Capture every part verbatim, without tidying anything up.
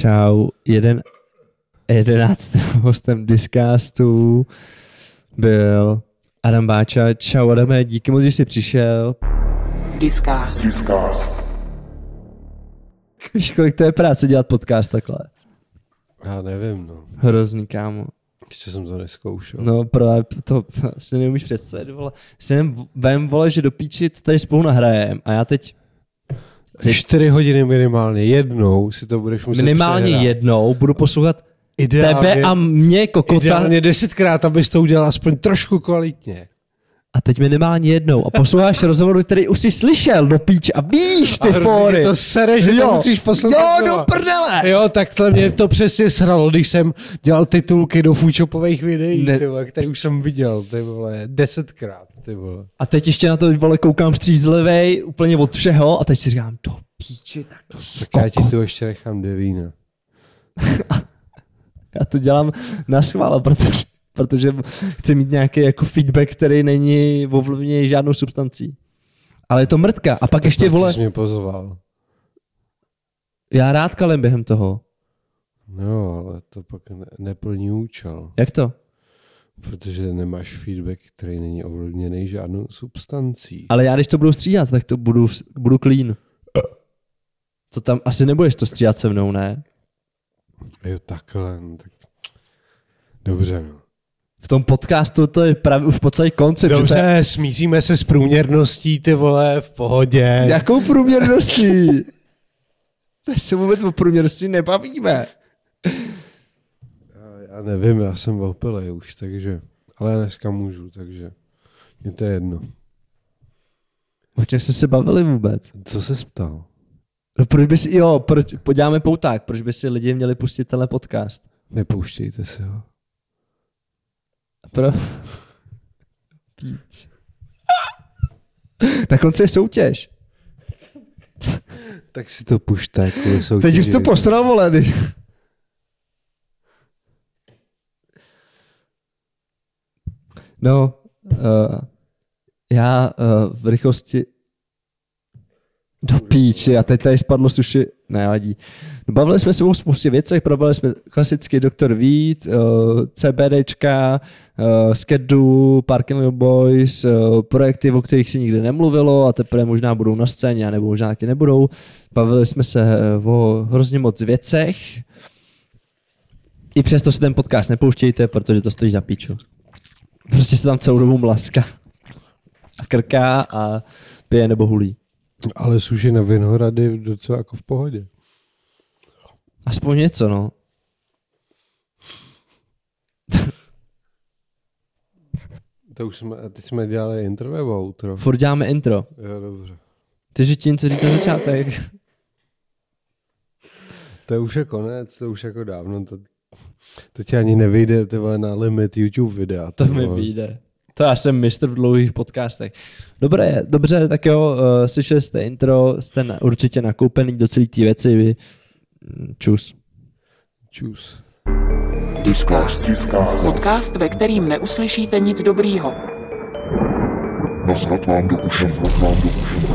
Čau. Jeden, jedenáctým hostem Discastu byl Adam Báča. Čau Adame, díky moc, že jsi přišel. Discast. Discast. Víš, kolik to je práce dělat podcast takhle? Já nevím, no. Hrozný, kámo. Ještě jsem to neskoušel. No, právě to, to si neumíš představit, vole. Si nevím, vem, vole, že do píči, tady spolu nahrajem a já teď... čtyři hodiny minimálně, jednou si to budeš muset minimálně přehrát. Jednou budu poslouchat ideálně, tebe a mě, kokota. Ideálně desetkrát, abys to udělal aspoň trošku kvalitně. A teď minimálně jednou a posloucháš rozhovoru, který už jsi slyšel do píč a víš ty a fóry. To sere, že jo, musíš poslouchat. Jo, do prdele. Jo, takhle mě to přesně sralo, když jsem dělal titulky do foodshopových videí, ne... ty vole, který už jsem viděl, ty vole, desetkrát, ty vole. A teď ještě na to, vole, koukám střízlivej, úplně od všeho a teď si říkám, do píči, tak to skoko. Já ti tu ještě nechám dvě vína. Já to dělám na schvál, protože... protože chci mít nějaký jako feedback, který není ovlivněný žádnou substancí. Ale je to mrtka. A pak tak ještě vole... jsi mě pozval. Já rád kalem během toho. No, ale to pak ne- neplní účel. Jak to? Protože nemáš feedback, který není ovlivněný žádnou substancí. Ale já když to budu stříhat, tak to budu, budu clean. To tam asi nebudeš to stříhat se mnou, ne? Jo, takhle. No, tak... dobře, no. V tom podcastu to je právě už po celý koncept. Dobře, smíříme se s průměrností, ty vole, v pohodě. Jakou průměrností? Teď se vůbec o průměrnosti nebavíme. Já, já nevím, já jsem opilej už, takže, ale já dneska můžu, takže mě to je jedno. O čem jste se bavili vůbec? Co se ptal? No proč by si, jo, proč, poděláme pouták, proč by si lidi měli pustit tenhle podcast? Nepouštějte si ho. Pro... píč. Na konci je soutěž. Tak si to pušte. Teď už to posral, vole. No, uh, já uh, v rychlosti do píči a teď tady spadlo suši. Nevadí. Bavili jsme se o spoustě věcech, probali jsme klasicky doktor Vít, CBDčka, Skedu, Parking Boys, projekty, o kterých se nikdy nemluvilo a teprve možná budou na scéně, nebo možná taky nebudou. Bavili jsme se o hrozně moc věcech. I přesto si ten podcast nepouštějte, protože to stojí za píču. Prostě se tam celou dobu mlaska a krká a pije nebo hulí. Ale suši na Vinohrady docela jako v pohodě. Aspoň něco, no. To už jsme, teď jsme dělali intro nebo outro? Furt děláme intro. Jo, dobře. Takže ti něco říká začátek. To už je konec, to už jako dávno. To, to ti ani nevyjde, ty vole, na limit YouTube videa. To mi vyjde. To já jsem mistr v dlouhých podcastech. Dobré, dobře, tak jo, uh, slyšeli jste intro, jste na, určitě nakoupený do celý té věci. Vy. Čus. Čus. Discast. Podcast, ve kterým neuslyšíte nic dobrýho. Nasrat vám do uši, nasrat vám do uši.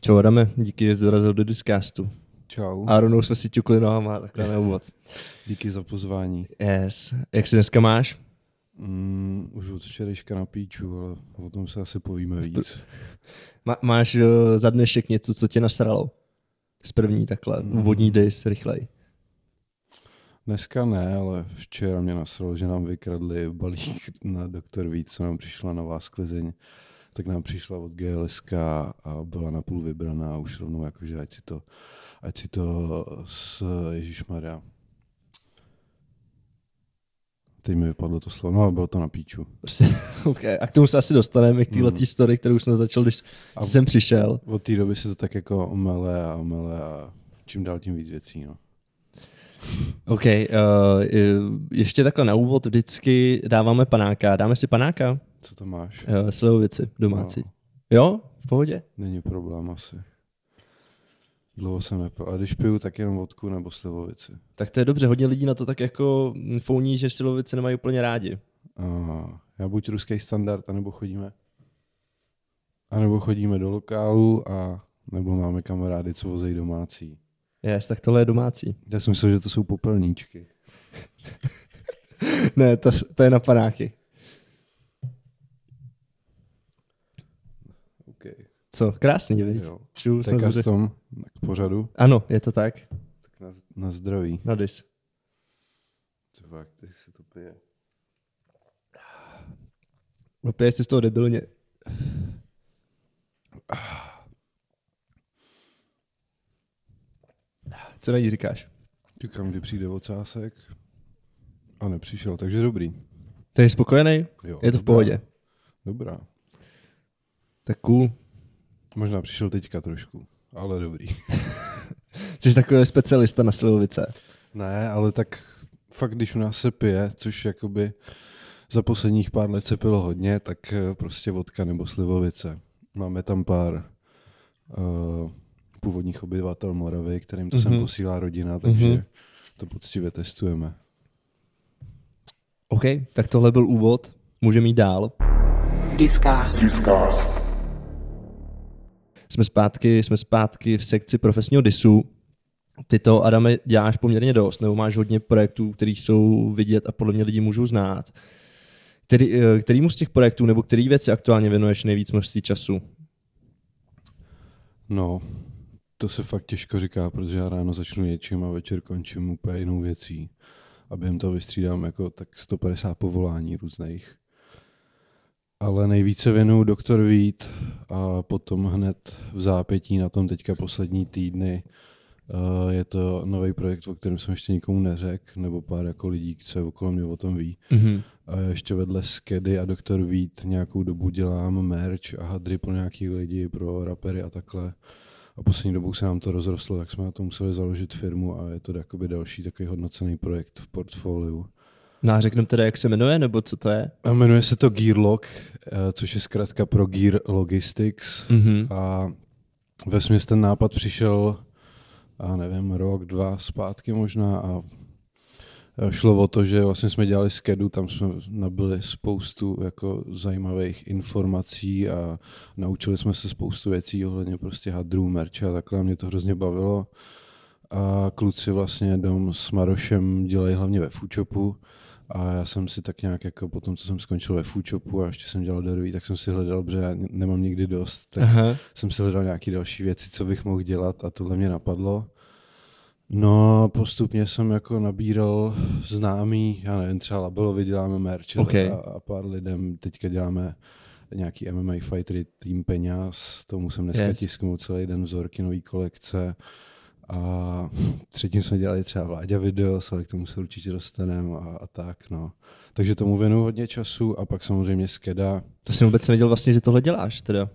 Čau Adame, díky, že jsi dorazil do Discastu. Čau. A rovnou jsme si ťukli nohama, takhle na úvod. Díky za pozvání. Yes. Jak se dneska máš? Mm, už od včerejška na píču, ale o tom se asi povíme víc. Má, máš za dnešek něco, co tě nasralo? Z první takhle, úvodní dis, rychlej. Dneska ne, ale včera mě nasralo, že nám vykradli balík na doktor Vít, co nám přišla nová sklizeň. Tak nám přišla od G L S K a byla napůl vybraná a už rovnou jakože ať si to, ať si to s Ježišmarja. Teď mi vypadlo to slovo, no a bylo to na píču. Okay. A k tomu se asi dostaneme, k této mm. story, kterou jsem začal, když a jsem přišel. Od té doby se to tak jako omele a omele a čím dál tím víc věcí, no. OK, uh, ještě takhle na úvod vždycky dáváme panáka. Dáme si panáka? Co to máš? Uh, slivovici domácí. No. Jo? V pohodě? Není problém asi. Dlouho jsem nepil. A když piju, tak jenom vodku nebo slivovici. Tak to je dobře, hodně lidí na to tak jako founí, že slivovici nemají úplně rádi. Aha. Já buď ruský standard, anebo chodíme A nebo chodíme do lokálu a nebo máme kamarády, co vozejí domácí. Yes, tak tohle je domácí. Já jsem myslel, že to jsou popelníčky. Ne, to, to je na panáky. Okay. Co, krásný, viď? To je custom k pořadu. Ano, je to tak. Tak na, na zdraví. Na dis. Co fakt, tak se to pije. No piješ si z toho debilně. Co na ní říkáš? Říkám, kdy přijde ocásek a nepřišel, takže dobrý. Ty jsi spokojený? Jo, je to dobrá, v pohodě. Dobrá. Tak cool. Možná přišel teďka trošku, ale dobrý. Jsi takový specialista na slivovice. Ne, ale tak fakt, když u nás se pije, což jakoby za posledních pár let se pilo hodně, tak prostě vodka nebo slivovice. Máme tam pár uh, původních obyvatel Moravy, kterým to mm-hmm. sem posílá rodina, takže mm-hmm. to poctivě testujeme. OK, tak tohle byl úvod. Můžeme jít dál. Discuss. Jsme zpátky, jsme zpátky v sekci profesního disu. Ty to, Adame, děláš poměrně dost, nebo máš hodně projektů, které jsou vidět a podle mě lidi můžou znát. Který, kterýmu z těch projektů nebo který věci aktuálně věnuješ nejvíc množství času? No, to se fakt těžko říká, protože já ráno začnu něčím a večer končím úplně jinou věcí. A během toho vystřídám jako tak sto padesát povolání různých. Ale nejvíce věnuju Doktor Vít a potom hned v zápětí na tom teďka poslední týdny je to nový projekt, o kterém jsem ještě nikomu neřekl, nebo pár jako lidí, co okolo mě o tom ví. Mm-hmm. A ještě vedle Skedy a Doktor Vít nějakou dobu dělám merch a hadry pro nějaký lidi, pro rapery a takhle. A poslední dobou se nám to rozrostlo, tak jsme na to museli založit firmu a je to jakoby další takový hodnocený projekt v portfoliu. No a řekneme teda, jak se jmenuje, nebo co to je? A jmenuje se to Gearlog, což je zkrátka pro Gear Logistics. Mm-hmm. A vesměs ten nápad přišel a nevím, rok, dva zpátky možná a šlo o to, že vlastně jsme dělali skedu, tam jsme nabili spoustu jako zajímavých informací a naučili jsme se spoustu věcí ohledně prostě hadrů, merče a takhle a mě to hrozně bavilo. A kluci vlastně dom s Marošem dělají hlavně ve foodshopu a já jsem si tak nějak jako po tom, co jsem skončil ve foodshopu a ještě jsem dělal derby, tak jsem si hledal, protože já nemám nikdy dost, tak Aha. jsem si hledal nějaké další věci, co bych mohl dělat a tohle mě napadlo. No postupně jsem jako nabíral známý, já nevím, třeba Labelovi děláme merch okay. a, a pár lidem teďka děláme nějaký M M A fightery, tým Peňáz, tomu jsem dneska yes. tisknul celý den vzorky nový kolekce. A předtím jsme dělali třeba Vláďa videos, ale k tomu se určitě dostaneme a, a tak, no. Takže tomu věnuju hodně času a pak samozřejmě Skeda. To jsem vůbec nevěděl vlastně, že tohle děláš teda.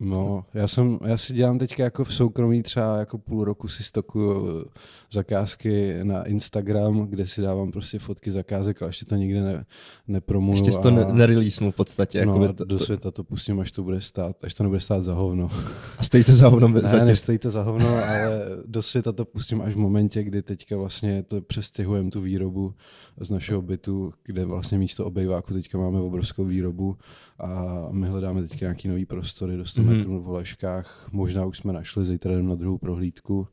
No, já, jsem, já si dělám teďka jako v soukromí třeba jako půl roku si stokuju zakázky na Instagram, kde si dávám prostě fotky zakázek, ale ještě to nikde ne, nepromluju. Ještě si to a... nereleasemu v podstatě. No, to, do světa to pustím, až to bude stát, až to nebude stát za hovno. A stojí to za hovno? Ne, nestojí to za hovno, ale do světa to pustím až v momentě, kdy teďka vlastně to přestěhujeme tu výrobu z našeho bytu, kde vlastně místo obejváku teďka máme obrovskou výrobu a my hledáme teďka nějaký nový prostory, dostat metrů v Holeškách, možná už jsme našli, zítra jdem na druhou prohlídku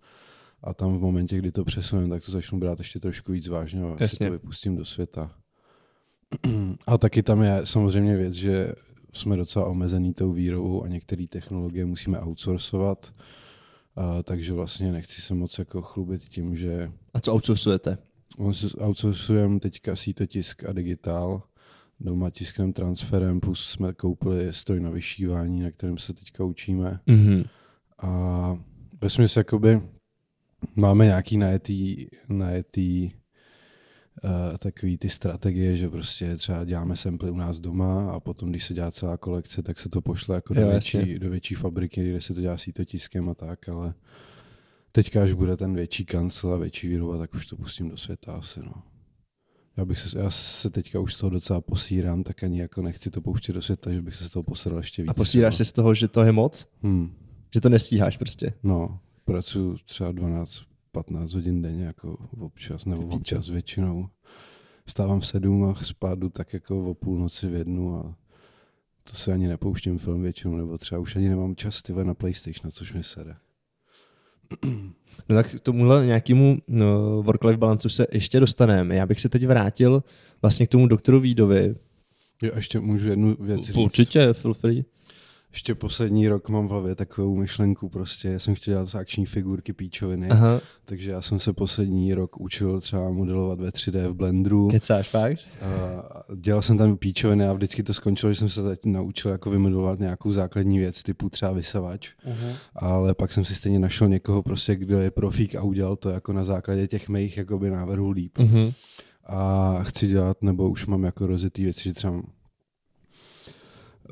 a tam v momentě, kdy to přesuneme, tak to začnu brát ještě trošku víc vážně a si to vypustím do světa. A taky tam je samozřejmě věc, že jsme docela omezený tou výrobou a některé technologie musíme outsourcovat, a takže vlastně nechci se moc jako chlubit tím, že... A co outsourcujete? Outsourcujeme teďka sítotisk a digitál. Doma tisknem transferem, plus jsme koupili stroj na vyšívání, na kterém se teďka učíme. Mm-hmm. A vesměs jakoby máme nějaký najetý, najetý uh, takový ty strategie, že prostě třeba děláme samply u nás doma a potom, když se dělá celá kolekce, tak se to pošle jako do, větší, do větší fabriky, kde se to dělá sítotiskem a tak, ale teďka, až bude ten větší kancel a větší výroba, tak už to pustím do světa asi, no. Já, bych se, já se teďka už z toho docela posírám, tak ani jako nechci to pouštět do světa, že bych se z toho posíral ještě víc. A posíráš se z toho, že to je moc? Hmm. Že to nestíháš prostě? No, pracuji třeba dvanáct patnáct hodin denně jako občas, nebo občas většinou. Stávám v sedm a spádu tak jako o půlnoci v jednu a To se ani nepouštím film většinou, nebo třeba už ani nemám čas tyhle na PlayStation, což mi sere. No tak k tomuhle nějakému no, work-life balancu se ještě dostaneme. Já bych se teď vrátil vlastně k tomu doktoru Weedovi. Jo, ještě můžu jednu věc říct. Určitě, feel free. Ještě poslední rok mám v hlavě takovou myšlenku prostě, já jsem chtěl dělat z akční figurky píčoviny, aha, takže já jsem se poslední rok učil třeba modelovat ve tři dé v Blenderu. Kecáš, fakt? A dělal jsem tam píčoviny a vždycky to skončilo, že jsem se zatím naučil jako vymodelovat nějakou základní věc typu třeba vysavač, aha, ale pak jsem si stejně našel někoho prostě, kdo je profík a udělal to jako na základě těch mých jakoby návrhů líp. Aha. A chci dělat, nebo už mám jako rozjetý věci, že třeba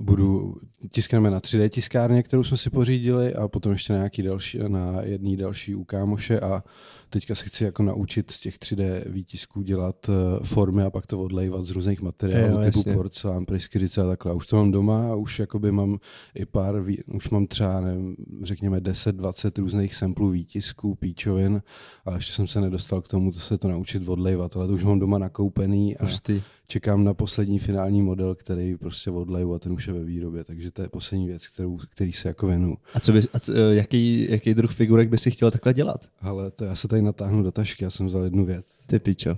budu, tiskneme na tři dé tiskárně, kterou jsme si pořídili a potom ještě na nějaký další, na jedný další u kámoše a teďka se chci jako naučit z těch tři dé výtisků dělat formy a pak to odlejvat z různých materiálů, jo, typu porcelán, pryskyřice a takhle. Už to mám doma a už jakoby mám i pár, už mám třeba, nevím, řekněme deset dvacet různých samplů výtisků, píčovin, ale ještě jsem se nedostal k tomu, to se to naučit odlejvat, ale to už mám doma nakoupený a Pustý. čekám na poslední finální model, který prostě odleju a ten už je ve výrobě, takže to je poslední věc, kterou, který se jako věnuju. A, co by, a co, jaký, jaký druh figurek by si chtěl takhle dělat? Hele, to já se tady natáhnu do tašky, já jsem vzal jednu věc. Ty pičo.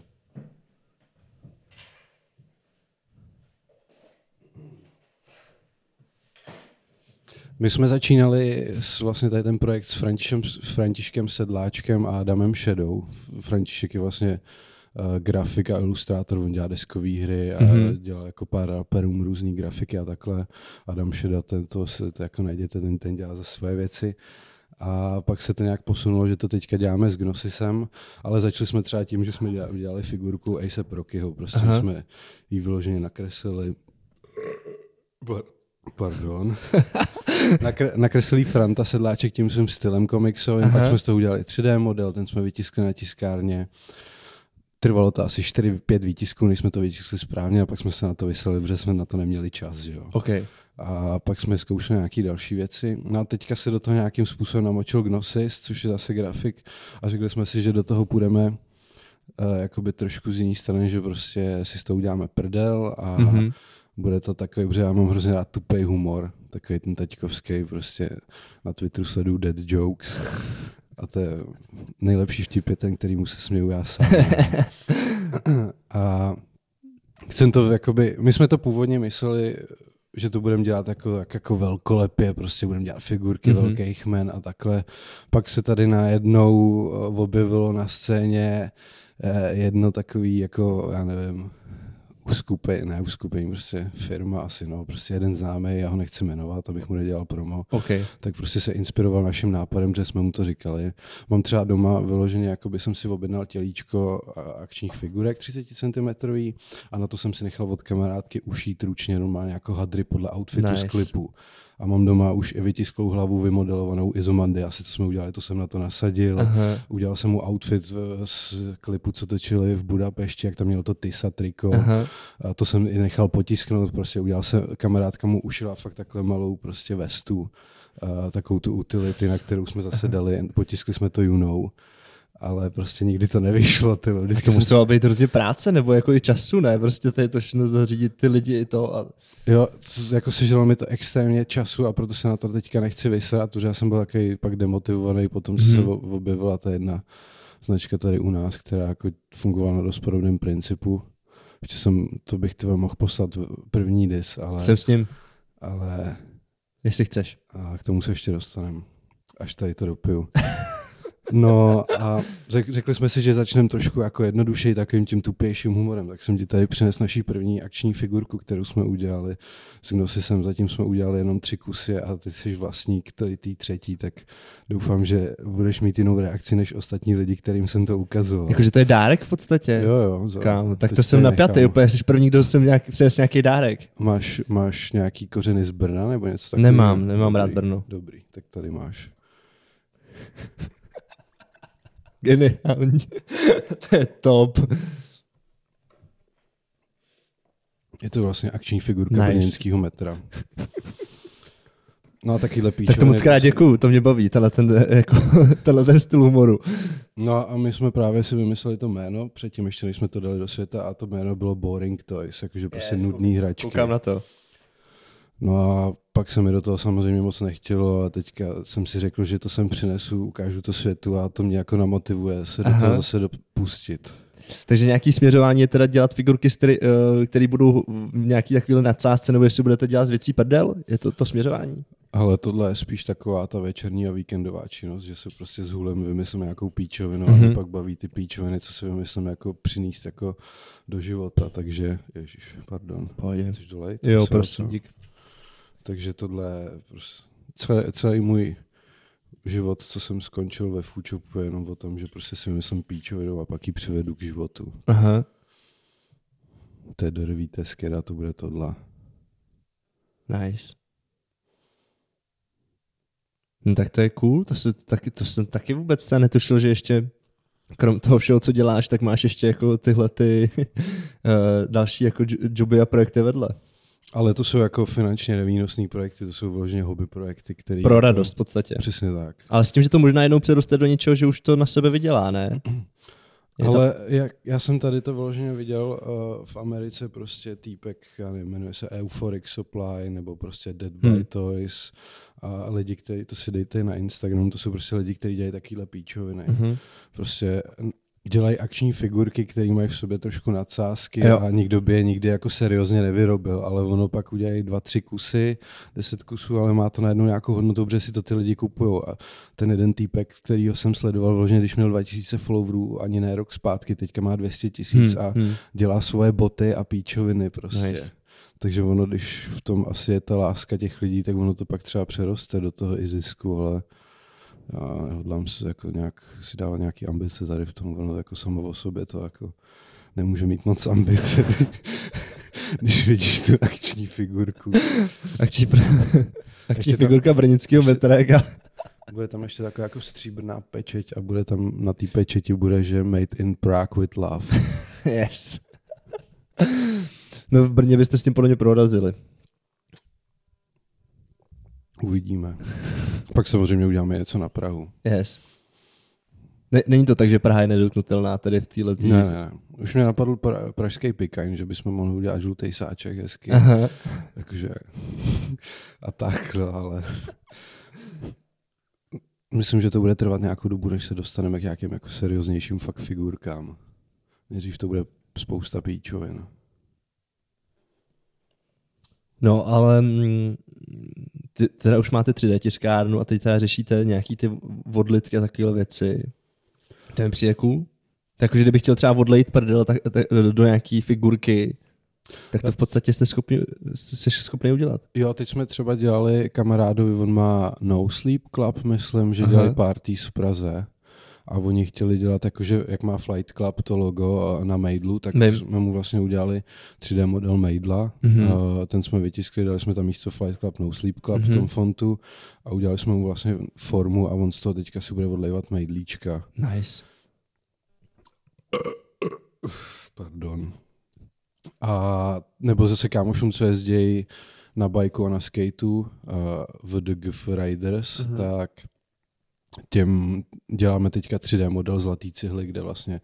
My jsme začínali s vlastně tady ten projekt s Františkem, s Františkem Sedláčkem a Adamem Šedou. František je vlastně Uh, grafika, ilustrátor, on dělá deskové hry a mm-hmm. dělal jako pár raperům různý grafiky a takhle. Adam Šeda, ten to se to jako najděte, ten, ten dělá za své věci. A pak se to nějak posunulo, že to teďka děláme s Gnosisem, ale začali jsme třeba tím, že jsme dělali, dělali figurku A$ej Rockyho, prostě jsme ji vyloženě nakreslili. Pardon. Nakreslil Franta Sedláček tím svým stylem komiksovým, pak jsme z toho udělali tři dé model, ten jsme vytiskli na tiskárně. Trvalo to asi čtyři pět výtisků, než jsme to vytiskli správně a pak jsme se na to vyslali, protože jsme na to neměli čas, že jo. Okay. A pak jsme zkoušeli nějaké další věci. No a teďka se do toho nějakým způsobem namočil Gnosis, což je zase grafik a řekli jsme si, že do toho půjdeme uh, jakoby trošku z jiné strany, že prostě si s toho uděláme prdel a mm-hmm. bude to takový, protože já mám hrozně rád tupej humor, takový ten taťkovský, prostě na Twitteru sleduju dead jokes. A to je nejlepší vtip je ten, kterýmu se směju já sám. A chcem to jakoby, my jsme to původně mysleli, že to budeme dělat jako, jako velkolepě, prostě budeme dělat figurky mm-hmm. velkých men a takhle. Pak se tady najednou objevilo na scéně jedno takový, jako já nevím, uskupení, ne uskupení, prostě firma asi, no, prostě jeden známý, já ho nechci jmenovat, abych mu nedělal promo, okay. tak prostě se inspiroval naším nápadem, že jsme mu to říkali. Mám třeba doma vyloženě, jakoby jsem si objednal tělíčko akčních figurek třicet centimetrů a na to jsem si nechal od kamarádky ušít ručně normálně jako hadry podle outfitu nice. Z klipu. A mám doma už i vytisklou hlavu vymodelovanou Izomandy. Asi co jsme udělali, to jsem na to nasadil. Aha. Udělal jsem mu outfit z klipu, co točili v Budapešti, jak tam měl to Tisa triko. A to jsem i nechal potisknout. Prostě udělal jsem, kamarádka mu ušila fakt takhle malou prostě vestu. A takovou tu utility, na kterou jsme zase dali. Potiskli jsme to Junou. Ale prostě nikdy to nevyšlo. Ty. Vždycky to muselo být hrozně práce, nebo jako i času, ne? Prostě to je to všechno zařídit ty lidi i to. A... Jo, jako sežralo mi to extrémně času a proto se na to teďka nechci vysrat, protože já jsem byl takový pak demotivovaný po tom, co hmm. se objevila ta jedna značka tady u nás, která jako fungovala na dost podobném principu. Ještě jsem, to bych tebe mohl poslat první dis, ale... Jsem s ním. Ale... Jestli chceš. A k tomu se ještě dostaneme. Až tady to dopiju. No a řekli jsme si, že začneme trošku jako jednodušeji takovým tím tupějším humorem, tak jsem ti tady přinesl naší první akční figurku, kterou jsme udělali s Gnosisem, zatím jsme udělali jenom tři kusy a ty jsi vlastník té třetí, tak doufám, že budeš mít jinou reakci než ostatní lidi, kterým jsem to ukazoval. Jakože to je dárek v podstatě? Jo, jo. Za, Kámo, tak to jsem napjatý úplně, jsi první, kdo jsem nějak, přines nějaký dárek. Máš, máš nějaký kořeny z Brna nebo něco takového? Nemám, nemám dobrý, rád Brno. Dobrý, tak tady máš. Geniální. To je top. Je to vlastně akční figurka nice. Brněnského metra. No a takyhle píčoviny. Tak to moc krát děkuju, to mě baví, tenhle ten, jako, tenhle ten styl humoru. No a my jsme právě si vymysleli to jméno, předtím ještě než jsme to dali do světa a to jméno bylo Boring Toys, jakože prostě yes, nudný hračky. Koukám na to. No a pak se mi do toho samozřejmě moc nechtělo a teďka jsem si řekl, že to sem přinesu, ukážu to světu a to mě jako namotivuje se Aha. do toho zase dopustit. Takže nějaké směřování je teda dělat figurky, které budou v nějaké takové nadsázce, nebo jestli budete dělat z věcí prdel? Je to to směřování? Ale tohle je spíš taková ta večerní a víkendová činnost, že se prostě s hůlem vymyslím nějakou píčovinu mm-hmm. a pak baví ty píčoviny, co se vymyslím jako přinést jako do života, takže ježiš, pardon. Oh, je. Chceš dolej? Jo, prosím, dík. Takže tohle je prostě celý, celý můj život, co jsem skončil ve foodshopu, je jenom o tom, že prostě si vymyslím píčovinu a pak ji přivedu k životu. Aha. To je dorví teskera, to bude tohle. Nice. No tak to je cool, to, jsou, taky, to jsem taky vůbec netušil, že ještě krom toho všeho, co děláš, tak máš ještě jako tyhle ty další jako joby a projekty vedle. Ale to jsou jako finančně nevýnosné projekty, to jsou vyloženě hobby projekty, které... Pro radost jako, v podstatě. Přesně tak. Ale s tím, že to možná jednou přeroste do něčeho, že už to na sebe vydělá, ne? Je Ale to... jak, já jsem tady to vyloženě viděl uh, v Americe prostě týpek, já nevím, jmenuje se Euphoric Supply nebo prostě Dead by hmm. Toys a lidi, kteří, to si dejte na Instagram, to jsou prostě lidi, kteří dělají takýhle píčoviny. Hmm. Prostě... Dělají akční figurky, které mají v sobě trošku nadsázky a nikdo by je nikdy jako seriózně nevyrobil, ale ono pak udělají dva, tři kusy, deset kusů, ale má to najednou nějakou hodnotu, protože si to ty lidi kupují. A ten jeden týpek, kterýho jsem sledoval vložně, když měl dva tisíce followerů, ani ne rok zpátky, teďka má dvě stě tisíc hmm, a hmm. dělá svoje boty a píčoviny prostě. Nice. Takže ono, když v tom asi je ta láska těch lidí, tak ono to pak třeba přeroste do toho i zisku, ale... Já nehodlám si jako nějak si dávat nějaký ambice tady v tom, ono jako samo o sobě to jako nemůže mít moc ambice, když vidíš tu akční figurku. Akční, akční figurka tam, brněnskýho metráka. Bude tam ještě taková jako stříbrná pečeť a bude tam na té pečeti bude, že made in Prague with love. Yes. No v Brně byste s tím podle mě prorazili. Uvidíme. Pak samozřejmě uděláme něco na Prahu. Yes. Není to tak, že Praha je nedotknutelná tady v této týdě? Ne, ne. Už mě napadl pra- pražský pikaň, že bychom mohli udělat žlutý sáček hezky. Aha. Takže a tak, no, ale myslím, že to bude trvat nějakou dobu, než se dostaneme k nějakým jako serióznějším fakt figurkám. Nejdřív to bude spousta píčovin. No, ale ty, teda už máte tři dé tiskárnu a teď teda řešíte nějaký ty odlitky a takové věci. To mi přijde cool. Takže kdybych chtěl třeba odlejt prdel tak, tak, do nějaký figurky, tak to v podstatě jste schopni, jste schopni udělat. Jo, teď jsme třeba dělali kamarádovi, on má No Sleep Club, myslím, že dělají parties v Praze. A oni chtěli dělat, jakože, jak má Flight Club to logo na mejdlu, tak Mej... jsme mu vlastně udělali tři dé model mejdla. Mm-hmm. Ten jsme vytiskli, dali jsme tam místo Flight Club, No Sleep Club mm-hmm. v tom fontu a udělali jsme mu vlastně formu a on z toho teďka si bude odlejvat mejdlíčka. Nice. Pardon. A nebo zase kámošům, co jezdějí na bajku a na skateu v The G F Riders, mm-hmm. tak... Těm děláme teďka tři dé model zlatý cihly, kde vlastně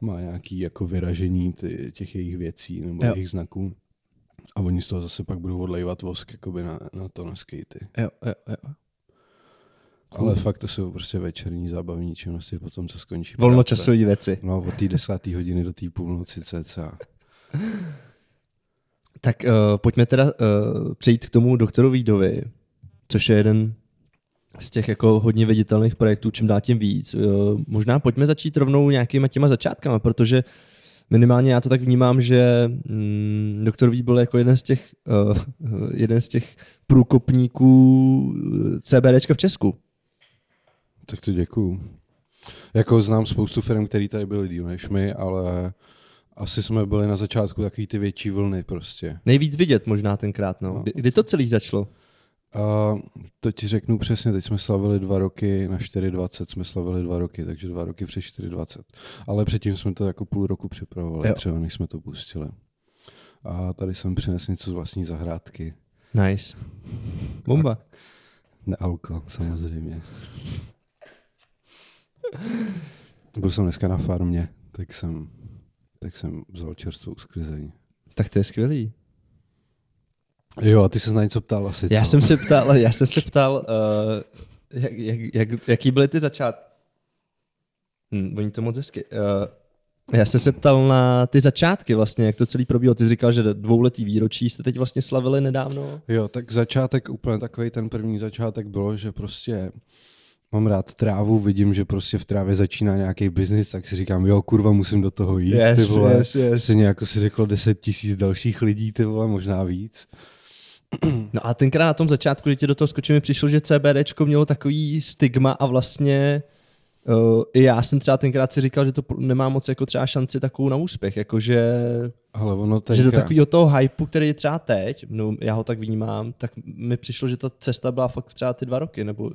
má nějaké jako vyražení ty, těch jejich věcí nebo jo. jejich znaků. A oni z toho zase pak budou odlejvat vosk jakoby na, na to, na skatey. Jo, jo, jo. Cool. Ale fakt to jsou prostě večerní zábavní činnosti po tom, co skončí. Volnočasové věci. No, od té desáté hodiny do té půlnoci cca. Tak uh, pojďme teda uh, přejít k tomu doktoru Vídovi, což je jeden... z těch jako hodně viditelných projektů, čím dál tím víc. Možná pojďme začít rovnou nějakýma těma začátkama, protože minimálně já to tak vnímám, že mm, doktor Vít byl jako jeden z těch, uh, jeden z těch průkopníků CBDčka v Česku. Tak to děkuju. Jako znám spoustu firm, které tady byly díl než my, ale asi jsme byli na začátku takový ty větší vlny prostě. Nejvíc vidět možná tenkrát. No. Kdy to celý začalo? A to ti řeknu přesně, teď jsme slavili dva roky, na čtyři dvacet jsme slavili dva roky, takže dva roky před čtyři dvacet. Ale předtím jsme to jako půl roku připravovali, jo. třeba než jsme to pustili. A tady jsem přinesl něco z vlastní zahrádky. Nice. Bomba. A nealko, samozřejmě. Byl jsem dneska na farmě, tak jsem, tak jsem vzal čerstvou sklizeň. Tak to je skvělý. Jo, a ty se na něco ptal asi, co? Já jsem se ptal, já jsem se ptal uh, jak, jak, jak, jaký byly ty začátky. Hm, oni to moc hezky. Uh, já jsem se ptal na ty začátky vlastně, jak to celý probíhalo. Ty jsi říkal, že dvouletý výročí jste teď vlastně slavili nedávno. Jo, tak začátek úplně takovej, ten první začátek bylo, že prostě mám rád trávu, vidím, že prostě v trávě začíná nějaký biznis, tak si říkám, jo, kurva, musím do toho jít, yes, ty vole. Yes, yes. Si nějako si řeklo deset tisíc dalších lidí, ty vole, možná víc. No a tenkrát na tom začátku, kdy tě do toho skočím, mi přišlo, že CBDčko mělo takový stigma a vlastně uh, i já jsem třeba tenkrát si říkal, že to nemá moc jako třeba šanci takovou na úspěch, jakože hele, ono tenkrát, že do takového toho hypu, který je třeba teď, no já ho tak vnímám, tak mi přišlo, že ta cesta byla fakt třeba ty dva roky, nebo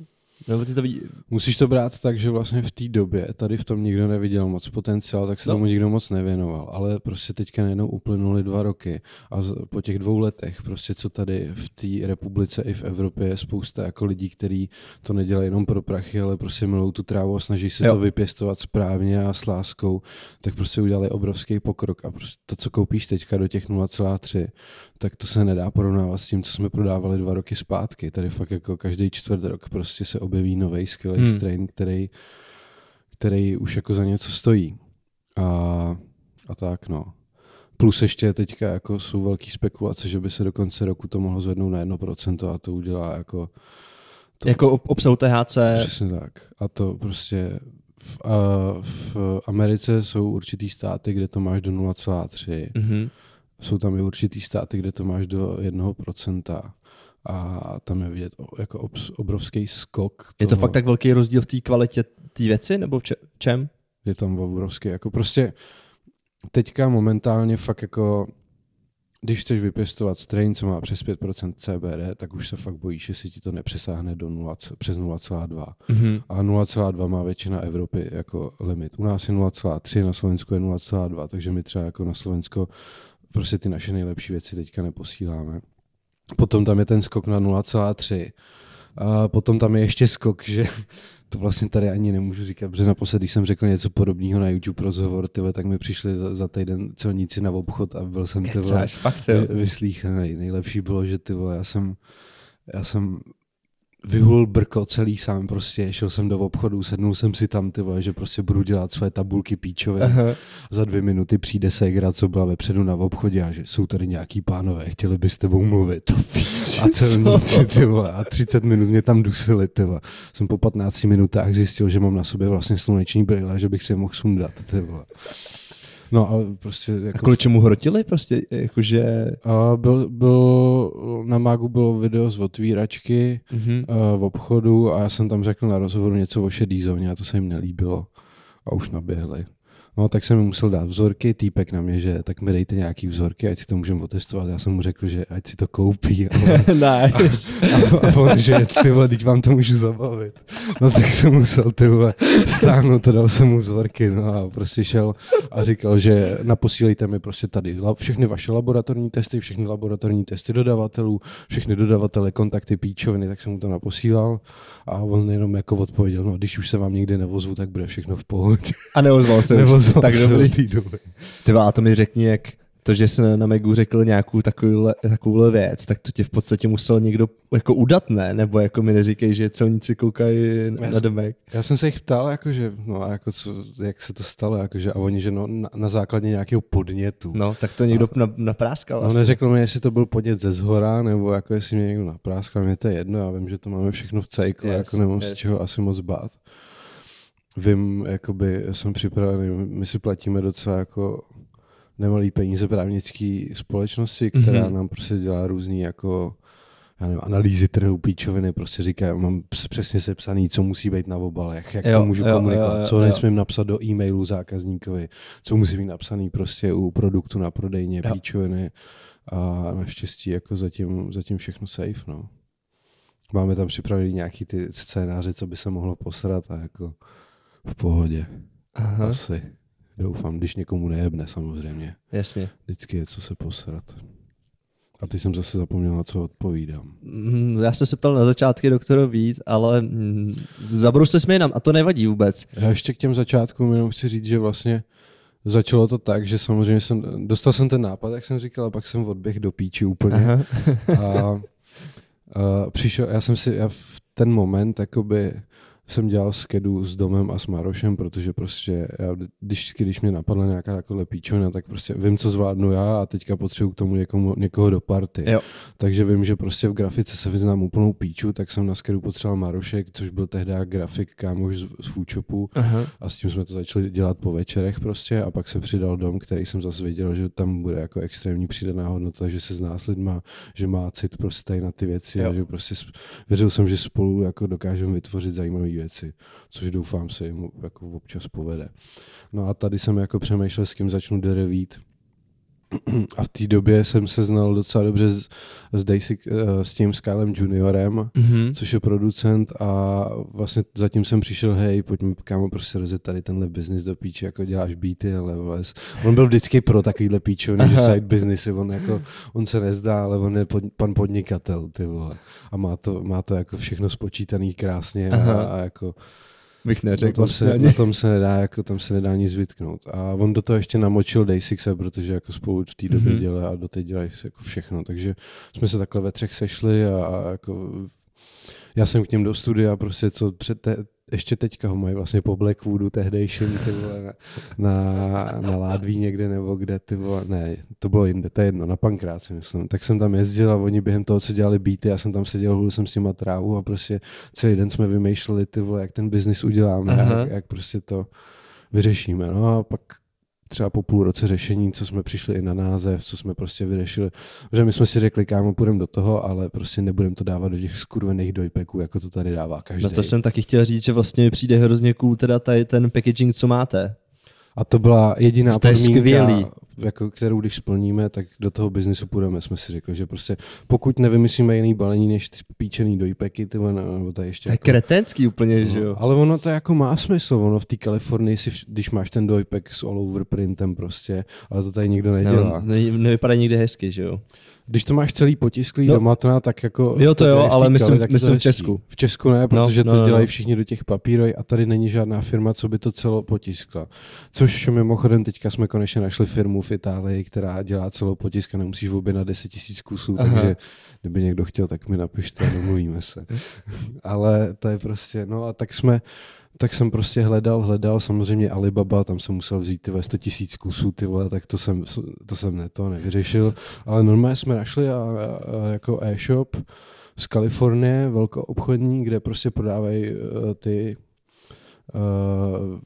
No, ty to vidí... Musíš to brát tak, že vlastně v té době tady v tom nikdo neviděl moc potenciál, tak se no. tomu nikdo moc nevěnoval, ale prostě teďka najednou uplynuly dva roky a po těch dvou letech prostě co tady v té republice i v Evropě je spousta jako lidí, kteří to nedělají jenom pro prachy, ale prostě milou tu trávu a snaží se jo. to vypěstovat správně a s láskou, tak prostě udělali obrovský pokrok a prostě to, co koupíš teďka do těch nula celá tři, tak to se nedá porovnávat s tím, co jsme prodávali dva roky zpátky. Tady fakt jako každý čtvrt rok prostě se objeví novej skvělý hmm. strain, který, který už jako za něco stojí. A, a tak no. Plus ještě teďka jako jsou velký spekulace, že by se do konce roku to mohlo zvednout na jedno procento a to udělá jako... To, jako obsahu T H C. Přesně tak. A to prostě... V, a, v Americe jsou určitý státy, kde to máš do nula celá tři. Mm-hmm. Jsou tam i určitý státy, kde to máš do jednoho procenta. A tam je vidět jako obs, obrovský skok. Toho. Je to fakt tak velký rozdíl v té kvalitě té věci, nebo v čem? Je tam obrovský, jako prostě teďka momentálně fakt jako, když chceš vypěstovat strain, co má přes pět procent C B D, tak už se fakt bojíš, jestli ti to nepřesáhne do nula, přes nula celá dva. Mm-hmm. A nula celá dva má většina Evropy jako limit. U nás je nula celá tři, na Slovensku je nula celá dva, takže my třeba jako na Slovensko prostě ty naše nejlepší věci teďka neposíláme. Potom tam je ten skok na nula celá tři. A potom tam je ještě skok, že to vlastně tady ani nemůžu říkat, protože naposledy, když jsem řekl něco podobného na YouTube rozhovor, tyhle, tak mi přišli za, za týden celníci na obchod a byl jsem tyhle vyslíchaný. Nejlepší bylo, že tyhle, já jsem, já jsem vyhul brko celý sám prostě, šel jsem do obchodu, sednul jsem si tam, ty vole, že prostě budu dělat své tabulky píčové. Aha. Za dvě minuty přijde ségra, co byla vepředu na obchodě a že jsou tady nějaký pánové, chtěli by s tebou mluvit. A celníci, ty vole, a třicet minut mě tam dusili, ty vole. Jsem po patnácti minutách zjistil, že mám na sobě vlastně sluneční brýle, že bych si je mohl sundat, ty vole. No a prostě... Jako... A kvůli čemu hrotili prostě, jakože... A byl, byl, na Mágu bylo video z otvíračky mm-hmm. v obchodu a já jsem tam řekl na rozhovoru něco o šedý zóně a to se jim nelíbilo a už naběhli. No tak jsem jim musel dát vzorky, týpek na mě, že tak mi dejte nějaký vzorky, ať si to můžeme otestovat. Já jsem mu řekl, že ať si to koupí. A, nice. a, a on, že ty vole, teď vám to můžu zabavit. No tak jsem musel ty vole stáhnout, to dal jsem mu vzorky, no a prostě šel a říkal, že naposílejte mi prostě tady všechny vaše laboratorní testy, všechny laboratorní testy dodavatelů, všechny dodavatele, kontakty, píčoviny, tak jsem mu to naposílal a on jenom jako odpověděl, no když už se vám nikdy nevozvu, tak bude všechno v pohodě. A neozval se. Tak dobrý. Tyvá, to mi řekni, jak to, že jsi na Megu řekl nějakou takovouhle, takovouhle věc, tak to tě v podstatě musel někdo jako udat, ne? Nebo jako mi neříkej, že celníci koukají já, na Domek. Já jsem se jich ptal, jakože, no a jako co, jak se to stalo, jakože, a oni, že no, na, na základě nějakého podnětu. No, tak to někdo a, napráskal. No, neřekl mi, jestli to byl podnět ze zhora, nebo jako jestli mě někdo napráskal, mě to je jedno, já vím, že to máme všechno v cejku, yes, jako nemám yes. z čeho asi moc bát. Vím, jakoby jsem připravený, my si platíme docela jako nemalý peníze právnické společnosti, která mm-hmm. nám prostě dělá různý jako, já nevím, analýzy trhu, píčoviny, prostě říká, mám přesně sepsaný, co musí být na obalech, jak jo, to můžu jo, komunikovat, jo, jo, co nesmím napsat do e-mailu zákazníkovi, co musí být napsaný prostě u produktu na prodejně, jo. píčoviny a naštěstí jako zatím, zatím všechno safe, no. Máme tam připravený nějaký ty scénáře, co by se mohlo posrat a jako v pohodě. Aha. Asi. Doufám, když někomu nejebne samozřejmě. Jasně. Vždycky je co se posrat. A teď jsem zase zapomněl, na co odpovídám. Mm, já jsem se ptal na začátky doktora Vít, ale mm, zabrousili jsme jinam a to nevadí vůbec. Já ještě k těm začátkům jenom chci říct, že vlastně Začalo to tak, že samozřejmě jsem, dostal jsem ten nápad, jak jsem říkal, a pak jsem odběh do píči úplně. A, a přišel, já jsem si, já v ten moment jakoby jsem dělal skedu s Domem a s Marošem, protože prostě, já, když, když mě napadla nějaká taková píčovina, tak prostě vím, co zvládnu já a teďka potřebuji k tomu někomu, někoho do party. Jo. Takže vím, že prostě v grafice se vyznám úplnou píču, tak jsem na skedu potřeboval Marošek, což byl tehdy grafik kámoš z, z Foodshopu. Aha. A s tím jsme to začali dělat po večerech prostě a pak se přidal Dom, který jsem zase věděl, že tam bude jako extrémní přidaná hodnota, že se zná s lidma, že má cit prostě tady na ty věci, jo. A že prostě věřil jsem, že spolu jako dokážeme vytvořit zajímavý věci, což doufám se jim jako občas povede. No a tady jsem jako přemýšlel, s kým začnu derevít. A v té době jsem se znal docela dobře s, s, Daisy, s tím Skylem Juniorem, mm-hmm. což je producent a vlastně zatím jsem přišel, hej, pojď mi, kámo, prostě rozjet tady tenhle biznis do píče, jako děláš beaty, ale vles. On byl vždycky pro takovýhle píčovný, že side businessy, on, jako, on se nezdá, ale on je pod, pan podnikatel, ty vole. A má to, má to jako všechno spočítaný krásně a, a jako... Bych neřekl, no, se, na tom se nedá, jako tam se nedá nic vytknout. A on do toho ještě namočil Daysixe, protože jako spolu v té době mm-hmm. dělají a do té dělají jako všechno. Takže jsme se takhle ve třech sešli a, a jako já jsem k ním do studia prostě co před te, ještě teďka ho mají vlastně po Blackwoodu tehdejším, ty vole, na, na, na Ládví někde nebo kde, ty vole, ne, to bylo jinde, to je jedno, na Pankráci myslím. Tak jsem tam jezdil a oni během toho, co dělali beaty, já jsem tam seděl, hůl jsem s nima trávu a prostě celý den jsme vymýšleli, ty vole, jak ten biznis uděláme, jak, jak prostě to vyřešíme, no a pak třeba po půl roce řešení, co jsme přišli i na název, co jsme prostě vyřešili. Protože my jsme si řekli, kámo, půjdeme do toho, ale prostě nebudeme to dávat do těch skurvených dojpeků, jako to tady dává každý. No to jsem taky chtěl říct, že vlastně mi přijde hrozně cool teda tady ten packaging, co máte. A to byla jediná podmínka, jako, kterou když splníme, tak do toho biznisu půjdeme, jsme si řekli, že prostě pokud nevymyslíme jiný balení než ty píčený dojpeky, ty nebo tady ještě... To je jako, kretenský úplně, no, že jo? Ale ono to jako má smysl, ono v té Kalifornii, si, když máš ten dojpek s all over printem prostě, ale to tady nikdo nedělá. Ne, ne, nevypadá nikdy hezky, že jo? Když to máš celý potisklý no. doma, to tak jako... Jo to jo, ale myslím, kali, myslím v Česku. V Česku ne, protože no, no, to dělají no. všichni do těch papírů a tady není žádná firma, co by to celo potiskla. Což mimochodem teďka jsme konečně našli firmu v Itálii, která dělá celou potisk a nemusíš objednat deset tisíc kusů, aha. takže kdyby někdo chtěl, tak mi napište, domluvíme se. Ale to je prostě, no a tak jsme... Tak jsem prostě hledal, hledal, samozřejmě Alibaba, tam jsem musel vzít ty sto tisíc kusů, ty vole, tak to jsem, to jsem ne, to nevyřešil, ale normálně jsme našli a, a, a jako e-shop z Kalifornie, velkoobchodní, kde prostě prodávají uh, ty Uh,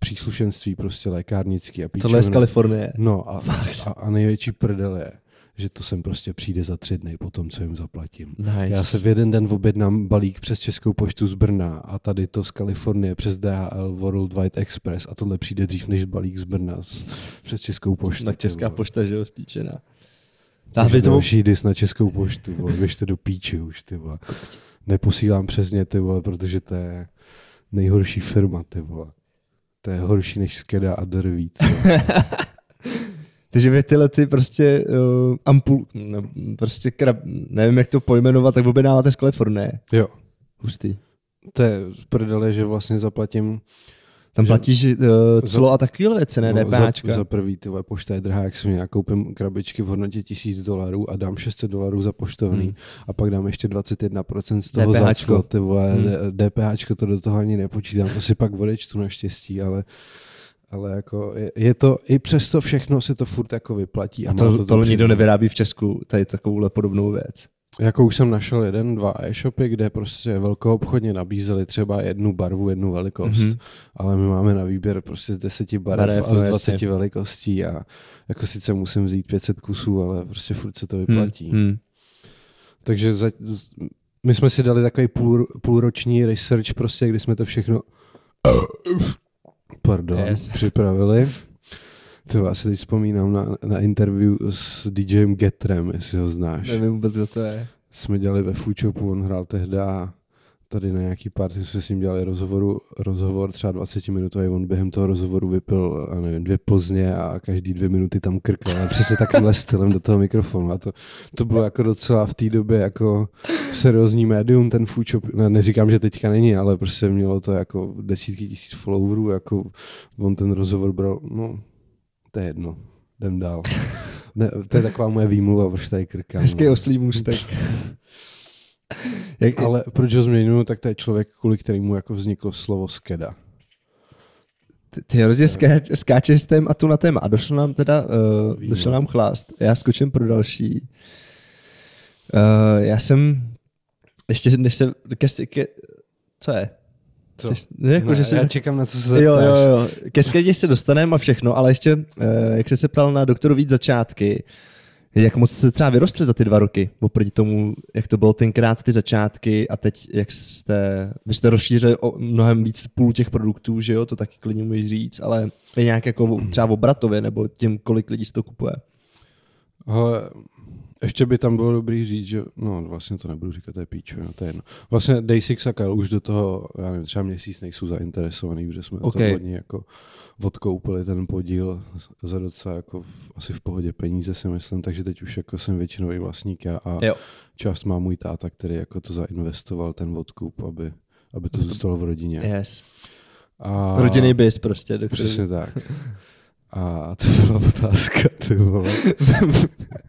příslušenství prostě lékárnický a píčovné. Tohle je z Kalifornie. No a, a, a největší prdel je, že to sem prostě přijde za tři dny po tom, co jim zaplatím. Nice. Já se v jeden den objednám balík přes Českou poštu z Brna a tady to z Kalifornie přes D H L World Wide Express a tohle přijde dřív než balík z Brna z, přes Českou poštu. Tak Česká nebo. Pošta, že jo, spíčená. Už další dis na Českou poštu, bo, běžte do píči už, ty vole. Neposílám přes ně, ty vole, protože to je nejhorší firma, ty vole. To je horší než Skeda a Dervít. Takže vy tyhle ty prostě uh, ampul, no, prostě krab, nevím, jak to pojmenovat, tak objednáváte z Kalifornie. Jo. Hustý. To je prdele, že vlastně zaplatím... Tam platíš uh, clo za, a takovýhle věci, ne, no, DPAčka. Za, za prvý, ty vole, pošta je drhá, jak jsem já koupím krabičky v hodnotě tisíc dolarů a dám šest set dolarů za poštovný hmm. a pak dám ještě dvacet jedna procent z toho za clo, ty vole, hmm. DPAčko to do toho ani nepočítám, to si pak odečtu naštěstí, ale... Ale jako je, je to, i přesto všechno se to furt jako vyplatí. A, a to, to, to nikdo nevyrábí v Česku, tady takovouhle podobnou věc. Jako už jsem našel jeden, dva e-shopy, kde prostě velkoobchodně nabízeli třeba jednu barvu, jednu velikost, mm-hmm. ale my máme na výběr prostě z deseti barev a z dvaceti velikostí a jako sice musím vzít pět set kusů, ale prostě furt se to vyplatí. Mm-hmm. Takže za, my jsme si dali takový půl, půlroční research prostě, kdy jsme to všechno... Pardon, yes. připravili. To já si teď vzpomínám na, na interview s DJem Getrem, jestli ho znáš. Nevím vůbec, co to je. Jsme dělali ve Foodshopu, on hrál tehda tady na nějaký party, jsme s ním dělali rozhovoru, rozhovor třeba dvacetiminutový, on během toho rozhovoru vypil, nevím, dvě Plzně a každý dvě minuty tam krkal a přesně takovýmhle stylem do toho mikrofonu. A to, to bylo jako docela v té době jako seriózní médium, ten Foodshop, ne, neříkám, že teďka není, ale prostě mělo to jako desítky tisíc followerů, jako on ten rozhovor bral, no, to je jedno, jdem dál. Ne, to je taková moje výmluva, proč tady krkám. Hezký oslí můstek. Jak, ale proč ho změňuji, tak to je člověk, kvůli kterému jako vzniklo slovo skeda. Ty, ty hrozně ská, skáčeš s téma tu na téma. A došlo nám teda, uh, došlo nám chlást. Já skočím pro další. Uh, já jsem, ještě než se, ke, ke, co je? Co? Ne, jako, ne, že se... Já čekám, na co se zeptáš. Jo, jo, jo. Ke skedě se dostaneme a všechno, ale ještě, eh, jak jsi se ptal na doktoru Vít začátky, jak moc se třeba vyrostly za ty dva roky, oproti tomu, jak to bylo tenkrát ty začátky a teď, jak jste, vy jste rozšířili o mnohem víc půl těch produktů, že jo, to taky klidně můžeš říct, ale je nějak jako třeba obratově, nebo tím, kolik lidí si to kupuje. Hele, ještě by tam bylo dobrý říct, že no vlastně to nebudu říkat, to je píčo, no, to je jedno. Vlastně Day six a Kyle už do toho, já nevím, třeba měsíc nejsou zainteresovaný, protože jsme okay. hodně jako odkoupili ten podíl za docela jako v, asi v pohodě peníze si myslím, takže teď už jako jsem většinový vlastník já a jo. část má můj táta, který jako to zainvestoval, ten odkup, aby, aby to zůstalo v rodině. Yes. A... Rodinný biz prostě. Dokterý. Přesně tak. A to byla otázka, ty vole.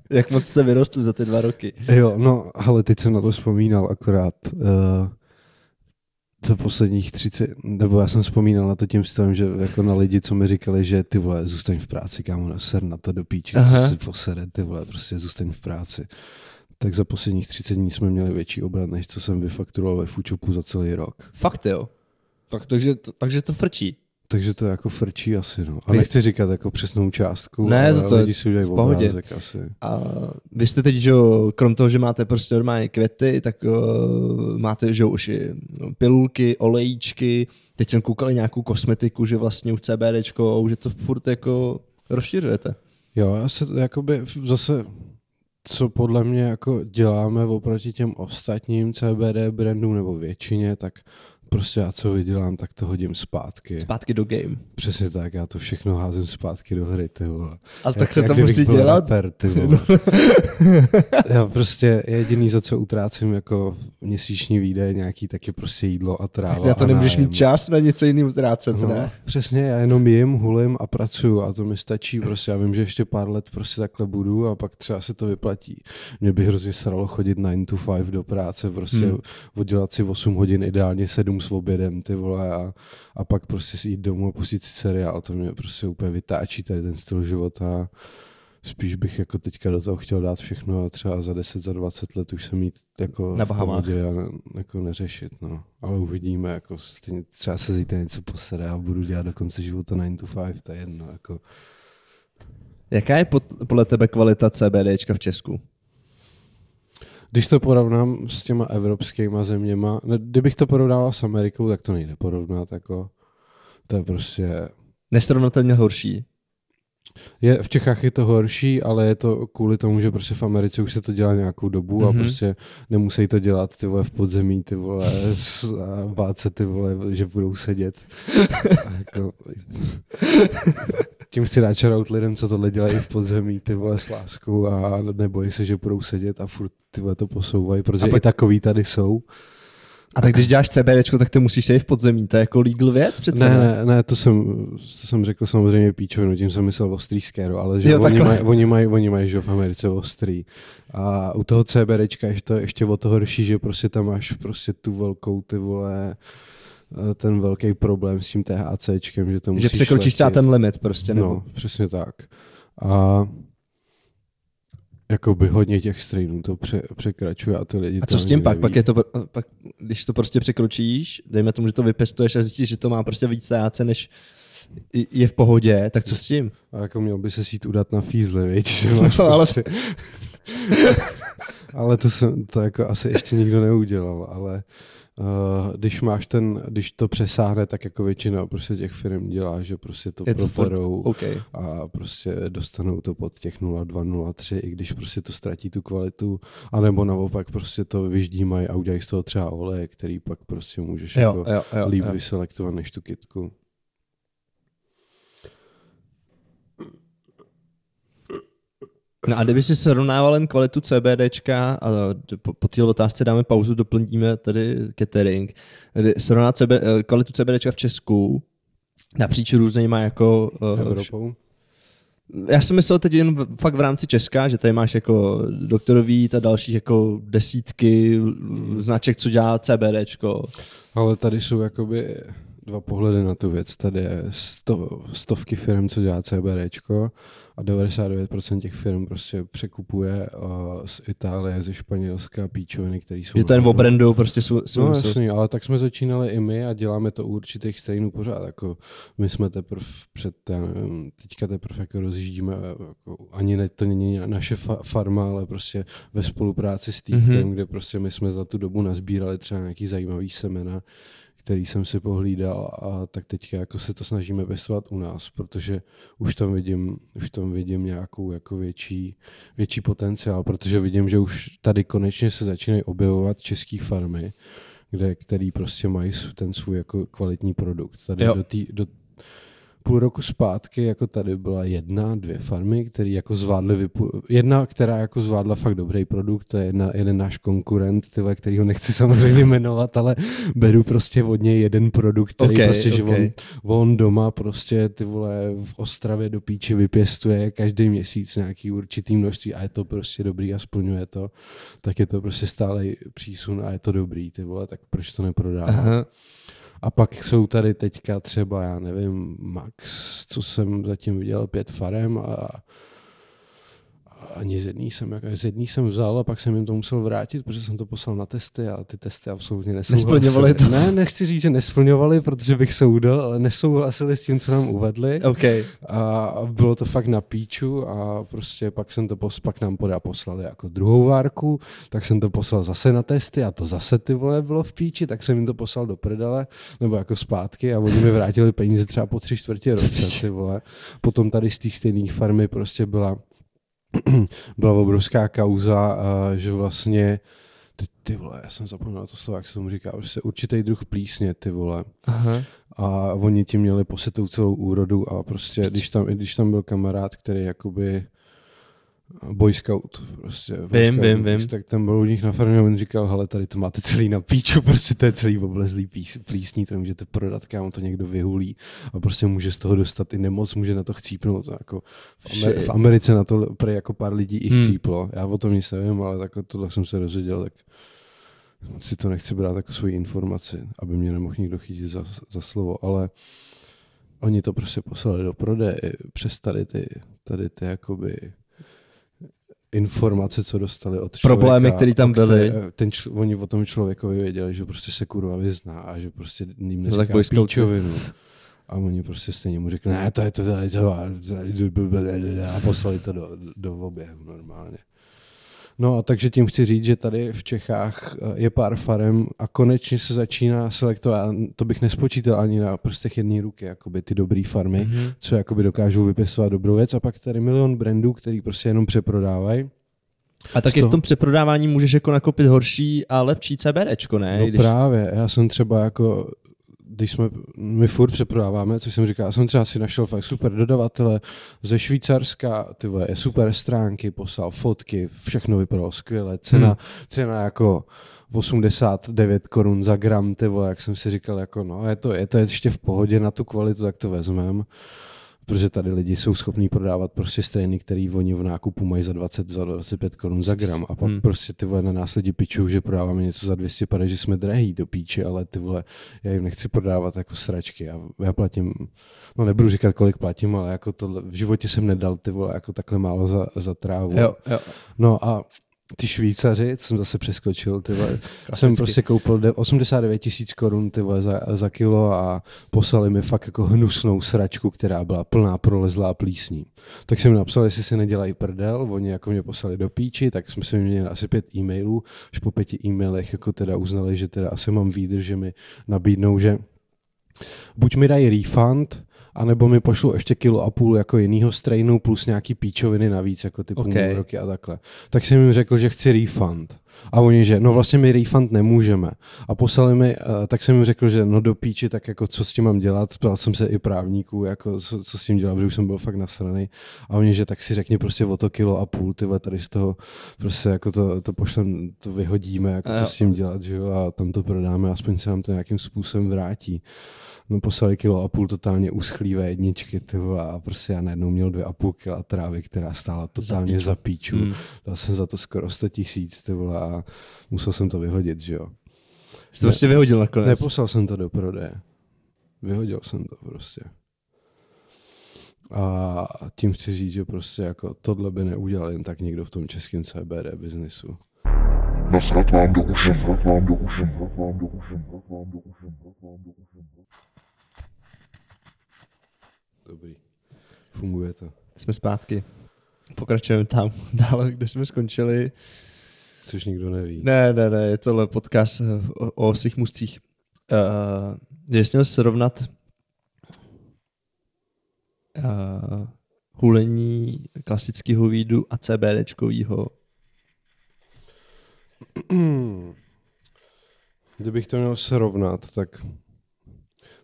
Jak moc jste vyrostli za ty dva roky? Jo, no, ale teď jsem na to vzpomínal akorát uh, za posledních třicet, nebo já jsem vzpomínal na to tím stylem, že jako na lidi, co mi říkali, že ty vole, zůstaň v práci, kámo, ser na to do píči, co si posere, ty vole, prostě zůstaň v práci. Tak za posledních třicet dní jsme měli větší obrat, než co jsem vyfakturoval ve Foodshopu za celý rok. Fakt jo? Tak, takže, takže to frčí. Takže to jako frčí asi, no. A nechci říkat jako přesnou částku, ne, ale to lidi si udělají v obrázek asi. A vy jste teď, že krom toho, že máte prostě normálně květy, tak uh, máte, že už i pilulky, olejíčky, teď jsem koukal nějakou kosmetiku, že vlastně už CBDčko, a už je to furt jako rozšiřujete. Jo, já se jakoby zase, co podle mě jako děláme oproti těm ostatním C B D brandům nebo většině, tak prostě já co vydělám, tak to hodím zpátky. Zpátky do game. Přesně tak, já to všechno házím zpátky do hry, ty vole. Ale tak se to musí dělat. Raper, ty vole. Já prostě jediný, za co utrácím jako měsíční výdaje nějaký, tak je prostě jídlo a tráva. Já to nemůžeš mít čas na něco jiného utrácet, no, ne? Přesně, já jenom jim, hulím a pracuju a to mi stačí. Prostě já vím, že ještě pár let prostě takhle budu a pak třeba se to vyplatí. Mě by hrozně sralo chodit nine to five do práce, prostě hmm. oddělat si osm hodin, ideálně sedm s obědem, ty vole, a, a pak prostě si jít domů a pustit si seriál. To mě prostě úplně vytáčí tady ten styl života. Spíš bych jako teďka do toho chtěl dát všechno a třeba za deset, za dvacet let už se mít jako na Bahamách a ne, jako neřešit, no. Ale uvidíme, jako stejně, třeba se zítra něco posede a budu dělat do konce života nine to five, to je jedno, jako. Jaká je podle tebe kvalita CBDčka v Česku? Když to porovnám s těma evropskýma zeměma, ne, kdybych to porovnával s Amerikou, tak to nejde porovnat, jako to je prostě... Nesrovnatelně horší. Je, v Čechách je to horší, ale je to kvůli tomu, že prostě v Americe už se to dělá nějakou dobu mm-hmm. a prostě nemusí to dělat ty vole v podzemí, ty vole, a bát se ty vole, že budou sedět. Jako... Tím chci dát shoutout lidem, co tohle dělají v podzemí, ty vole, s láskou a nebojí se, že budou sedět a furt ty vole to posouvají, protože pak... i takový tady jsou. A tak když děláš CBDčko, tak to musíš sejít v podzemí, to je jako legal věc přece. Ne, ne, ne, to jsem, to jsem řekl samozřejmě píčovinu, tím jsem myslel ostrý skéro, ale že jo, oni, maj, oni mají, oni mají, že v Americe ostrý. A u toho CBDčka je to ještě o to horší, že prostě tam máš prostě tu velkou, ty vole, ten velký problém s tím THCčkem, že to musíš... Že překročíš celý ten limit prostě, nebo? No, přesně tak. A... Jakoby hodně těch strainů to pře- překračuje a ty lidi... A co s tím pak? Pak, je to, pak, když to prostě překročíš, dejme tomu, že to vypestuješ a zjistíš, že to má prostě víc záce, než je v pohodě, tak co s tím? A jako měl by se jít udat na fízle, víš? No, ale... Prostě... ale to, jsem, to jako asi ještě nikdo neudělal, ale uh, když máš ten, když to přesáhne, tak jako většina prostě těch firm dělá, že prostě to, to properou okay. a prostě dostanou to pod těch nula dva nula tři, i když prostě to ztratí tu kvalitu, anebo naopak prostě to vyždímají a udělají z toho třeba olej, který pak prostě můžeš jo, jako jo, jo, líp jo. vyselektovat než tu kytku. No a kdyby si srovnával jen kvalitu CBDčka, a po, po té otázce dáme pauzu, doplníme tady catering, srovnat CB, kvalitu CBDčka v Česku napříč různýma jako... Evropou. Já jsem myslel teď jen fakt v rámci Česka, že tady máš jako doktorový a dalších jako desítky značek, co dělá CBDčko. Ale tady jsou jakoby dva pohledy na tu věc. Tady je sto, stovky firm, co dělá CBDčko a devadesát devět procent těch firm prostě překupuje z Itálie, ze Španělska píčoviny, které jsou... Že ten v brandu prostě jsou... jsou no jasný, ale tak jsme začínali i my a děláme to u určitých strainů pořád. Jako my jsme teprve před, já nevím, teďka teprve jako rozjíždíme, jako ani ne, to není naše fa- farma, ale prostě ve spolupráci s týmem, mm-hmm. kde prostě my jsme za tu dobu nazbírali třeba nějaký zajímavý semena, který jsem si pohlídal, a tak teď jako se to snažíme pěstovat u nás, protože už tam vidím, už tam vidím nějakou jako větší, větší potenciál, protože vidím, že už tady konečně se začínají objevovat české farmy, kde, který prostě mají ten svůj jako kvalitní produkt. Tady do, tý, do půl roku zpátky jako tady byla jedna, dvě farmy, které jako zvládly vypu- jedna, která jako zvládla fakt dobrý produkt, to je jedna, jeden náš konkurent, tyhle, který ho nechci samozřejmě jmenovat, ale beru prostě od něj jeden produkt, který okay, prostě, okay. že on, on doma prostě ty vole v Ostravě do píči vypěstuje každý měsíc nějaký určitý množství a je to prostě dobrý a splňuje to, tak je to prostě stále přísun a je to dobrý, ty vole, tak proč to neprodávat? A pak jsou tady teďka třeba, já nevím, max, co jsem zatím viděl, pět farem a ani z jedný jsem, jako z jedný jsem vzal a pak jsem jim to musel vrátit, protože jsem to poslal na testy a ty testy absolutně nesouhlasily. Nesplňovali to? Ne, nechci říct, že nesplňovali, protože bych se udal, ale nesouhlasili s tím, co nám uvedli. Okay. A bylo to fakt na píču a prostě pak jsem to pak nám podá poslali jako druhou várku, tak jsem to poslal zase na testy a to zase ty vole bylo v píči, tak jsem jim to poslal do prdele, nebo jako zpátky a oni mi vrátili peníze třeba po tři čtvrtě roce, ty vole. Potom tady z té stejné farmy prostě byla byla obrovská kauza, že vlastně, ty, ty vole, já jsem zapomněl to slovo, jak se tomu říká, prostě určitý druh plísně, ty vole. Aha. A oni tím měli posetou celou úrodu a prostě, když tam, když tam byl kamarád, který jakoby Boy Scout, prostě. Vím, vím, vím. Tak tam byl u nich na farmě a on říkal, hele, tady to máte celý na píču, prostě to je celý oblezlý plísní, to můžete prodat, kámo, to někdo vyhulí a prostě může z toho dostat i nemoc, může na to chcípnout. Jako v, Amer- v Americe na to prý jako pár lidí i hmm. chcíplo. Já o tom nic nevím, ale tak tohle jsem se dozvěděl, tak si to nechci brát jako svoji informaci, aby mě nemohl nikdo chytit za, za slovo, ale oni to prostě poslali do prodeje přes tady ty, tady ty jakoby informace, co dostali od člověka. Problémy, které tam byly. Ten čl- oni o tom člověkovi věděli, že prostě se kurva vyzná a že prostě jim neříká píčovinu. A oni prostě stejně mu řekli, ne, to je to, tady to, a poslali to do, do oběhu normálně. No a takže tím chci říct, že tady v Čechách je pár farem a konečně se začíná selektovat, to bych nespočítal ani na prstech jedné ruky, jakoby ty dobré farmy, mm-hmm. co jakoby dokážou vypěstovat dobrou věc a pak tady milion brandů, který prostě jenom přeprodávají. A taky toho... v tom přeprodávání můžeš jako nakoupit horší a lepší CBDčko, ne? No když... právě, já jsem třeba jako... Když jsme, my furt přeprodáváme, což jsem říkal, já jsem třeba si našel fakt super dodavatele ze Švýcarska, ty vole, super stránky, poslal fotky, všechno vypadalo skvěle, cena, hmm. cena jako osmdesát devět korun za gram, ty vole, jak jsem si říkal, jako no, je to, je to ještě v pohodě na tu kvalitu, tak to vezmeme. Protože tady lidi jsou schopní prodávat prostě strainy, které oni v nákupu mají za dvacet, za dvacet pět korun za gram. A pak hmm. prostě ty vole na nás lidi pičují, že prodáváme něco za dvě stě padesát, že jsme drahý do píči, ale ty vole, já jim nechci prodávat jako sračky. Já, já platím, no nebudu říkat, kolik platím, ale jako tohle, v životě jsem nedal ty vole jako takhle málo za, za trávu. Jo, jo. No a ty Švýcaři, co jsem zase přeskočil, ty vole, jsem prostě koupil osmdesát devět tisíc korun ty vole, za, za kilo a poslali mi fakt jako hnusnou sračku, která byla plná prolezlá plísní. Tak jsem napsal, jestli si nedělají prdel, oni jako mě poslali do píči, tak jsme si měli asi pět e-mailů, až po pěti e-mailech jako teda uznali, že teda asi mám výdrž, že mi nabídnou, že buď mi dají refund, a nebo mi pošlu ještě kilo a půl jako jinýho strainu plus nějaký píčoviny navíc, jako ty plný okay. roky a takhle. Tak jsem jim řekl, že chci refund. A oni, že no vlastně my refund nemůžeme. A poslali mi, tak jsem jim řekl, že no do píči, tak jako co s tím mám dělat. Ptal jsem se i právníků, jako co, co s tím dělám, protože už jsem byl fakt nasranej. A oni, že tak si řekni prostě o to kilo a půl, tyhle tady z toho prostě jako to, to pošlem, to vyhodíme, jako co s tím dělat, že jo, a tam to prodáme, aspoň se nám to nějakým způsobem vrátí. No poslali kilo a půl totálně uschlívé jedničky, ty vole, a prostě já najednou měl dvě a půl kila trávy, která stála totálně za píču. Hmm. Dal jsem za to skoro sto tisíc, ty vole, a musel jsem to vyhodit, že jo. Jsi to prostě vyhodil nakonec? Neposlal jsem to do prodeje. Vyhodil jsem to prostě. A tím chci říct, že prostě jako tohle by neudělal jen tak někdo v tom českém C B D biznesu. Nasrat vám do ušem, nasrat vám do ušem, nasrat vám do ušem, nasrat vám do ušem, nasrat vám do ušem. Dobrý, funguje to. Jsme zpátky. Pokračujeme tam dále, kde jsme skončili. Což nikdo neví. Ne, ne, ne, je tohle podcast o, o svých muscích. Uh, Když jsi měl srovnat uh, hulení klasického weedu a CBDčkovýho. Kdybych to měl srovnat, tak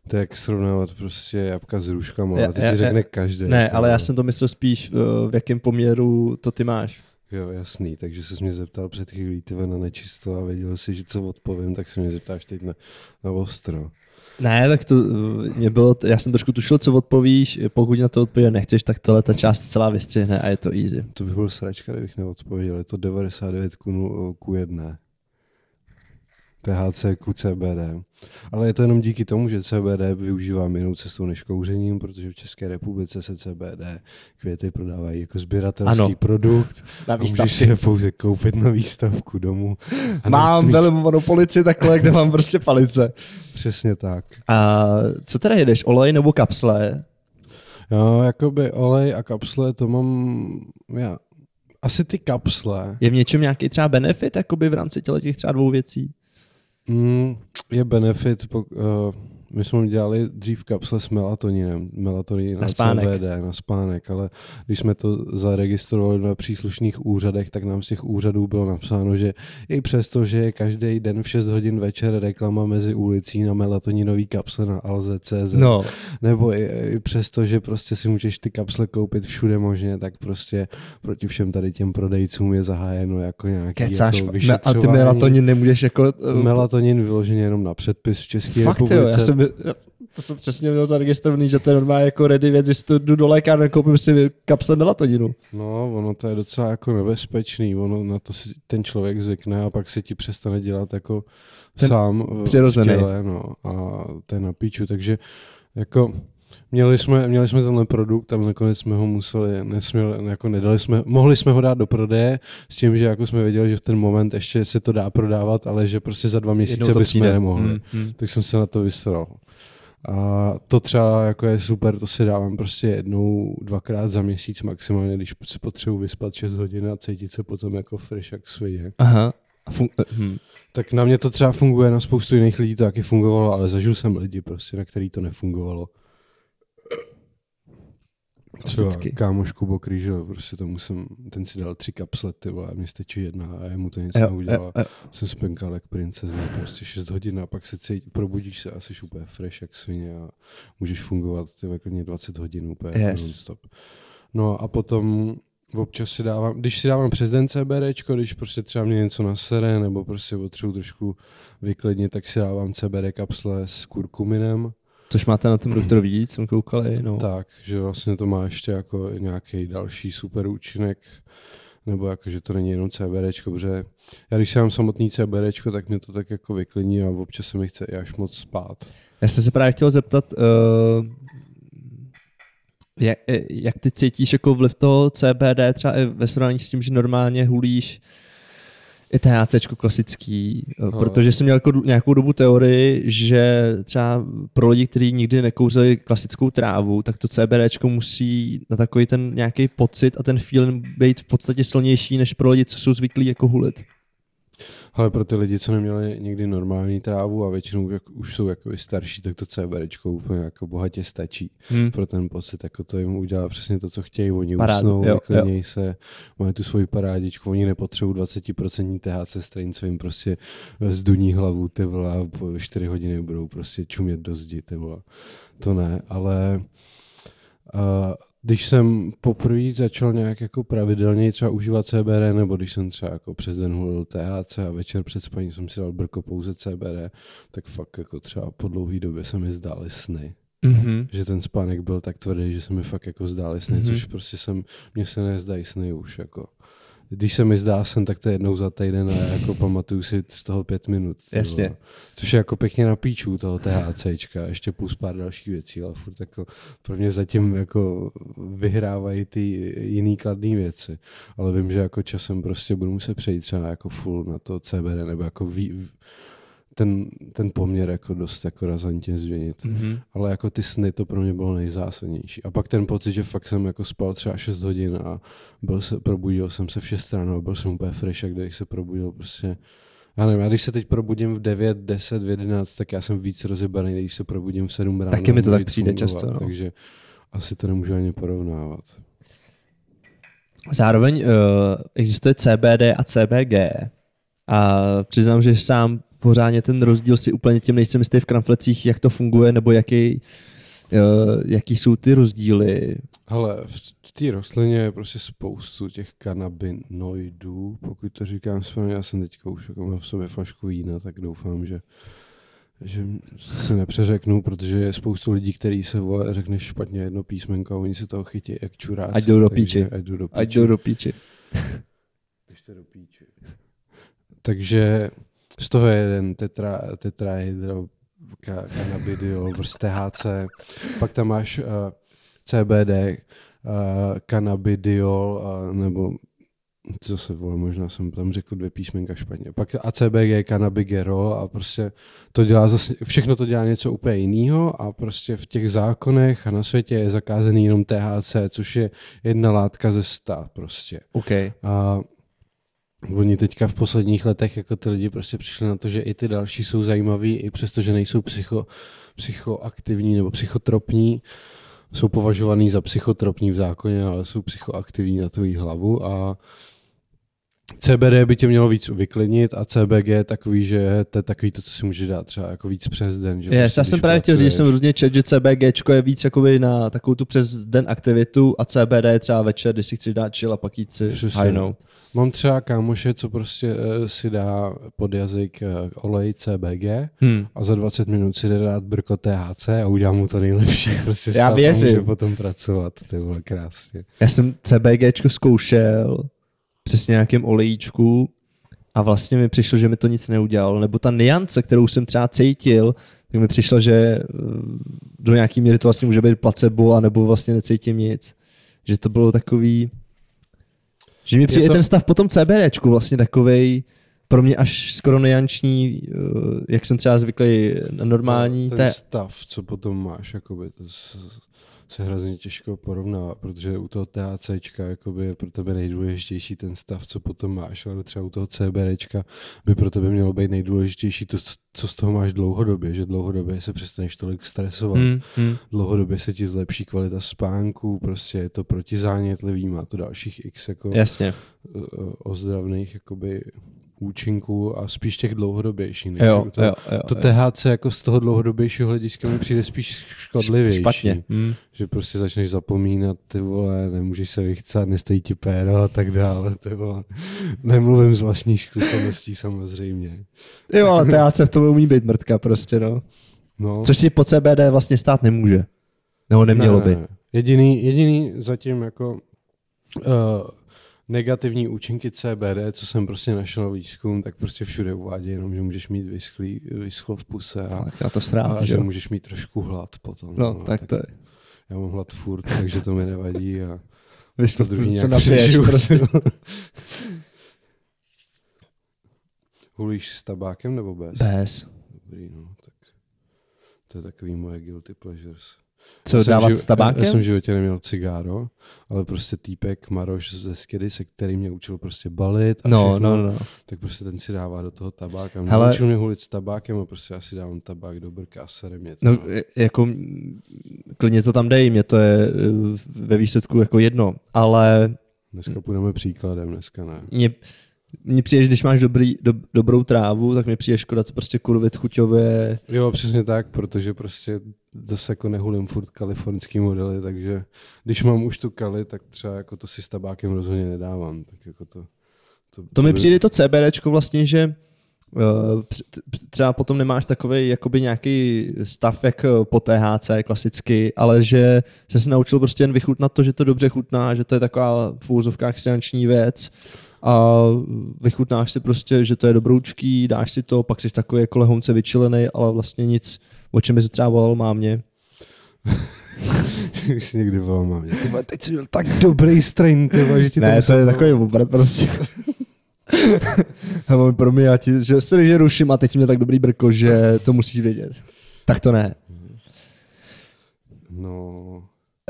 to je jak srovnávat prostě jablka s hruškama, ale to ti řekne každý. Ne, ale já jsem to myslel spíš, v jakém poměru to ty máš. Jo, jasný, takže jsi mě zeptal před chvílí na nečisto a věděl jsi, že co odpovím, tak se mě zeptáš teď na, na ostro. Ne, tak to mě bylo, já jsem trošku tušil, co odpovíš, pokud na to odpovědět nechceš, tak tohle ta část celá vystřihne a je to easy. To by bylo sračka, kdybych neodpověděl, je to devadesát devět ku jedné. T H C ku C B D. Ale je to jenom díky tomu, že C B D využívám jinou cestou než kouřením, protože v České republice se C B D květy prodávají jako sběratelský ano. produkt. Na výstavku. A můžeš si je pouze koupit na výstavku domů. A mám velmi polici takhle, kde mám prostě palice. Přesně tak. A co teda jedeš? Olej nebo kapsle? No, jakoby olej a kapsle to mám já. Asi ty kapsle. Je v něčem nějaký třeba benefit jakoby v rámci těch třeba dvou věcí? Mm, je benefit, uh, my jsme dělali dřív kapsle s melatoninem, melatonin na C B D, na spánek, ale když jsme to zaregistrovali na příslušných úřadech, tak nám z těch úřadů bylo napsáno, že i přesto, že je každý den v šest hodin večer reklama mezi ulicí na melatoninový kapsle na alze tečka cz, no. nebo i, i přesto, že prostě si můžeš ty kapsle koupit všude možně, tak prostě proti všem tady těm prodejcům je zahájeno jako nějaký jako vyšetřování. A ty melatonin nemůžeš jako... Uh, melatonin vyloženě jenom na předpis v České republice. Jsem, to jsem přesně měl zaregistrovaný, že to je normálně jako ready věc, když jdu do lékárny a koupím si kapsle melatoninu. No, ono to je docela jako nebezpečný, ono na to si ten člověk zvykne a pak se ti přestane dělat jako ten sám přirozený. V těle, no, a to je na píču, takže jako... Měli jsme, měli jsme tenhle produkt, tam nakonec jsme ho museli, nesměli, jako nedali jsme, mohli jsme ho dát do prodeje s tím, že jako jsme věděli, že v ten moment ještě se to dá prodávat, ale že prostě za dva měsíce bychom nemohli. Hmm, hmm. Tak jsem se na to vysral. A to třeba jako je super, to si dávám prostě jednou, dvakrát za měsíc maximálně, když se potřebuji vyspat šest hodin a cítit se potom jako fresh jak svině. Aha. Fun- hmm. Tak na mě to třeba funguje, na spoustu jiných lidí to taky fungovalo, ale zažil jsem lidi prostě, na který to nefungovalo. Třeba kámošku Bokrýžo, prostě tomu jsem, ten si dal tři kapsle, ty vole, mě stačí jedna a jemu to nic neudělal. Jsem spenkal jak princezna, prostě šest hodin a pak se cítí, probudíš se a jsi úplně fresh jak svině a můžeš fungovat ty klidně dvacet hodin úplně yes. non-stop. No a potom občas si dávám, když si dávám přes den CBDčko, když prostě třeba mě něco nasere nebo prostě potřebuji trošku vyklidnit, tak si dávám C B D kapsle s kurkuminem. Což máte na tom doktor vidět, jsem koukal i, no. Tak, že vlastně to má ještě jako nějaký další super účinek, nebo jako, že to není jenom CBDčko, protože já když si mám samotný CBDčko, tak mě to tak jako vyklidní a občas se mi chce i až moc spát. Já jsem se právě chtěl zeptat, uh, jak, jak ty cítíš jako vliv toho C B D třeba i ve srovnání s tím, že normálně hulíš i THCčko klasický, no. Protože jsem měl jako nějakou dobu teorii, že třeba pro lidi, kteří nikdy nekouřili klasickou trávu, tak to CBDčko musí na takový ten nějaký pocit a ten feeling být v podstatě silnější, než pro lidi, co jsou zvyklí jako hulit. Ale pro ty lidi, co neměli někdy normální trávu a většinou jak už jsou jakoby starší, tak to CBDčko úplně jako bohatě stačí hmm. pro ten pocit. Jako to jim udělá přesně to, co chtějí. Oni Parád, usnou, vyklidnějí se, mají tu svoji parádičku, oni nepotřebují dvacet procent T H C strain, co jim prostě zduní hlavu, ty vole, a po čtyři hodiny budou prostě čumět do zdi, ty vole. To ne, ale... Uh, Když jsem poprvé začal nějak jako pravidelně třeba užívat C B D, nebo když jsem třeba jako přes den hulil T H C a večer před spaním jsem si dal brko pouze C B D, tak fakt jako třeba po dlouhé době se mi zdály sny. Mm-hmm. Že ten spánek byl tak tvrdý, že se mi fakt jako zdály sny, mm-hmm. což prostě jsem, mně se nezdají sny už jako. Když se mi zdá sen, tak to je jednou za týden a jako pamatuju si z toho pět minut. Jasně. Což je jako pěkně na píču toho THCčka, ještě plus pár dalších věcí, ale furt jako pro mě zatím jako vyhrávají ty jiný kladné věci. Ale vím, že jako časem prostě budu muset přejít třeba jako full na to C B D, nebo jako vý, ten, ten poměr jako dost jako razantně změnit. Mm-hmm. Ale jako ty sny, to pro mě bylo nejzásadnější. A pak ten pocit, že fakt jsem jako spal třeba šest hodin a byl se, probudil jsem se v šest ráno, byl jsem úplně fresh, a když se probudil prostě... Já nevím, já když se teď probudím v devět, deset, jedenáct, tak já jsem víc rozjebaný, když se probudím v sedm ráno. Taky mi to tak přijde fungovat, často. No. Takže asi to nemůžu ani porovnávat. Zároveň uh, existuje C B D a C B G. A přiznám, že sám pořádně ten rozdíl si úplně tím nejsem jistý v kramflecích, jak to funguje, nebo jaký, jaký jsou ty rozdíly. Hele, v té rostlině je prostě spoustu těch kanabinoidů, pokud to říkám správně, já jsem teďka už jako mám v sobě flašku vína, tak doufám, že, že se nepřeřeknu, protože je spoustu lidí, kteří se vole, řekneš špatně jedno písmenko a oni se toho chytí jak čuráci. Ať jdou do píči. Ať jdou do píči. Ať jdou do píči. do píči. Takže... Z toho je jeden tetra, tetrahydrokanabidiol, T H C, pak tam máš uh, C B D, uh, kanabidiol, uh, nebo co se volá, možná jsem tam řekl dvě písmenka špatně, pak A C B G, kanabigerol a prostě to dělá zase, všechno to dělá něco úplně jiného a prostě v těch zákonech a na světě je zakázaný jenom T H C, což je jedna látka ze sta prostě. Okay. Uh, Oni teďka v posledních letech jako ty lidi prostě přišli na to, že i ty další jsou zajímaví, i přesto, že nejsou psycho, psychoaktivní nebo psychotropní, jsou považovaný za psychotropní v zákoně, ale jsou psychoaktivní na tvoji hlavu a C B D by tě mělo víc vyklidnit a C B G je takový, že to je takový to, co si může dát třeba jako víc přes den. Že je, prostě, já jsem právě chtěl říct, že jsem různě čet, že CBGčko je víc jakoby na takovou tu přes den aktivitu a C B D je třeba večer, když si chci dát chill a pak jít si hajnout. Mám třeba kámoše, co prostě si dá pod jazyk olej C B G hmm. a za dvacet minut si jde dát brko T H C a udělá mu to nejlepší. Prostě já věřím. Může potom pracovat, to bylo krásně. Já jsem CBGčko zkoušel přes nějakým olejíčku a vlastně mi přišlo, že mi to nic neudělalo. Nebo ta niance, kterou jsem třeba cítil, tak mi přišlo, že do nějaký míry to vlastně může být placebo a nebo vlastně necítím nic. Že to bylo takový... Že mi přijde to... ten stav po tom CBDčku vlastně takovej pro mě až skoro nejanční, jak jsem třeba zvyklý na normální... Ten té... stav, co potom máš, jakoby... To z... se hrozně těžko porovná, protože u toho THCčka jakoby je pro tebe nejdůležitější ten stav, co potom máš, ale třeba u toho CBDčka by pro tebe mělo být nejdůležitější to, co z toho máš dlouhodobě, že dlouhodobě se přestaneš tolik stresovat, hmm, hmm. dlouhodobě se ti zlepší kvalita spánku, prostě je to protizánětlivý, má to dalších x jako Jasně. ozdravných jakoby účinků a spíš těch dlouhodobější. Než jo, to, jo, jo, to T H C jako z toho dlouhodobějšího hlediska mi přijde spíš škodlivější. Špatně. Mm. Že prostě začneš zapomínat, ty vole, nemůžeš se vychcat, nestojí ti péro a tak dále, ty vole. Nemluvím z vlastních zkušeností samozřejmě. Jo, ale T H C v tom umí být mrtka prostě, no. no. Což si po C B D vlastně stát nemůže. Nebo nemělo ne, by. Ne. Jediný, jediný zatím jako... Uh, negativní účinky C B D, co jsem prostě našel výzkum, tak prostě všude uvádí jenom, že můžeš mít vyschlý, vyschlo v puse a, a, to srát, a že jo? Můžeš mít trošku hlad potom. No, no tak to je. Já mám hlad furt, takže to mi nevadí a to druhý nějak přežiju. Prostě. Hulíš s tabákem nebo bez? Bez. Dobrý, no, tak to je takový moje guilty pleasures. Co dávat s tabákem? Já jsem v životě neměl cigáro, ale prostě týpek Maroš ze Skedy, se který mě učil prostě balit a no, všechno, no, no. Tak prostě ten si dává do toho tabák a mě Hele, učil mě hulit s tabákem a prostě já si dávám tabák do brka a sere mě to. No, jako klidně to tam dej, mě to je ve výsledku jako jedno, ale... Dneska půjdeme příkladem, dneska ne. Mě... Mně přijdeš, když máš dobrý, do, dobrou trávu, tak mi přijde škoda to prostě kurvit chuťově. Jo, přesně tak, protože prostě zase jako nehulím furt kalifornský modely, takže když mám už tu kali, tak třeba jako to si s tabákem rozhodně nedávám. Tak jako to, to, to mi přijde to CBDčko vlastně, že uh, třeba potom nemáš takovej jakoby nějaký stav jak po T H C klasicky, ale že jsem se naučil prostě jen vychutnat to, že to dobře chutná, že to je taková v úvozovkách seanční věc. A vychutnáš si prostě, že to je dobroučký, dáš si to, pak jsi takový jako lehonce vyčilenej, ale vlastně nic, o čem by si třeba volal mámě. Už si někdy volal mámě. Tyba, teď jsi byl tak dobrý strain, tyba, že ti ne, to musel... Ne, to je takový obrat prostě. Hele, pro mě, já ti, že sorry, že ruším a teď jsi měl tak dobrý brko, že to musíš vědět. Tak to ne. No...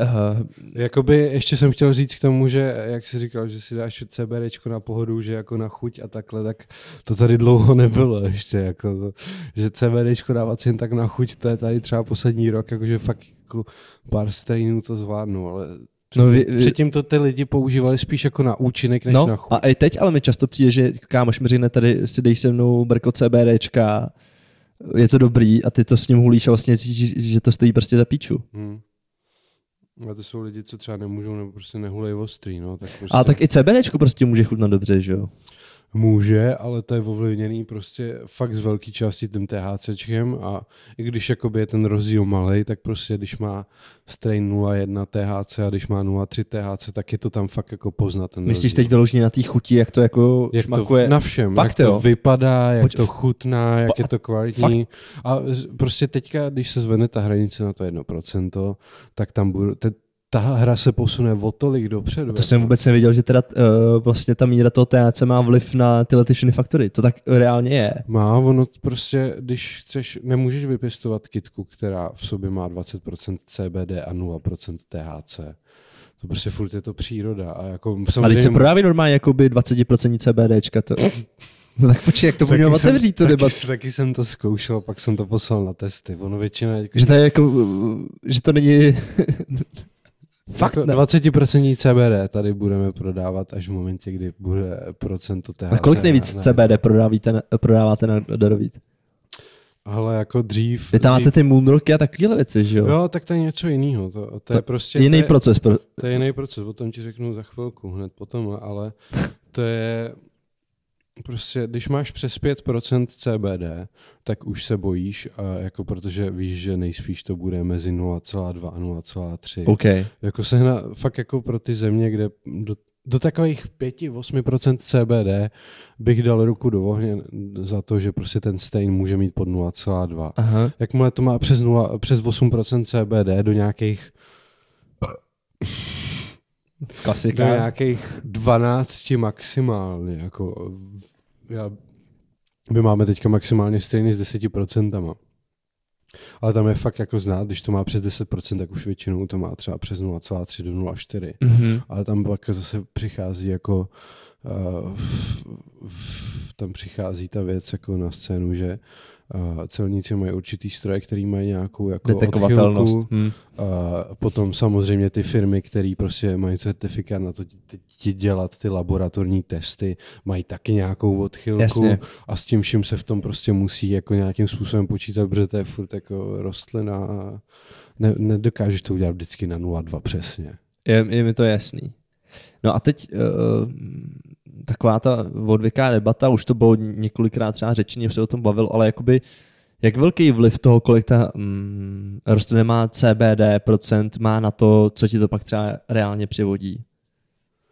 Uh, Jakoby ještě jsem chtěl říct k tomu, že jak jsi říkal, že si dáš CBDčko na pohodu, že jako na chuť a takhle, tak to tady dlouho nebylo ještě, jako to, že CBDčko dávat jen tak na chuť, to je tady třeba poslední rok, jakože fakt jako pár strainů to zvládnu, ale no, vy, vy... předtím to ty lidi používali spíš jako na účinek než no, na chuť. A i teď ale mi často přijde, že kámoš mi řekne, tady si dej se mnou brko CBDčka, je to dobrý a ty to s ním hulíš a vlastně cítíš, že to stojí prostě za píču. Hmm. A to jsou lidi, co třeba nemůžou nebo prostě nehulej ostrý, no. Tak prostě... A tak i CBDčko prostě může chutnat dobře, že jo? Může, ale to je ovlivněný prostě fakt z velké části tím THCčkem a i když jakoby je ten rozdíl malej, tak prostě když má strain nula jedna T H C a když má nula tři T H C, tak je to tam fakt jako poznat ten rozdíl. Myslíš teď vyloženě na té chuti, jak to jako jak šmakuje? To na všem, fakt, jak jo? To vypadá, jak Poč... to chutná, jak je to kvalitní. Fakt. A prostě teďka, když se zvedne ta hranice na to jedno procento, tak tam budu... Te... Ta hra se posune o tolik dopředu. A to jsem vůbec nevěděl, že teda uh, vlastně ta míra toho T H C má vliv na tyhle ty všechny faktory. To tak reálně je. Má, ono prostě, když chceš, nemůžeš vypěstovat kytku, která v sobě má dvacet procent C B D a nula procent T H C. To prostě furt je to příroda. A, jako, samozřejmě... a když se prodávají normálně jakoby dvacet procent CBDčka, to... No tak počkej, jak to budeme otevřít tu debatu. Taky, taky jsem to zkoušel, pak jsem to poslal na testy. Ono většina... Jako... Že, to je jako, že to není... Fakt dvacet procent C B D tady budeme prodávat až v momentě, kdy bude procento T H C. A kolik nejvíc ne, C B D prodáváte, prodáváte na Darovít? Ale jako dřív... Vy tam máte dřív... ty moonrocky a takovéhle věci, že jo? Jo, tak to je něco jiného. To, to, to je prostě... Jiný to proces. Pro... To je jiný proces, o tom ti řeknu za chvilku, hned potom, ale to je... Prostě, když máš přes pět procent C B D, tak už se bojíš, a jako protože víš, že nejspíš to bude mezi nula celá dva a nula celá tři. Okay. Jako se hna, fakt jako pro ty země, kde do, do takových pět až osm procent C B D bych dal ruku do ohně za to, že prostě ten stain může mít pod nula celá dva. Aha. Jakmile to má přes, nula, přes osm procent C B D do nějakých... V klasika. Do nějakých dvanácti maximálně. Jako já, my máme teďka maximálně strainy s deseti procentama. Ale tam je fakt jako znát, když to má přes deset procent, tak už většinou to má třeba přes nula celá tři do nula celá čtyři. Mm-hmm. Ale tam pak zase přichází jako uh, v, v, tam přichází ta věc jako na scénu, že Uh, celníci mají určitý stroje, který mají nějakou jako odchylku. Hmm. Uh, potom samozřejmě ty firmy, které prostě mají certifikát na to ti, ti dělat ty laboratorní testy, mají taky nějakou odchylku. Jasně. A s tím vším se v tom prostě musí jako nějakým způsobem počítat, protože to je furt jako rostlina a ne, nedokážeš to udělat vždycky na nula celá dva přesně. Je, je mi to jasný. No a teď uh, taková ta odvyká debata, už to bylo několikrát třeba řečený, už se o tom bavil, ale jakoby, jak velký vliv toho, kolik ta mm, rostlina má C B D procent, má na to, co ti to pak třeba reálně přivodí?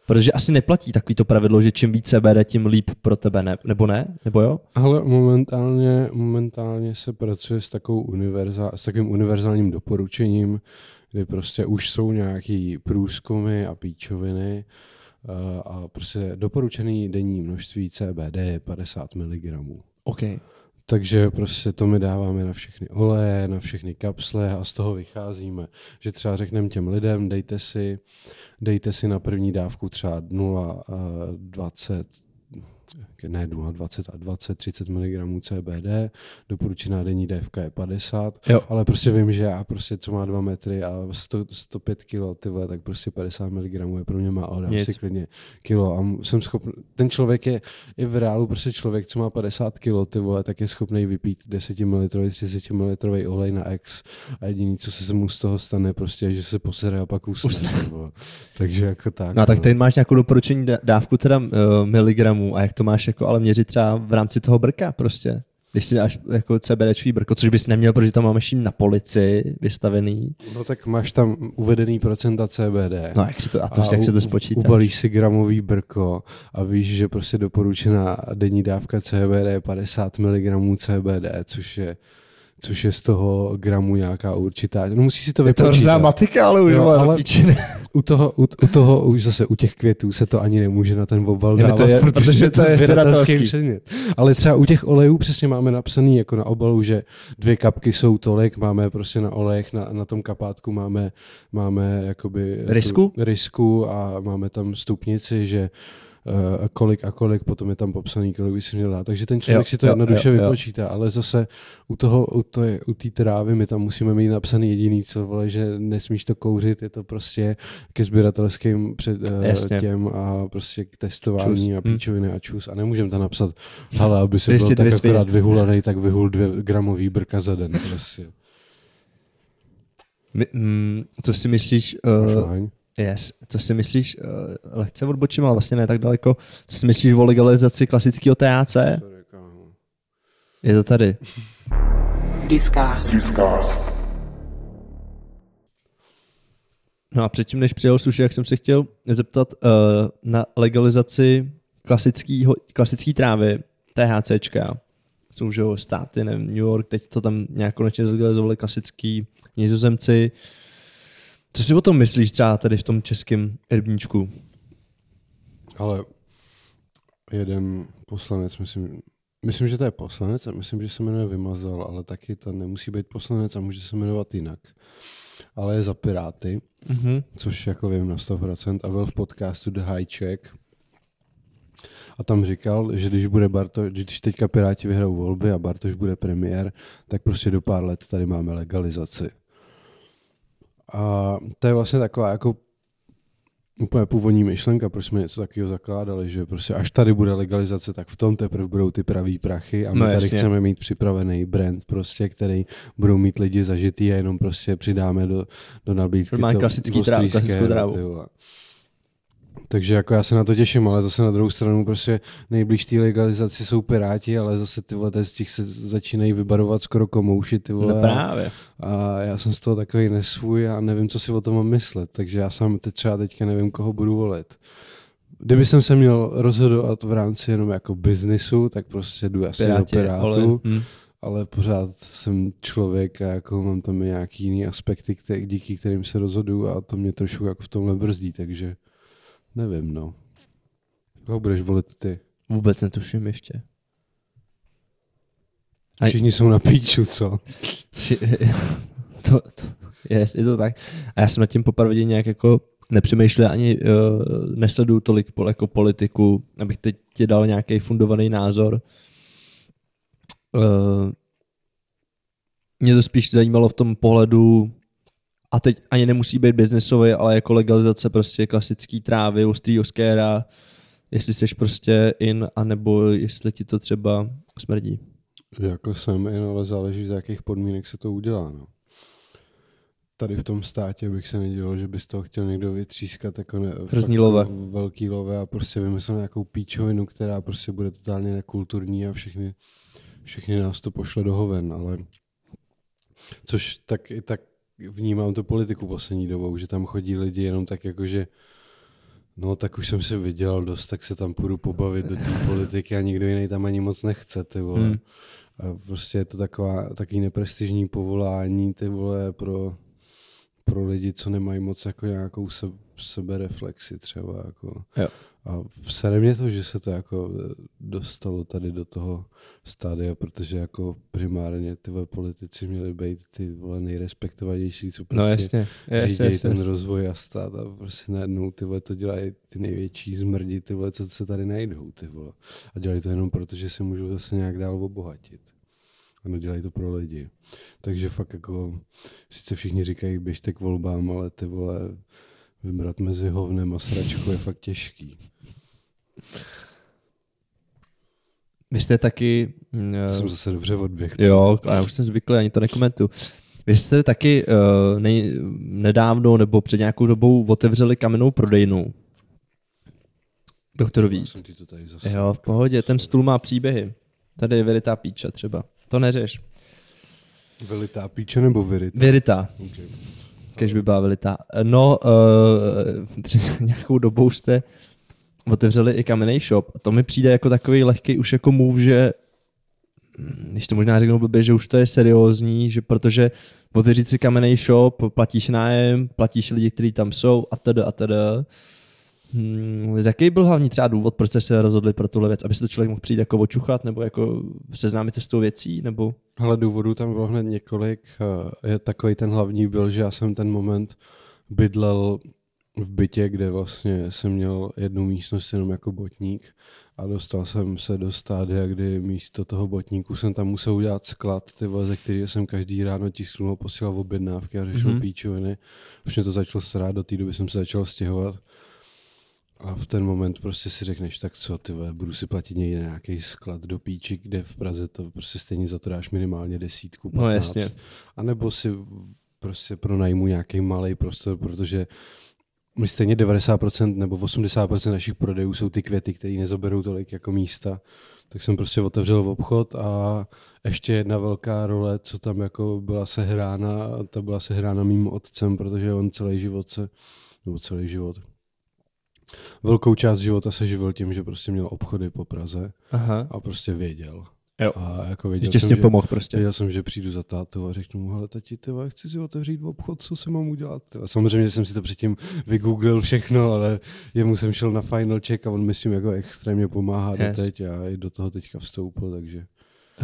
Protože asi neplatí takovýto pravidlo, že čím víc C B D, tím líp pro tebe, ne, nebo ne? Nebo jo? Ale momentálně, momentálně se pracuje s, takovou univerzál, s takovým univerzálním doporučením, kdy prostě už jsou nějaký průzkumy a píčoviny a prostě doporučený denní množství C B D je padesát miligramů. Okay. Takže prostě to my dáváme na všechny oleje, na všechny kapsle a z toho vycházíme. Že třeba řekneme těm lidem, dejte si, dejte si na první dávku třeba nula dvacet, ne dvacet a dvacet, třicet miligramů C B D, doporučená denní dávka je padesát, jo. Ale prostě vím, že já prostě co má dva metry a sto, sto pět kilo, tyhle, tak prostě padesát miligramů je pro mě má, ale dám Nic. si klidně kilo a jsem schopný, ten člověk je i v reálu prostě člověk, co má padesát kilo, tyhle, tak je schopný vypít desetimililitrový, třicet mililitrový olej na X a jediný, co se mu z toho stane, prostě je, že se posere a pak usne. usne. Takže jako tak. No, no. Tak tady máš nějakou doporučení dávku teda uh, miligramů a jak to máš jako ale měřit třeba v rámci toho brka prostě. Když si dáš jako CBDčový brko, což bys neměl, protože tam máš jim na polici vystavený. No tak máš tam uvedený procenta C B D. No jak se to, a to a jak u, se to spočítá? Ubalíš si gramový brko a víš, že prostě doporučená denní dávka C B D je padesát miligramů C B D, což je což je z toho gramu nějaká určitá. No musí si to vypočítat. Je to hrozná matika, ale už no, ale u, toho, u, u toho už zase u těch květů se to ani nemůže na ten obal dávat, je, protože, protože to je zvědatelský předmět. Ale třeba u těch olejů přesně máme napsaný jako na obalu, že dvě kapky jsou tolik, máme prostě na olejech, na, na tom kapátku máme, máme jakoby rysku? rysku a máme tam stupnici, že Uh, kolik a kolik, potom je tam popsaný, kolik by si měl dát. Takže ten člověk jo, si to jo, jednoduše jo, vypočítá, jo. Ale zase u toho, u té u trávy my tam musíme mít napsaný jediný, co vole, že nesmíš to kouřit, je to prostě ke sběratelským před uh, těm a prostě k testování čus. A píčoviny hmm. a čus. A nemůžeme tam napsat, ale aby se byl tak akorát vyhulanej, tak vyhul dvě gramový brka za den. Prostě. My, mm, co si myslíš? Uh... Yes. Co si myslíš, uh, lehce odbočím, ale vlastně ne tak daleko, co si myslíš o legalizaci klasického T H C? Je to tady. Discuss. No a předtím, než přijel sluši, jak jsem se chtěl zeptat uh, na legalizaci klasické trávy, THCčka. Jsou už státy, nevím, New York, teď to tam nějak konečně zlegalizovali klasický Nizozemci. Co si o tom myslíš třeba tady v tom českém rybníčku? Ale jeden poslanec, myslím, myslím, že to je poslanec a myslím, že se jmenuje Vymazal, ale taky to nemusí být poslanec a může se jmenovat jinak. Ale je za Piráty, mm-hmm. což jako vím na sto procent a byl v podcastu The High Check. A tam říkal, že když bude Bartoš, když teďka Piráti vyhrajou volby a Bartoš bude premiér, tak prostě do pár let tady máme legalizaci. A to je vlastně taková jako úplně původní myšlenka, proč jsme něco takového zakládali, že prostě až tady bude legalizace, tak v tom teprve budou ty pravý prachy a my no, tady jasně. chceme mít připravený brand, prostě, který budou mít lidi zažitý a jenom prostě přidáme do, do nabídky to klasický tráv, klasickou trávu. Takže jako já se na to těším, ale zase na druhou stranu prostě nejblíž té legalizaci jsou Piráti, ale zase ty vole z těch se začínají vybarovat skoro komouši, ty vole. No právě. A já jsem z toho takový nesvůj a nevím, co si o tom mám myslet, takže já sám teď třeba teďka nevím, koho budu volit. Kdyby jsem se měl rozhodovat v rámci jenom jako biznisu, tak prostě jdu asi Piráti, do Pirátů. Ale pořád jsem člověk a jako mám tam nějaký jiný aspekty, který, díky kterým se rozhoduju a to mě trošku jako v tomhle brzdí, takže nevím, no. Koho budeš volit ty? Vůbec netuším ještě. Všichni Aj. jsou na píču, co? to, to, yes, je to tak. A já jsem nad tím poprvé nějak jako nepřemýšlel ani uh, nesleduju tolik jako politiku, abych teď ti dal nějaký fundovaný názor. Uh, mě to spíš zajímalo v tom pohledu, a teď ani nemusí být biznesový, ale jako legalizace prostě klasický trávy, ostrýho skéra, jestli jsi prostě in, anebo jestli ti to třeba smrdí. Jako jsem in, ale záleží, z jakých podmínek se to udělá. No. Tady v tom státě bych se nedělal, že by z toho chtěl někdo vytřískat jako ne, love. velký love a prostě vymyslel nějakou píčovinu, která prostě bude totálně nekulturní a všechny, všechny nás to pošle do hoven, ale což tak i tak vnímám tu politiku poslední dobou, že tam chodí lidi jenom tak jako, že no tak už jsem si vydělal dost, tak se tam půjdu pobavit do té politiky a nikdo jiný tam ani moc nechce, ty vole. Hmm. A prostě je to taková, takový neprestižní povolání, ty vole, pro, pro lidi, co nemají moc jako nějakou se, sebereflexi třeba. Jako. Jo. A vsere mě to, že se to jako dostalo tady do toho stádia, protože jako primárně ty politici měli být ty vole nejrespektovanější, co prostě no jasně, jasně, řídějí jasně, ten jasně. rozvoj a stát a prostě najednou ty vole to dělají ty největší zmrdí, ty vole, co se tady najdou, ty vole. A dělají to jenom proto, že se můžou zase nějak dál obohatit. Ano, dělají to pro lidi. Takže fakt jako, sice všichni říkají, běžte k volbám, ale ty vole, vybrat mezi hovnem a sračkou je fakt těžký. Vy jste taky... Jsem zase dobře odběhl. Jo, a já už jsem zvyklý, ani to nekomentuju. Vy jste taky nej, nedávno nebo před nějakou dobou otevřeli kamennou prodejnu. Doktor Vít. Jo, v pohodě, ten stůl má příběhy. Tady je Veritá píča třeba. To neřeš. Velitá píče nebo veritá? Veritá. Okay. Kež by byla velitá. No, uh, třeba nějakou dobou jste otevřeli i kamenný shop. A to mi přijde jako takový lehký už jako move, že když to možná řeknu blbě, že už to je seriózní, že protože otevřít si kamenný shop, platíš nájem, platíš lidi, kteří tam jsou a teda a teda. Hmm, jaký byl hlavní třeba důvod, proč jste se rozhodli pro tuhle věc? Aby se to člověk mohl přijít jako očuchat nebo jako seznámit se s tou věcí? Nebo... Hele, důvodů tam bylo hned několik. Takový ten hlavní byl, že já jsem ten moment bydlel v bytě, kde vlastně jsem měl jednu místnost jenom jako botník a dostal jsem se do stádia, kdy místo toho botníku jsem tam musel udělat sklad, ty vole, ze kterých jsem každý ráno tisknul, posílal objednávky a řešil mm-hmm. píčoviny. Už mě to začalo srát, do té doby jsem se začal stěhovat. A v ten moment prostě si řekneš, tak co ty ve, budu si platit někde nějaký sklad do píči, kde v Praze to prostě stejně za to dáš minimálně desítku, patnáct. No jasně. A nebo si prostě pronajmu nějaký malý prostor, protože my stejně devadesát procent nebo osmdesát procent našich prodejů jsou ty květy, které nezoberou tolik jako místa. Tak jsem prostě otevřel v obchod a ještě jedna velká role, co tam jako byla sehrána, ta byla sehrána mým otcem, protože on celý život se, nebo celý život, velkou část života se živil tím, že prostě měl obchody po Praze. Aha. A prostě věděl. Jo. A jako věděl jsem, že, pomohl prostě. Věděl jsem, že přijdu za tátou a řeknu mu, hele tati, tyva, chci si otevřít obchod, co se mám udělat? A samozřejmě jsem si to předtím vygooglil všechno, ale jemu jsem šel na final check a on mi s tím jako extrémně pomáhá yes. doteď a i do toho teďka vstoupil, takže...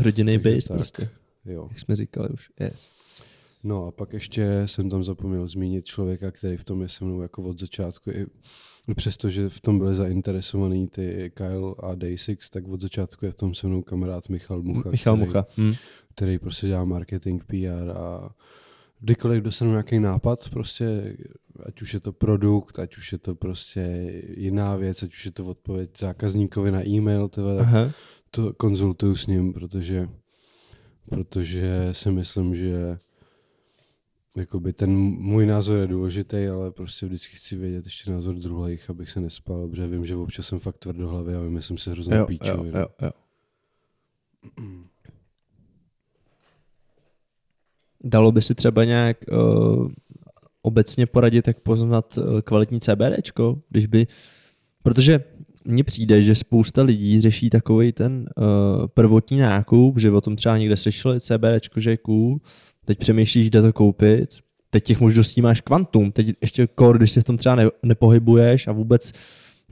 Rodinný base tak, prostě, jo. Jak jsme říkali už, yes. No a pak ještě jsem tam zapomněl zmínit člověka, který v tom je se mnou jako od začátku i přestože v tom byli zainteresovaný ty Kyle a Day six, tak od začátku je v tom se mnou kamarád Michal Mucha, Michal který, Mucha. Hmm. který prostě dělá marketing, P R a kdykoliv dostanu nějaký nápad, prostě, ať už je to produkt, ať už je to prostě jiná věc, ať už je to odpověď zákazníkovi na e-mail, tak to konzultuju s ním, protože, protože si myslím, že jakoby ten můj názor je důležitý, ale prostě vždycky chci vědět ještě názor druhých, abych se nespal, protože vím, že občas jsem fakt tvrdohlavý a vymyslím se hrozně píčovinu. Dalo by si třeba nějak uh, obecně poradit, jak poznat kvalitní CBDčko, když by, protože mně přijde, že spousta lidí řeší takovej ten uh, prvotní nákup, že o tom třeba někde slyšeli CBDčko, že je cool, teď přemýšlíš, kde to koupit, teď těch možností máš kvantum, teď ještě kor, když se v tom třeba ne, nepohybuješ a vůbec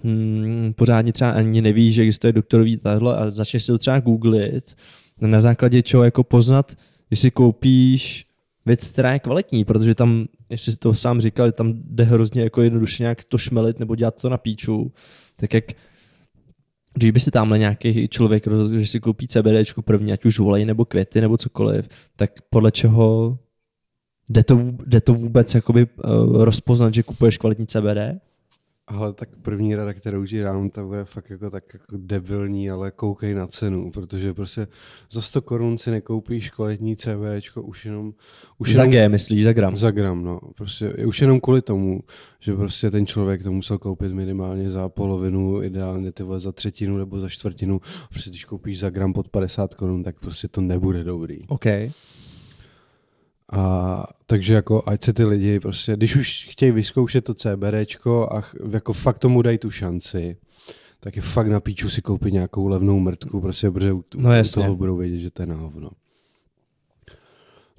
hmm, pořádně třeba ani nevíš, že existuje Doktor Vít a začneš si to třeba googlit, na základě čeho jako poznat, jestli koupíš věc, která je kvalitní, protože tam, jestli jsi to sám říkal, tam jde hrozně jako jednoduše nějak to šmelit nebo dělat to na píču, tak jak když by si tamhle nějaký člověk rozhodl, že si koupí CBDčku první, ať už olej nebo květy nebo cokoliv, tak podle čeho jde to, jde to vůbec jakoby rozpoznat, že kupuješ kvalitní C B D? Ale tak první rada, kterou ti dám, ta bude fakt jako tak jako debilní, ale koukej na cenu, protože prostě za sto korun si nekoupíš kvalitní CBDčko už jenom... Už za jenom, G, myslíš, za gram. Za gram, no. Prostě už jenom kvůli tomu, že prostě ten člověk to musel koupit minimálně za polovinu, ideálně ty vole za třetinu nebo za čtvrtinu. Prostě když koupíš za gram pod padesát korun, tak prostě to nebude dobrý. Okay. A takže jako ať se ty lidi prostě, když už chtějí vyzkoušet to CBDčko a jako fakt tomu dají tu šanci, tak je fakt na píču si koupit nějakou levnou mrtku, prostě, protože u, no u toho budou vědět, že to je na hovno.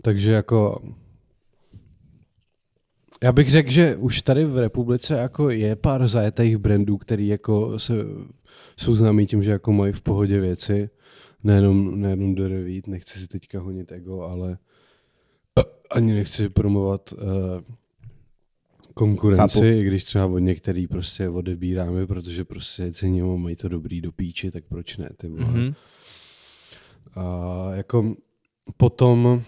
Takže jako Já bych řekl, že už tady v republice jako je pár zajetých brandů, který jako se, jsou známí tím, že jako mají v pohodě věci. Nejenom, nejenom do revít, nechci si teďka honit ego, ale ani nechci promovat uh, konkurenci, Chápu. I když třeba od některých prostě odebíráme, protože prostě ceníme, mají to dobrý do píči, tak proč ne, ty vole. Mm-hmm. A jako potom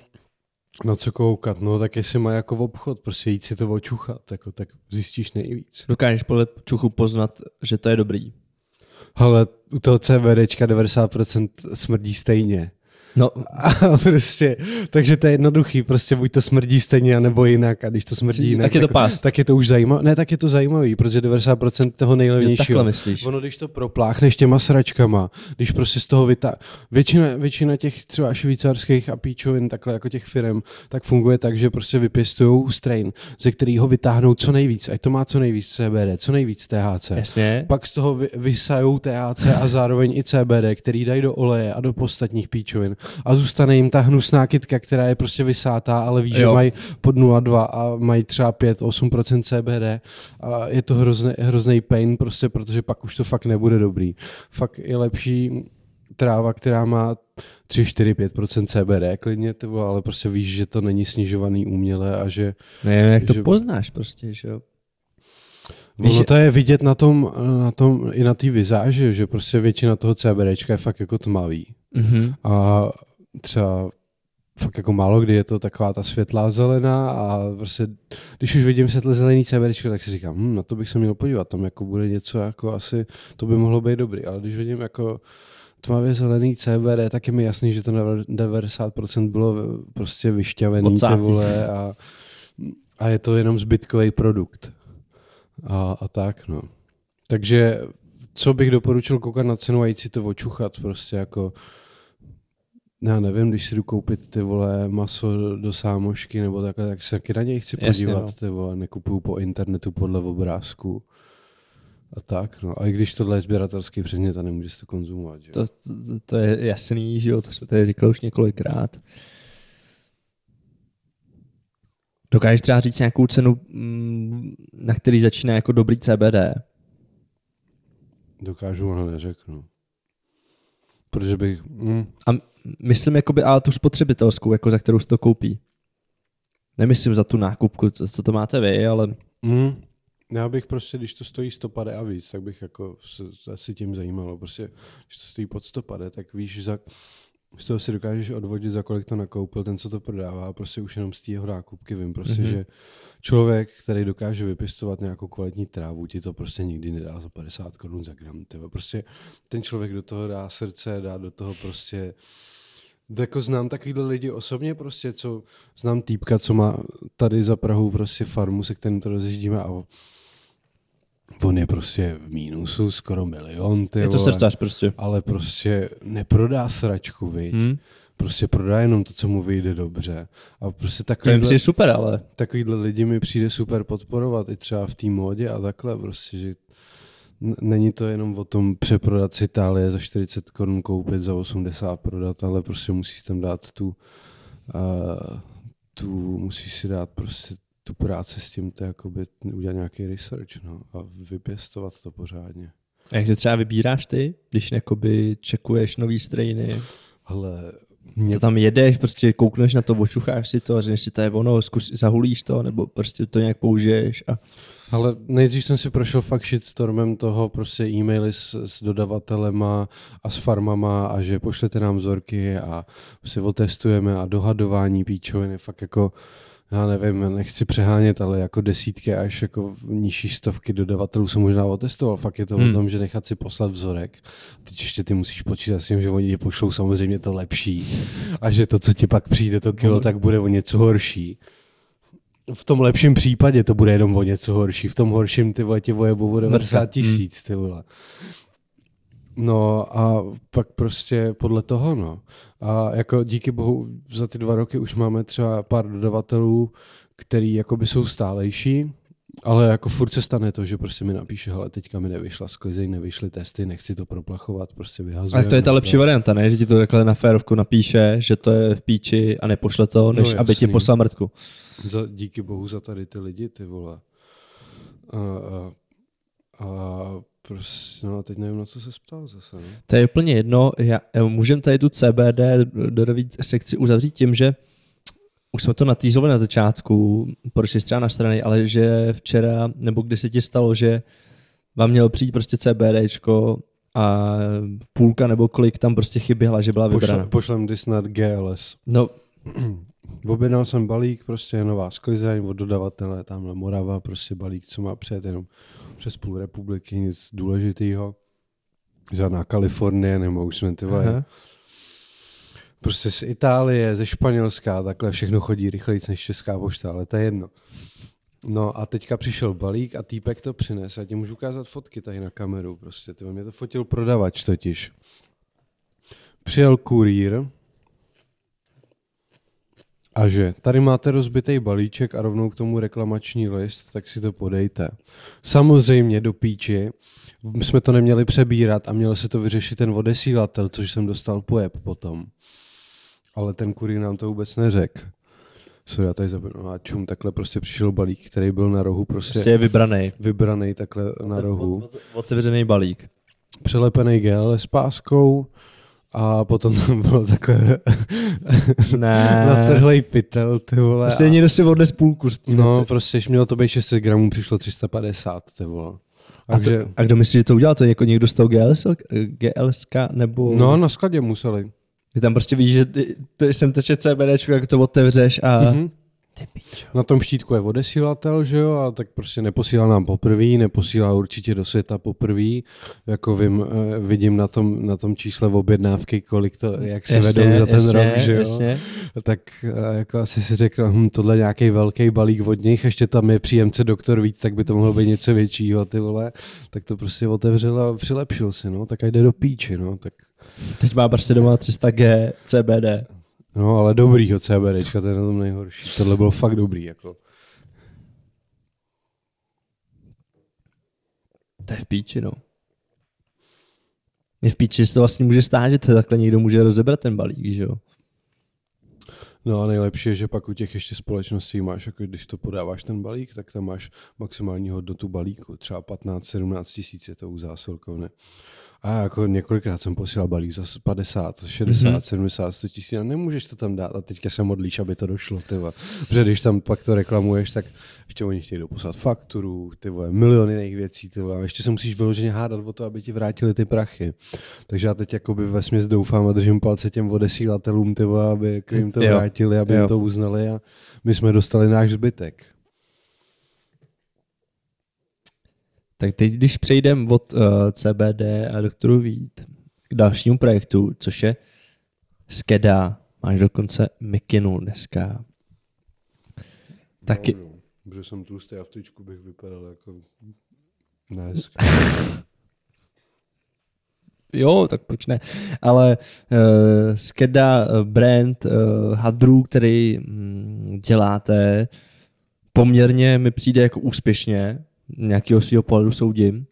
na co koukat, no tak jestli má jako obchod, prostě jít si to očuchat, jako, tak zjistíš nejvíc. Dokážeš podle čuchu poznat, že to je dobrý. Ale u toho CBDčka devadesát procent smrdí stejně. No. A prostě, takže to je jednoduchý, prostě buď to smrdí stejně, anebo jinak, a když to smrdí jinak, tak je to, past. Tak, tak je to už zajímavý, ne, tak je to zajímavý, protože devadesát procent toho nejlevnějšího, ono když to propláchneš těma sračkama, když prostě z toho vytáhneš, většina, většina těch třeba švýcarských a píčovin, takhle jako těch firem, tak funguje tak, že prostě vypěstujou strain, ze kterého vytáhnou co nejvíc, ať to má co nejvíc C B D, co nejvíc T H C, Jasně. pak z toho vy, vysajou T H C a zároveň i C B D, který dají do oleje a do ostatních píčovin. A zůstane jim ta hnusná kytka, která je prostě vysátá, ale ví, že jo. mají pod nula celá dva a mají třeba pět až osm procent C B D. A je to hrozný, hrozný pain, prostě, protože pak už to fakt nebude dobrý. Fakt je lepší tráva, která má tři, čtyři, pět procent C B D klidně, tyvo, ale prostě víš, že to není snižovaný uměle a že... Ne, jak to že... poznáš prostě, že jo? Ono to je vidět na tom, na tom i na té vizáži, že prostě většina toho CBDčka je fakt jako tmavý. Mm-hmm. A třeba fakt jako málo kdy je to taková ta světlá zelená a prostě, když už vidím světle zelený CBDčko, tak si říkám, hm, na to bych se měl podívat, tam jako bude něco, jako asi to by mohlo být dobrý, ale když vidím jako tmavě zelený C B D, tak je mi jasný, že to na devadesát procent bylo prostě vyšťavený, ty vole, a, a je to jenom zbytkový produkt. A, a tak, no. Takže co bych doporučil koukat na cenu a jít si to očuchat, prostě jako, já nevím, když si jdu koupit, ty vole, maso do sámošky nebo takhle, tak se taky na něj chci podívat, Jasně, no. ty vole, nekupuju po internetu podle obrázku a tak, no. A i když tohle je sběratelský předmět a nemůžeš to konzumovat, že jo? To, to, to je jasný, že jo, to jsme tady říkali už několikrát. Dokážeš třeba říct nějakou cenu, na který začíná jako dobrý C B D? Dokážu, ale neřeknu. Protože bych... Mm. A myslím, jakoby, ale tu spotřebitelskou, jako za kterou se to koupí. Nemyslím za tu nákupku, co to máte vy, ale... Mm. Já bych prostě, když to stojí sto pade a víc, tak bych jako se asi tím zajímalo. Prostě, když to stojí pod sto pade, tak víš, za... z toho si dokážeš odvodit, za kolik to nakoupil ten, co to prodává, prostě už jenom z té jeho nákupky vím, prostě, mm-hmm. že člověk, který dokáže vypěstovat nějakou kvalitní trávu, ti to prostě nikdy nedá za padesát korun za gram, tyba. Prostě ten člověk do toho dá srdce, dá do toho prostě, jako znám takovýhle lidi osobně prostě, co znám týpka, co má tady za Prahu prostě farmu, se kterým to rozjíždíme a on je prostě v mínusu, skoro milion, ty vole, je to srdcař prostě. Ale prostě neprodá sračku, viď. Hmm. Prostě prodá jenom to, co mu vyjde dobře. A prostě takovýhle, super, ale. takovýhle lidi mi přijde super podporovat i třeba v té módě a takhle prostě, že n- není to jenom o tom přeprodat z Itálie za čtyřicet korun, koupit za osmdesát, prodat, ale prostě musíš tam dát tu, uh, tu musíš si dát prostě tu práci s tím, to jakoby udělat nějaký research, no, a vypěstovat to pořádně. A jak to třeba vybíráš ty, když jakoby čekuješ nový strainy? Ale mě... To tam jedeš, prostě koukneš na to, očucháš si to a říkáš si, to je ono, zkus, zahulíš to, nebo prostě to nějak použiješ. A... Ale nejdřív jsem si prošel fakt shitstormem toho, prostě e-maily s, s dodavatelema a s farmama a že pošlete nám vzorky a si otestujeme a dohadování píčoviny, fakt jako já nevím, nechci přehánět, ale jako desítky až jako nižší stovky dodavatelů jsem možná otestoval. Fakt je to hmm. o tom, že nechat si poslat vzorek. Teď ještě ty musíš počítat s tím, že oni ti pošlou samozřejmě to lepší a že to, co ti pak přijde to kilo, tak bude o něco horší. V tom lepším případě to bude jenom o něco horší. V tom horším ty vole tě vojebou bude devadesát tisíc, ty vole. No a pak prostě podle toho, no. A jako díky bohu za ty dva roky už máme třeba pár dodavatelů, který jakoby jsou stálejší Ale jako furt se stane to, že prostě mi napíše, hele, teďka mi nevyšla sklizeň, nevyšly testy, nechci to proplachovat, prostě vyhazuji. Ale to je ta lepší varianta, ne? Že ti to takhle na férovku napíše, že to je v píči a nepošle to, než no, aby ti poslal mrtku. Za, díky bohu za tady ty lidi, ty vole. A, a, a prostě, no teď nevím, na co se ptal zase. Ne? To je úplně jedno, já, můžeme tady tu C B D dorový sekci uzavřít tím, že už jsme to natýzovali na začátku, proč jsi třeba na straně, ale že včera, nebo kdy se ti stalo, že vám mělo přijít prostě CBDčko a půlka nebo kolik tam prostě chyběla, že byla vybrána. Pošlem kdy snad G L S. No. Objednal jsem balík, prostě nová sklizeň od dodavatele, tamhle Morava, prostě balík, co má přijet jenom přes půl republiky, nic důležitýho. Žádná Kalifornie, nebo už jsme ty vaje. Prostě z Itálie, ze Španělska, takhle všechno chodí rychleji než Česká pošta, ale to je jedno. No a teďka přišel balík a týpek to přines. Já ti můžu ukázat fotky tady na kameru. Prostě. Ty mě to fotil prodavač totiž. Přijel kurýr a že tady máte rozbitej balíček a rovnou k tomu reklamační list, tak si to podejte. Samozřejmě do píči. My jsme to neměli přebírat a měl se to vyřešit ten odesílatel, což jsem dostal pojeb potom. Ale ten kurýr nám to vůbec neřekl. Sorry, já tady zapomínám. A čum, takhle prostě přišel balík, který byl na rohu. Prostě, prostě je vybraný. Vybraný takhle na rohu. Otevřený balík. Přelepený gel s páskou a potom tam bylo takhle ne. Natrhlej pytel, ty vole. Prostě a... někdo si odnes půlku z tím. No, prostě mělo to být šest set gramů, přišlo tři sta padesát, ty vole. A, to, že... a kdo myslí, že to udělal? To je jako někdo z toho G L S K nebo... No, na skladě museli. Ty tam prostě víš, že ty, ty jsem teče CBDčko, jak to otevřeš a... Mm-hmm. Ty píčo. Na tom štítku je odesílatel, že jo, a tak prostě neposílá nám poprvý, neposílá určitě do světa poprvý, jako vím, vidím na tom, na tom čísle objednávky, kolik to, jak se jasně, vedou za ten jasně, rok, že jo, jasně. Tak jako asi si řekl, hm, tohle nějaký velký balík od nich, ještě tam je příjemce doktor Vít, tak by to mohlo být něco většího, ty vole, tak to prostě otevřel a přilepšil si, no, tak a jde do píči, no, tak... Teď má prostě doma tři sta gramů C B D. No, ale dobrýho CBDčka, to je na tom nejhorší. Tohle bylo fakt dobrý, jako. To je v píči, no. Je v píči, že to vlastně může stát, že to takhle někdo může rozebrat ten balík, že jo? No a nejlepší je, že pak u těch ještě společností máš, jako když to podáváš ten balík, tak tam máš maximální hodnotu balíku, třeba patnáct sedmnáct tisíc je to u zásilkovny. A jako několikrát jsem posílal balík za padesát, šedesát, mm-hmm. sedmdesát, sto tisíc a nemůžeš to tam dát a teďka se modlíš, aby to došlo, tyva. Protože když tam pak to reklamuješ, tak ještě oni chtějí doposlat fakturu, tyva, miliony jiných věcí, tyva. A ještě se musíš vyloženě hádat o to, aby ti vrátili ty prachy. Takže já teď jakoby vesměs doufám a držím palce těm odesílatelům, tyva, aby jim to vrátili, aby jo. jim to uznali a my jsme dostali náš zbytek. Tak teď, když přejdeme od uh, C B D a doktoru Vít k dalšímu projektu, což je Skeda, máš dokonce mikinu dneska. Taky... No, no. Protože jsem tlustý a v tyčku bych vypadal jako dnes. Jo, tak proč ne. Ale uh, Skeda, brand uh, hadrů, který mm, děláte, poměrně mi přijde jako úspěšně, nějakého svého pohledu soudím.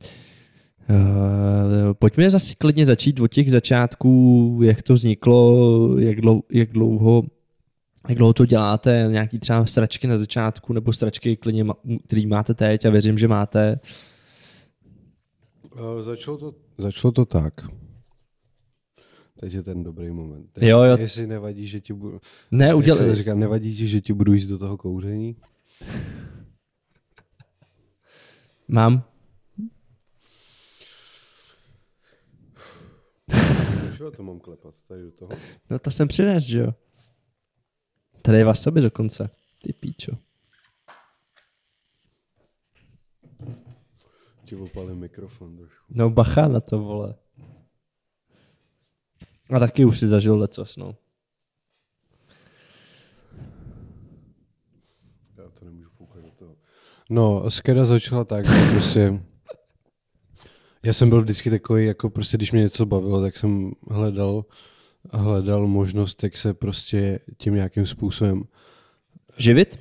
Uh, pojďme zase klidně začít od těch začátků, jak to vzniklo, jak dlouho, jak dlouho, jak dlouho to děláte, nějaký třeba sračky na začátku, nebo sračky, klidně, který máte teď a věřím, že máte. Uh, začalo, to, začalo to tak. Teď je ten dobrý moment. Teď, jo, jo. Jestli nevadí, že ti budu... Ne, udělej. Říkám, nevadí ti, že ti budu jít do toho kouření? Mám. Čeho to mám klepat? Tady do toho? No to jsem přines, že jo? Tady je wasabi dokonce. Ty píčo. Ti opalím mikrofon trošku. No bacha na to, vole. A taky už si zažil lecos, no. Já to nemůžu foukat do toho. No, Skeda začala tak, že prostě já jsem byl vždycky takový, jako prostě když mě něco bavilo, tak jsem hledal hledal možnost, jak se prostě tím nějakým způsobem živit?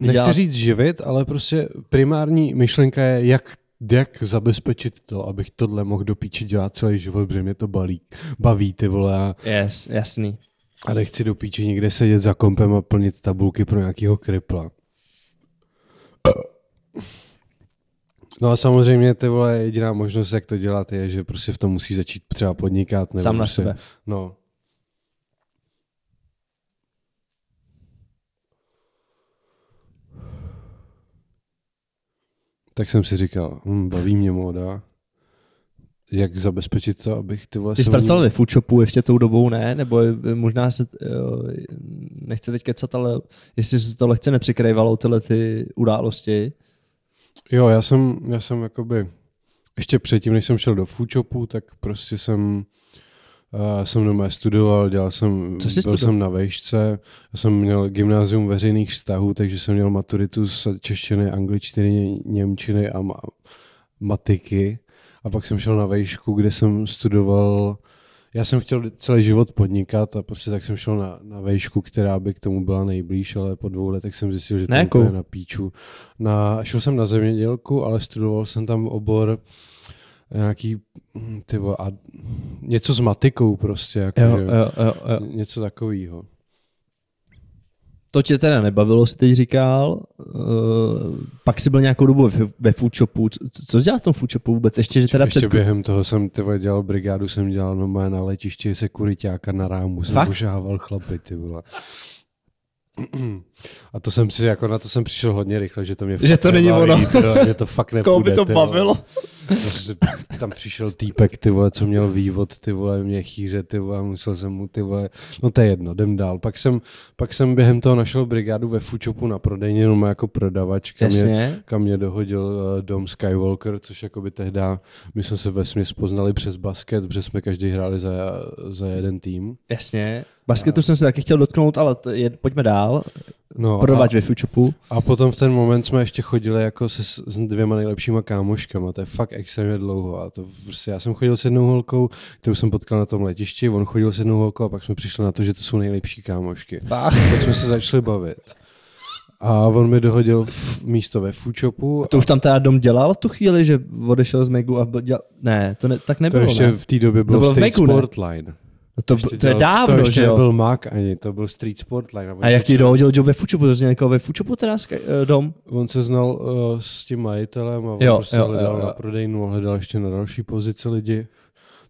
nechci dělat... říct živit, ale prostě primární myšlenka je, jak jak zabezpečit to, abych tohle mohl do píči dělat celý život, protože mě to balí, baví, ty vole. A... Yes, jasný. A nechci do píči někde sedět za kompem a plnit tabulky pro nějakého kripla. No a samozřejmě, ty vole, jediná možnost, jak to dělat, je, že prostě v tom musí začít třeba podnikat. Nebo sám na prostě, sebe. No. Tak jsem si říkal, hm, baví mě móda, jak zabezpečit to, abych ty vole... Ty jsi pracoval ve food shopu ještě tou dobou, ne? Nebo možná se, nechci teď kecat, ale jestli se to lehce nepřikrývalo tyhle ty události. Jo, já jsem, já jsem jakoby, ještě předtím, než jsem šel do food shopu, tak prostě jsem, uh, jsem doma studoval, dělal jsem, byl studoval? jsem na vejšce, já jsem měl gymnázium veřejných vztahů, takže jsem měl maturitu z češtiny, angličtiny, němčiny a ma- matiky. A pak jsem šel na vejšku, kde jsem studoval, já jsem chtěl celý život podnikat a prostě tak jsem šel na, na vejšku, která by k tomu byla nejblíž, ale po dvou letech jsem zjistil, že to je na píču. Na, šel jsem na zemědělku, ale studoval jsem tam obor nějaký, tyvo, a něco s matikou prostě, jako, jo, že, jo, jo, jo. něco takového. To tě teda nebavilo, jsi teď říkal, uh, pak jsi byl nějakou dobu ve, ve food shopu, co, co jsi dělal v tom food shopu vůbec? Ještě, že teda ještě před... během toho jsem tyhle dělal brigádu, jsem dělal no na letišti sekuriťáka na rámu, jsem požával chlapy, ty vole. A to jsem si, jako na to jsem přišel hodně rychle, že to mě že to není ono. Mě to fakt nepůjde. Koho by to bavilo? Tam přišel týpek, ty vole, co měl vývod, ty vole, mě chýře, ty vole, musel jsem mu, ty vole, no to je jedno, jdem dál. Pak jsem, pak jsem během toho našel brigádu ve food shopu na prodejně, jenom jako prodavač, kam mě, kam mě dohodil uh, Dom Skywalker, což jakoby tehda, my jsme se vesměs poznali přes basket, protože jsme každý hráli za, za jeden tým. Jasně. Basketu a... jsem se taky chtěl dotknout, ale je, pojďme dál. No, prodavač ve food shopu. A potom v ten moment jsme ještě chodili jako se s dvěma nejlepšíma kámoškama, to je fakt extrémně dlouho. A to prostě já jsem chodil s jednou holkou, kterou jsem potkal na tom letišti, on chodil s jednou holkou a pak jsme přišli na to, že to jsou nejlepší kámošky. Pach. Pak jsme se začali bavit. A on mi dohodil místo ve food shopu. A to už tam teda Dom dělal tu chvíli, že odešel z Megu a dělal... Ne, to ne, tak nebylo. To ještě ne? V té době byl, byl Street Sportline. No to, to dělal, je dávno, že jo? To ještě nebyl Mac ani, to byl Street Sportline. A, a jak ti dohodil Joe ve food shopu? To jsi někoho ve food shopu teda uh, Dom? On se znal uh, s tím majitelem a on jo, prostě jo, hledal jo, jo. na prodejnu a hledal ještě na další pozici lidi.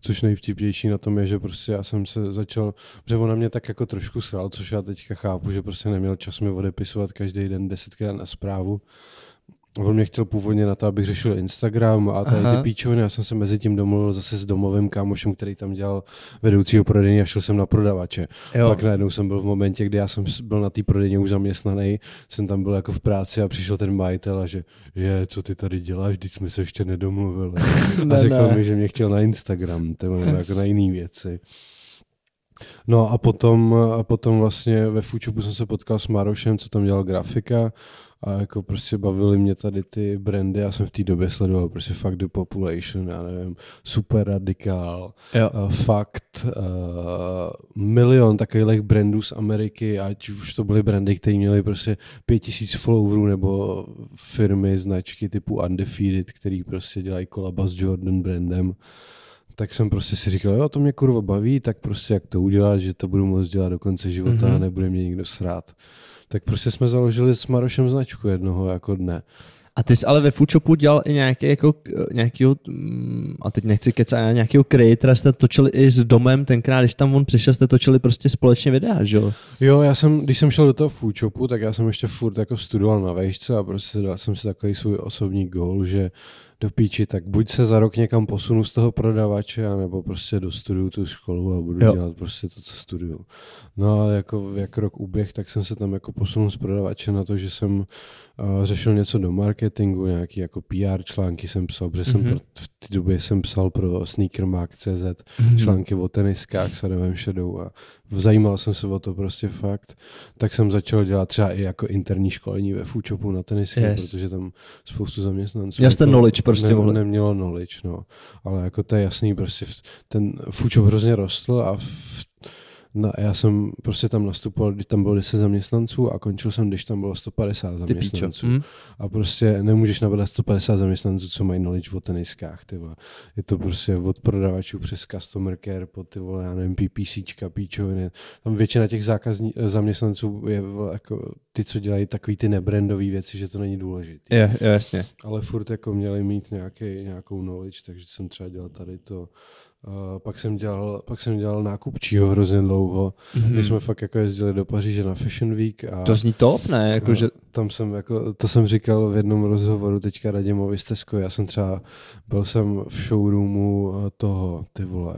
Což nejvtipnější na tom je, že prostě já jsem se začal, že on na mě tak jako trošku sral, což já teďka chápu, že prostě neměl čas mi odepisovat každý den desetkrát na zprávu. On mě chtěl původně na to, abych řešil Instagram a tady ty píčoviny. Já jsem se mezi tím domluvil zase s domovým kámošem, který tam dělal vedoucího prodejny a šel jsem na prodavače. Jo. Pak najednou jsem byl v momentě, kdy já jsem byl na té prodejně už zaměstnaný, jsem tam byl jako v práci a přišel ten majitel a že je, co ty tady děláš, vždyť jsme se ještě nedomluvili. A řekl mi, že mě chtěl na Instagram, to bylo jako na jiné věci. No a potom, a potom vlastně ve food shopu jsem se potkal s Marošem, co tam dělal grafika a jako prostě bavily mě tady ty brandy, já jsem v té době sledoval prostě fakt The Population, já nevím, Super Radikál, uh, fakt uh, milion takových brandů z Ameriky, ať už to byly brandy, které měly prostě pět tisíc followerů nebo firmy, značky typu Undefeated, který prostě dělají kolaba s Jordan brandem. Tak jsem prostě si říkal, jo, to mě kurva baví, tak prostě jak to udělat, že to budu moct dělat do konce života mm-hmm. a nebude mě nikdo srát. Tak prostě jsme založili s Marošem značku jednoho jako dne. A ty jsi ale ve food shopu dělal i nějaký, jako, nějakýho, a teď nechci kecat, nějakýho creatora, jste točili i s Domem tenkrát, když tam on přišel, jste točili prostě společně videa, že jo? Jo, já jsem, když jsem šel do toho food shopu, tak já jsem ještě furt jako studoval na vejšce a prostě dal jsem si takový svůj osobní goal, že do píči, tak buď se za rok někam posunu z toho prodavače, anebo prostě dostuduju tu školu a budu jo. dělat prostě to, co studuju. No a jako jak rok uběh, tak jsem se tam jako posunul z prodavače na to, že jsem uh, řešil něco do marketingu, nějaký jako P R články jsem psal, protože mm-hmm. jsem pro, v té době jsem psal pro sneakermag tečka cé zet mm-hmm. články o teniskách s Adamem Šedou a zajímal jsem se o to prostě fakt. Tak jsem začal dělat třeba i jako interní školení ve food shopu na tenisky, yes. protože tam spoustu zaměstnanců. Já jste knowledge prostě. Ne, nemělo knowledge, no. Ale jako to je jasný, prostě ten food shop hrozně rostl a v Na, já jsem prostě tam nastupoval, když tam bylo deset zaměstnanců a končil jsem, když tam bylo sto padesát zaměstnanců. Mm. A prostě nemůžeš nabrat sto padesát zaměstnanců, co mají knowledge o teniskách. Ty vole. Je to prostě od prodavačů přes customer care po ty vole, já nevím, PPCčka, píčoviny. Tam většina těch zákazní, zaměstnanců je jako ty, co dělají takový ty nebrandové věci, že to není důležité. Je, je, jasně. Ale furt jako měli mít nějaký, nějakou knowledge, takže jsem třeba dělal tady to. Uh, pak jsem dělal, pak jsem dělal nákupčího hrozně dlouho. Mm-hmm. My jsme fakt jako jezdili do Paříže na Fashion Week a to zní top, ne? Jako no, že tam jsem jako to jsem říkal v jednom rozhovoru teďka Radimovi z Tesco. Já jsem třeba byl jsem v showroomu toho, ty vole,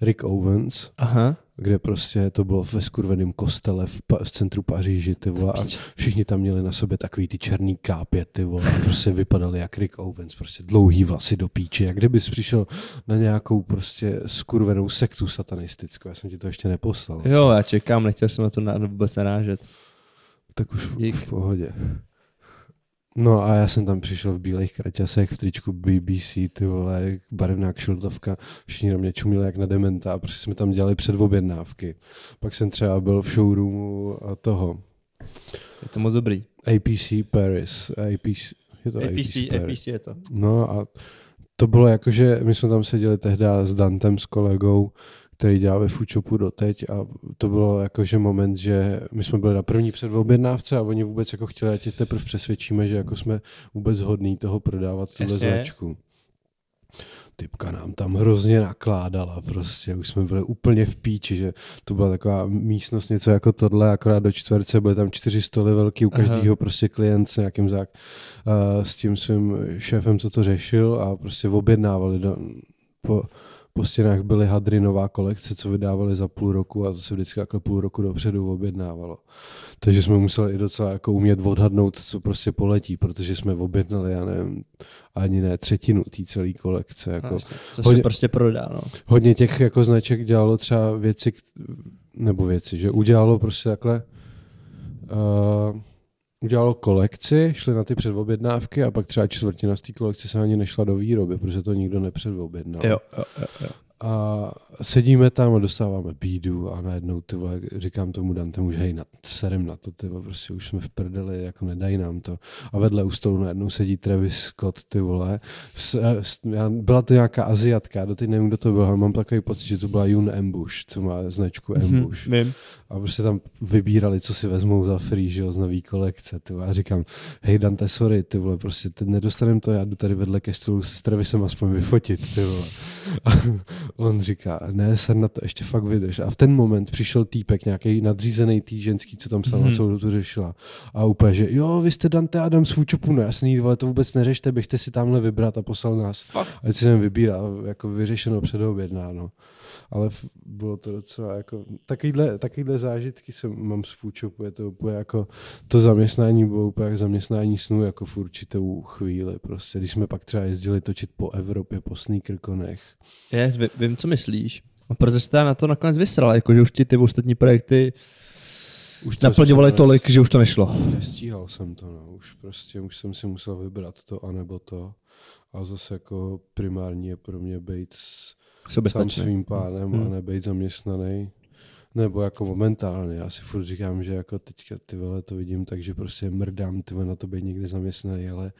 Rick Owens. Aha. Kde prostě to bylo ve skurveném kostele v, pa- v centru Paříži, ty vole, a všichni tam měli na sobě takový ty černý kápě, ty vole, a prostě vypadaly jak Rick Owens, prostě dlouhý vlasy do píče, jak kdybys přišel na nějakou prostě skurvenou sektu satanistickou, já jsem ti to ještě neposlal. Jo, já čekám, nechtěl jsem na to na, vůbec narážet. Tak už v, v pohodě. No a já jsem tam přišel v bílejch kraťasech, v tričku B B C, ty vole, barevná kšiltovka, všichni na mě čumili jak na dementa a prostě jsme tam dělali předobjednávky. Pak jsem třeba byl v showroomu toho. Je to moc dobrý. A P C Paris. A P C, je to A P C, A P C je to. No a to bylo jako, že my jsme tam seděli tehda s Dantem, s kolegou, který dělá ve Foodshopu doteď a to bylo jakože moment, že my jsme byli na první předobjednávce a oni vůbec jako chtěli, ať tě teprve přesvědčíme, že jako jsme vůbec hodní toho prodávat tuhle značku. Typka nám tam hrozně nakládala prostě, už jsme byli úplně v píči, že to byla taková místnost něco jako tohle, akorát do čtverce, byly tam čtyři stoly velký, u každého aha, prostě klient s nějakým zák, uh, s tím svým šéfem, co to řešil a prostě objednávali do, po, po stěnách byly hadry nová kolekce, co vydávali za půl roku a to se vždycky jako půl roku dopředu objednávalo. Takže jsme museli i docela jako umět odhadnout, co prostě poletí, protože jsme objednali, já nevím, ani ne třetinu té celé kolekce. Jako. Co se hodně, prostě prodá. No. Hodně těch jako značek dělalo třeba věci, nebo věci, že udělalo prostě takhle... Uh, udělalo kolekci, šli na ty předobjednávky a pak třeba čtvrtina z té kolekce se ani nešla do výroby, protože to nikdo nepředobjednal. Jo, jo, jo. A sedíme tam a dostáváme bídu a najednou ty vole, říkám tomu Dantemu, že hej, nad, serem na to, ty vole, prostě už jsme v prdeli, jako nedají nám to. A vedle u stolu najednou sedí Travis Scott, ty vole. S, s, já, byla to nějaká Aziatka, doteď nevím, kdo to byl, ale mám takový pocit, že to byla Jun Ambush, co má značku Ambush. Mm-hmm, a prostě tam vybírali, co si vezmou za free, že jo, z nový kolekce, ty vole. A říkám, hej Dante, sorry, ty vole, prostě nedostanem to, já jdu tady vedle ke stolu se s Travisem aspoň vyfotit, ty vole. On říká, ne, ser na to, ještě fakt vydrž. A v ten moment přišel týpek, nějaký nadřízený tý ženský, co tam sama hmm. celou tu řešila. A úplně, že jo, vy jste Dante Adam z Foodshopu, no jasný, vole, to vůbec neřešte, běžte si tamhle vybrat a poslal nás. Fakt. Ať si jen vybírá, jako vyřešeno předobjednáno. Ale bylo to docela jako, takovýhle, takovýhle zážitky jsem, mám z Foodshopu, je to úplně jako, to zaměstnání bylo úplně jako zaměstnání snů, jako v určitou chvíli prostě, když jsme pak třeba jezdili točit po Evropě, po sneakerkonech. Já vím, co myslíš, a protože jste na to nakonec vysral, jako že už ti ty ostatní projekty už naplňovaly tolik, že už to nešlo. Nestíhal jsem to, no, už prostě, už jsem si musel vybrat to, anebo to, a zase jako primární je pro mě být s sám svým pánem hmm. a nebejt zaměstnaný, nebo jako momentálně, já si furt říkám, že jako teďka ty vole to vidím, takže prostě mrdám ty vole na to být někde zaměstnaný, ale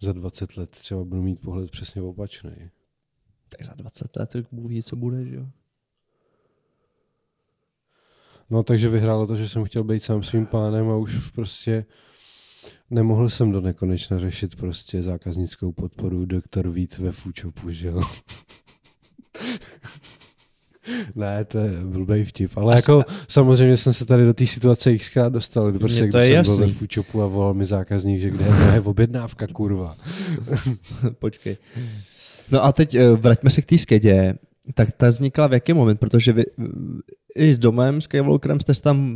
za dvacet let třeba budu mít pohled přesně opačný. Tak za dvacet let Bůh ví, co bude, že jo? No takže vyhrálo to, že jsem chtěl být sám svým pánem a už prostě nemohl jsem do nekonečna řešit prostě zákaznickou podporu doktor Vít ve Foodshopu, že jo? Ne, to je blbej vtip, ale jako samozřejmě jsem se tady do té situace xkrát dostal, protože když jsem jasný. Byl ve Foodshopu a volal mi zákazník, že kde je moje objednávka, kurva. Počkej. No a teď vraťme se k té skedě. Tak ta vznikla v jaký moment, protože vy i s Domem, s Kejvolkerem jste tam,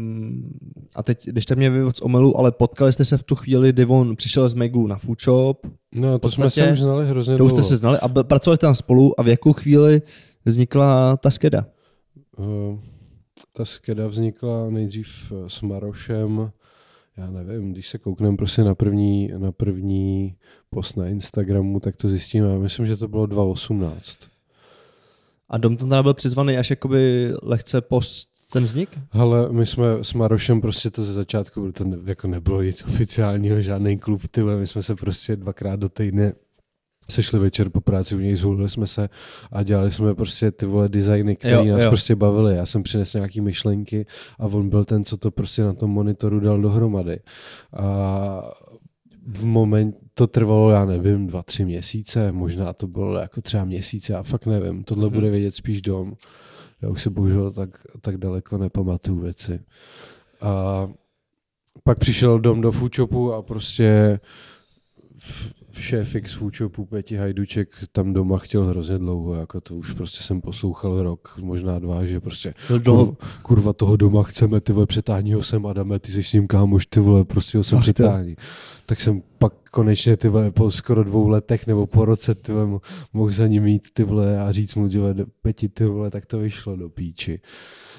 a teď, když tam mě vyvod z omelu, ale potkali jste se v tu chvíli, kdy on přišel z Megu na Foodshop. No to podstatě, jsme se už znali hrozně dlouho. To už jste se znali a pracovali tam spolu a v jakou chvíli vznikla ta skeda? Uh, ta skeda vznikla nejdřív s Marošem, já nevím, když se koukneme prostě na první, na první post na Instagramu, tak to zjistíme. Myslím, že to bylo dva tisíce osmnáct. A Dom tam byl přizvaný až jakoby lehce post ten vznik? Hele, my jsme s Marošem prostě to ze začátku, to jako nebylo nic oficiálního, žádný klub, tyhle, my jsme se prostě dvakrát do týdne sešli večer po práci u něj, zvolili jsme se a dělali jsme prostě ty vole designy, které nás jo. prostě bavily. Já jsem přinesl nějaký myšlenky a on byl ten, co to prostě na tom monitoru dal dohromady. A v moment to trvalo, já nevím, dva, tři měsíce, možná to bylo jako třeba měsíce, já fakt nevím, tohle hmm. bude vědět spíš Dom. Já už se bohužel tak, tak daleko nepamatuju věci. A pak přišel Dom do foodshopu a prostě šéfik z foodshopu Peti Hajduček tam doma chtěl hrozně dlouho, jako to už prostě jsem poslouchal rok, možná dva, že prostě kurva, kurva toho Doma chceme, ty vole, přetáhni ho sem, Adame, ty jsi s ním kámoš, ty vole, prostě ho sem přetáhni. Tak jsem pak konečně, ty vole, po skoro dvou letech nebo po roce, ty vole, mohl za ním jít, ty vole, a říct mu, ty vole, Peti, ty vole, tak to vyšlo do píči.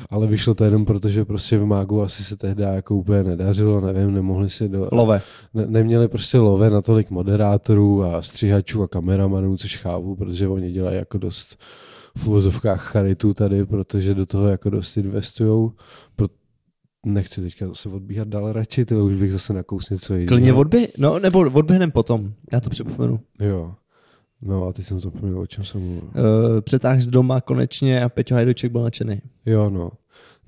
Ale vyšlo to jenom proto, že prostě v Mágu asi se tehdy jako úplně nedařilo, nevím, nemohli si do... Love. Ne, neměli prostě love natolik moderátorů a střihačů a kameramanů, což chápu, protože oni dělají jako dost v uvozovkách charitu tady, protože do toho jako dost investujou. Nechci teďka zase odbíhat dál radši, to už bych zase nakousnil co jiného. Klidně odběh, no nebo odběhnem potom, já to připomenu. Jo, no a teď jsem zapomněl, o čem jsem mluvil. Uh, přetáh z Doma konečně a Peťo Hajduček byl nadšený. Jo, no.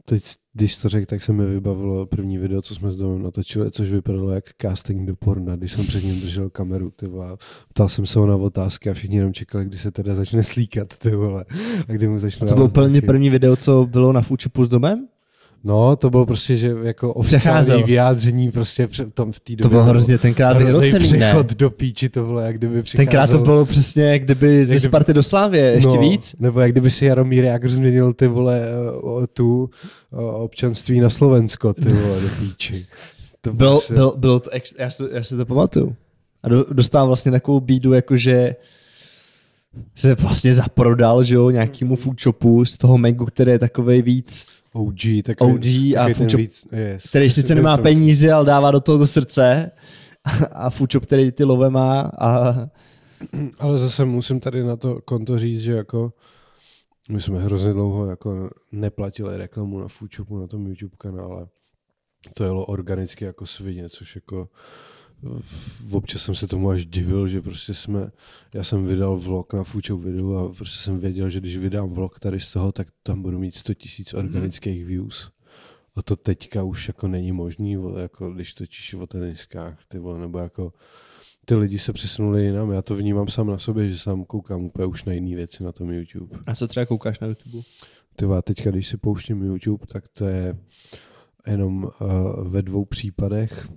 Teď, když to řekl, tak se mi vybavilo první video, co jsme s Domem natočili, což vypadalo jak casting do porna, když jsem před ním držel kameru, ty vole. Ptal jsem se ho na otázky a všichni jenom čekali, kdy se teda začne slíkat, ty vole. A kdy mu začne... To bylo úplně první video, co bylo na Foodshopu s Domem? No, to bylo prostě, že jako oficiální vyjádření prostě tam v té době. To bylo hrozně tenkrát hrozný přechod ne. do píči, to bylo jak kdyby přicházel. Tenkrát to bylo přesně jak kdyby jak ze Sparty kdyby, do Slávie, ještě no, víc. Nebo jak kdyby si Jaromír Jágr změnil ty vole tu občanství na Slovensko, ty vole do píči. To bylo, prostě... bylo, bylo to, ex, já, si, já si to pamatuju. A do, dostal vlastně takovou bídu, jakože se vlastně zaprodal, že jo, nějakému foodshopu z toho Mangu, který je takovej víc O G, takový, O G a Foodshop, víc, yes. který sice nemá peníze, ale dává do toho do srdce a Foodshop, který ty love má. A... Ale zase musím tady na to konto říct, že jako my jsme hrozně dlouho jako neplatili reklamu na Foodshopu, na tom YouTube kanále. To jelo organicky jako svině, což jako občas jsem se tomu až divil, že prostě jsme, já jsem vydal vlog na Foodshopu videu a prostě jsem věděl, že když vydám vlog tady z toho, tak tam budu mít sto tisíc organických views. A to teďka už jako není možný, jako když točíš o teniskách, ty vole, nebo jako ty lidi se přesunuli jinam. Já to vnímám sám na sobě, že sám koukám úplně už na jiné věci na tom YouTube. A co třeba koukáš na YouTube? Ty vole, teďka když si pouštím YouTube, tak to je jenom uh, ve dvou případech.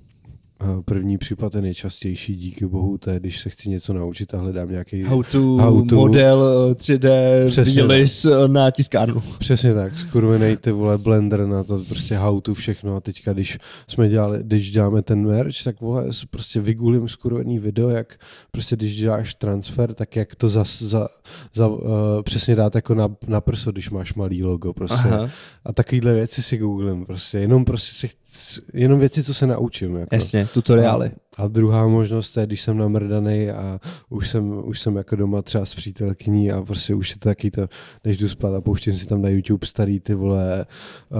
První případ je nejčastější, díky bohu, to je, když se chci něco naučit a hledám nějaký how to, how to model tři dé výlis na tiskárnu. Přesně tak, skurvenej ty vole Blender na to, prostě how to všechno. A teďka, když jsme dělali, když děláme ten merch, tak vole, prostě vygulím skurvený video, jak prostě když děláš transfer, tak jak to za, za, za, uh, přesně dát jako na, na prso, když máš malý logo prostě. Aha. A takovýhle věci si googlím prostě, jenom prostě si chci, jenom věci, co se naučím. Jako. Jasně. Tutoriály. A, a druhá možnost je, když jsem namrdanej a už jsem, už jsem jako doma třeba s přítelkyní a prostě už je to taky to, než jdu spát a pouštím si tam na YouTube starý ty vole, uh,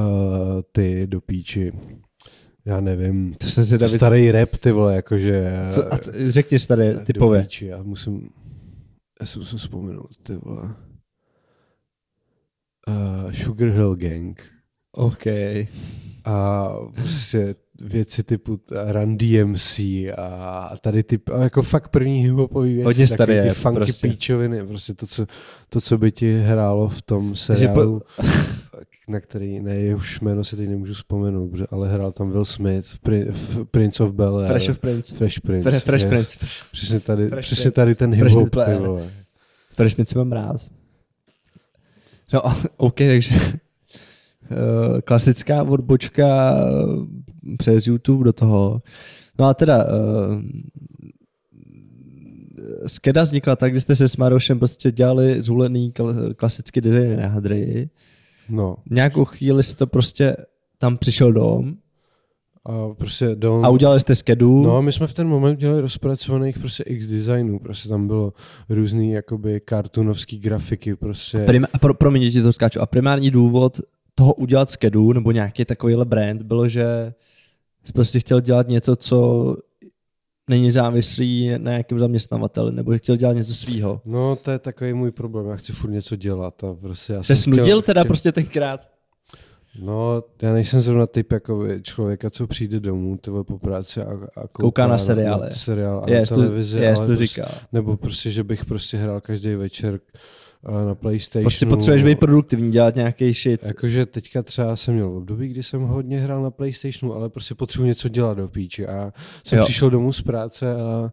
ty do píči. Já nevím, to jsem si David... starý rap ty vole, jakože. Co, a t- řekni starý typově. Do píči, já musím, já si musím vzpomenout, ty vole. Uh, Sugar Hill Gang. OK. A prostě věci typu Run D M C a tady typ, a jako fakt první hiphopový věci, hodně starý ty funky prostě. Píčoviny, prostě to co, to, co by ti hrálo v tom seriálu, po... na který, ne, jehož jméno si teď nemůžu vzpomenout, ale hrál tam Will Smith, Prince of Bel-Air. Fresh of Prince. Fresh Prince. Fresh, fresh yes. Prince. Přesně tady, fresh přesně tady ten hiphop. Fresh Prince mám rád. No, OK, takže... Klasická odbočka přes YouTube do toho. No a teda uh, Skeda vznikla tak, kdy jste se s Marošem prostě dělali zhulený klasický design na hadry. No. Nějakou chvíli se to prostě tam přišel Dom. A, prostě dom... a udělali jste Skedu. No, my jsme v ten moment dělali rozpracovaných prostě X designů, prostě tam bylo různý jakoby kartunovský grafiky, prostě. A prima... pro, promiň, ti to skáču. A primární důvod toho udělat z kedu nebo nějaký takovýhle brand bylo, že jsi prostě chtěl dělat něco, co není závislý na nějakém zaměstnavateli, nebo chtěl dělat něco svýho. No to je takový můj problém, já chci furt něco dělat. A prostě já se snudil chtěl, teda chtěl... prostě tenkrát? No, já nejsem zrovna typ jako člověka, co přijde domů tyhle po práci a, a kouká, kouká na seriály. Seriál a yes, na televizi, yes, to říká. Prostě, nebo prostě, že bych prostě hrál každý večer na PlayStationu. Prostě potřebuješ být produktivní, dělat nějaký shit. Jakože teďka třeba jsem měl v období, kdy jsem hodně hrál na PlayStationu, ale prostě potřebuji něco dělat do píči. A jsem jo. přišel domů z práce a,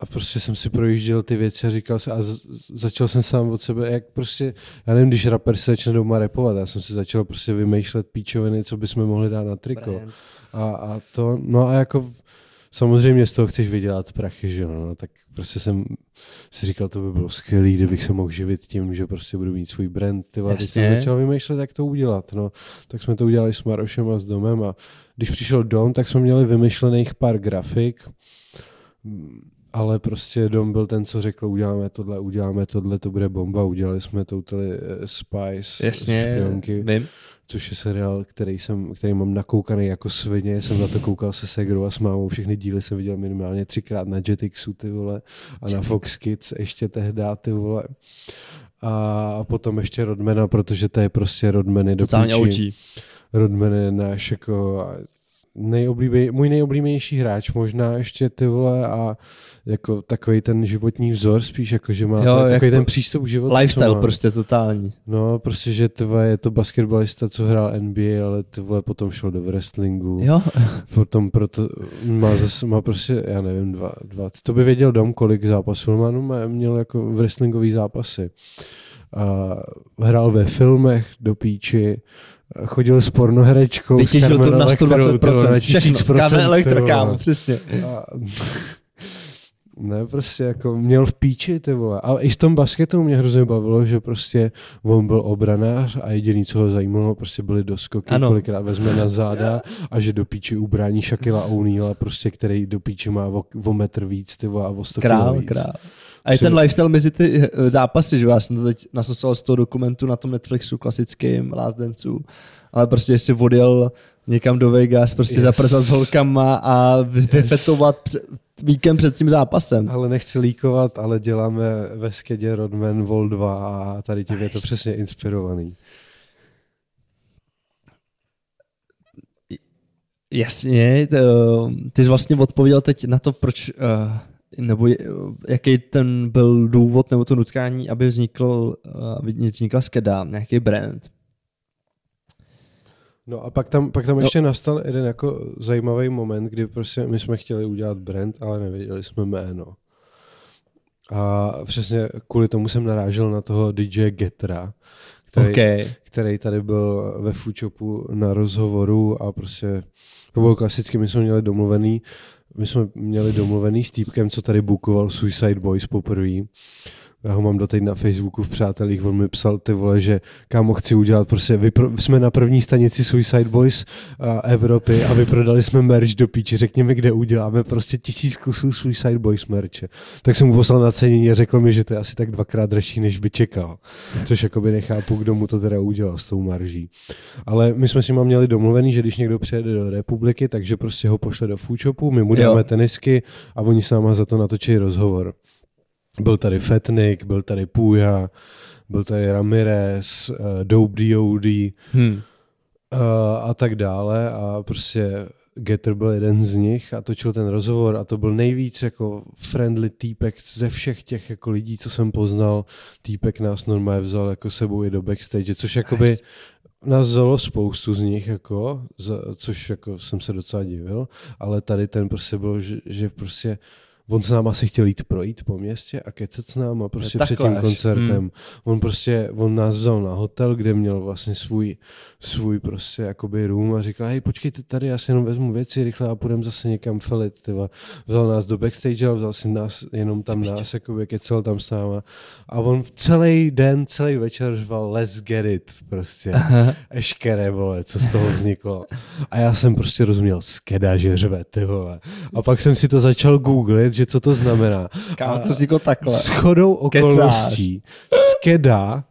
a prostě jsem si projížděl ty věci a říkal se a z, začal jsem sám od sebe, jak prostě, já nevím, když rapper se začne doma rapovat, já jsem si začal prostě vymýšlet píčoviny, co bychom mohli dát na triko. A, a to, no a jako... Samozřejmě z toho chceš vydělat prachy, že jo, no, tak prostě jsem si říkal, to by bylo skvělý, kdybych se mohl živit tím, že prostě budu mít svůj brand, ty vole, jsem začal vymýšlet, jak to udělat, no, tak jsme to udělali s Marošem a s Domem a když přišel Dom, tak jsme měli vymyšlených pár grafik, ale prostě Dom byl ten, co řekl, uděláme tohle, uděláme tohle, to bude bomba, udělali jsme touteli Spice, jasně, špionky. Vím. Což je seriál, který, jsem, který mám nakoukaný jako svině, jsem na to koukal se segrou a s mámou, všechny díly jsem viděl minimálně třikrát na Jetixu, ty vole, a na Fox Kids ještě tehda, ty vole. A potom ještě Rodmana, protože to je prostě Rodmany do píči. Rodman je náš jako nejoblíbej, můj nejoblíbenější hráč možná ještě, ty vole, a jako takovej ten životní vzor spíš, jako že má jo, takový jako ten přístup k životu. Lifestyle prostě totální. No prostě, že tvoje, je to basketbalista, co hrál N B A, ale ty vole potom šel do wrestlingu. Jo. Potom proto má, zase, má prostě, já nevím, dva, dva. To by věděl Dom, kolik zápasů má, no, měl jako wrestlingový zápasy. A hrál ve filmech do píči, chodil s pornoherečkou. Teď těžil to na sto dvacet procent, všechno, kámen elektrikámu, přesně. A, ne, prostě jako měl v píči, ty vole. A i v tom basketu mě hrozně bavilo, že prostě on byl obranář a jediný, co ho zajímalo, prostě byly doskoky, ano. Kolikrát vezme na záda a že do píči ubrání Shaquilla O'Neala, prostě, který do píči má o, o metr víc, ty vole, a o sto král, kilo víc. Král. A je ten lifestyle mezi ty zápasy, že já jsem to teď nasocal z toho dokumentu na tom Netflixu klasickým Last Dance'u, ale prostě si odjel někam do Vegas, prostě yes. zaprsat s holkama a vyfetovat yes. víkend před tím zápasem. Ale nechci líkovat, ale děláme ve skedě Rodman Vol dva a tady tím nice. Je to přesně inspirovaný. Jasně, to, ty jsi vlastně odpověděl teď na to, proč... Uh, nebo jaký ten byl důvod nebo to nutkání, aby vznikl, aby vznikla skeda, nějaký brand. No a pak tam, pak tam no. ještě nastal jeden jako zajímavý moment, kdy prostě my jsme chtěli udělat brand, ale nevěděli jsme jméno. A přesně kvůli tomu jsem narážel na toho D J Getra, který, okay. který tady byl ve Foodshopu na rozhovoru a prostě to bylo klasicky, my jsme měli domluvený My jsme měli domluvený s týpkem, co tady bookoval Suicide Boys poprvé. Já ho mám doteď na Facebooku v přátelích, on mi psal, ty vole, že kámo, chci udělat, prostě vypro- jsme na první stanici Suicide Boys a Evropy a vyprodali jsme merch do píči, řekni mi, kde uděláme prostě tisíc kusů Suicide Boys merče. Tak jsem mu poslal na cenění a řekl mi, že to je asi tak dvakrát dražší, než by čekal, což jakoby nechápu, kdo mu to teda udělal s tou marží. Ale my jsme s nima měli domluvený, že když někdo přijede do republiky, takže prostě ho pošle do foodshopu, my mu dáme jo. tenisky a oni s náma za to natočí rozhovor. Byl tady Fetnik, byl tady Půja, byl tady Ramirez, uh, Dope D O D hmm. uh, a tak dále a prostě Getter byl jeden z nich a točil ten rozhovor a to byl nejvíc jako friendly týpek ze všech těch jako lidí, co jsem poznal. Týpek nás normálně vzal jako sebou i do backstage, což jakoby nice. Nás vzalo spoustu z nich, jako, což jako jsem se docela divil, ale tady ten prostě byl, že, že prostě on s náma se chtěl jít projít po městě a kecat s náma prostě před tím koncertem. Hmm. On prostě, on nás vzal na hotel, kde měl vlastně svůj, svůj prostě jakoby room a říkal, hej, počkejte tady, já si jenom vezmu věci rychle a půjdem zase někam felit, tyva. Vzal nás do backstage a vzal si nás, jenom tam Ještě. nás, jakoby kecal tam s náma. A on celý den, celý večer řval let's get it, prostě. Aha. Eškere, vole, co z toho vzniklo. A já jsem prostě rozuměl, skeda, že řve, ty vole. A pak jsem si to začal googlit, že co to znamená. Kámo, to vzniklo takhle. Shodou okolností skeda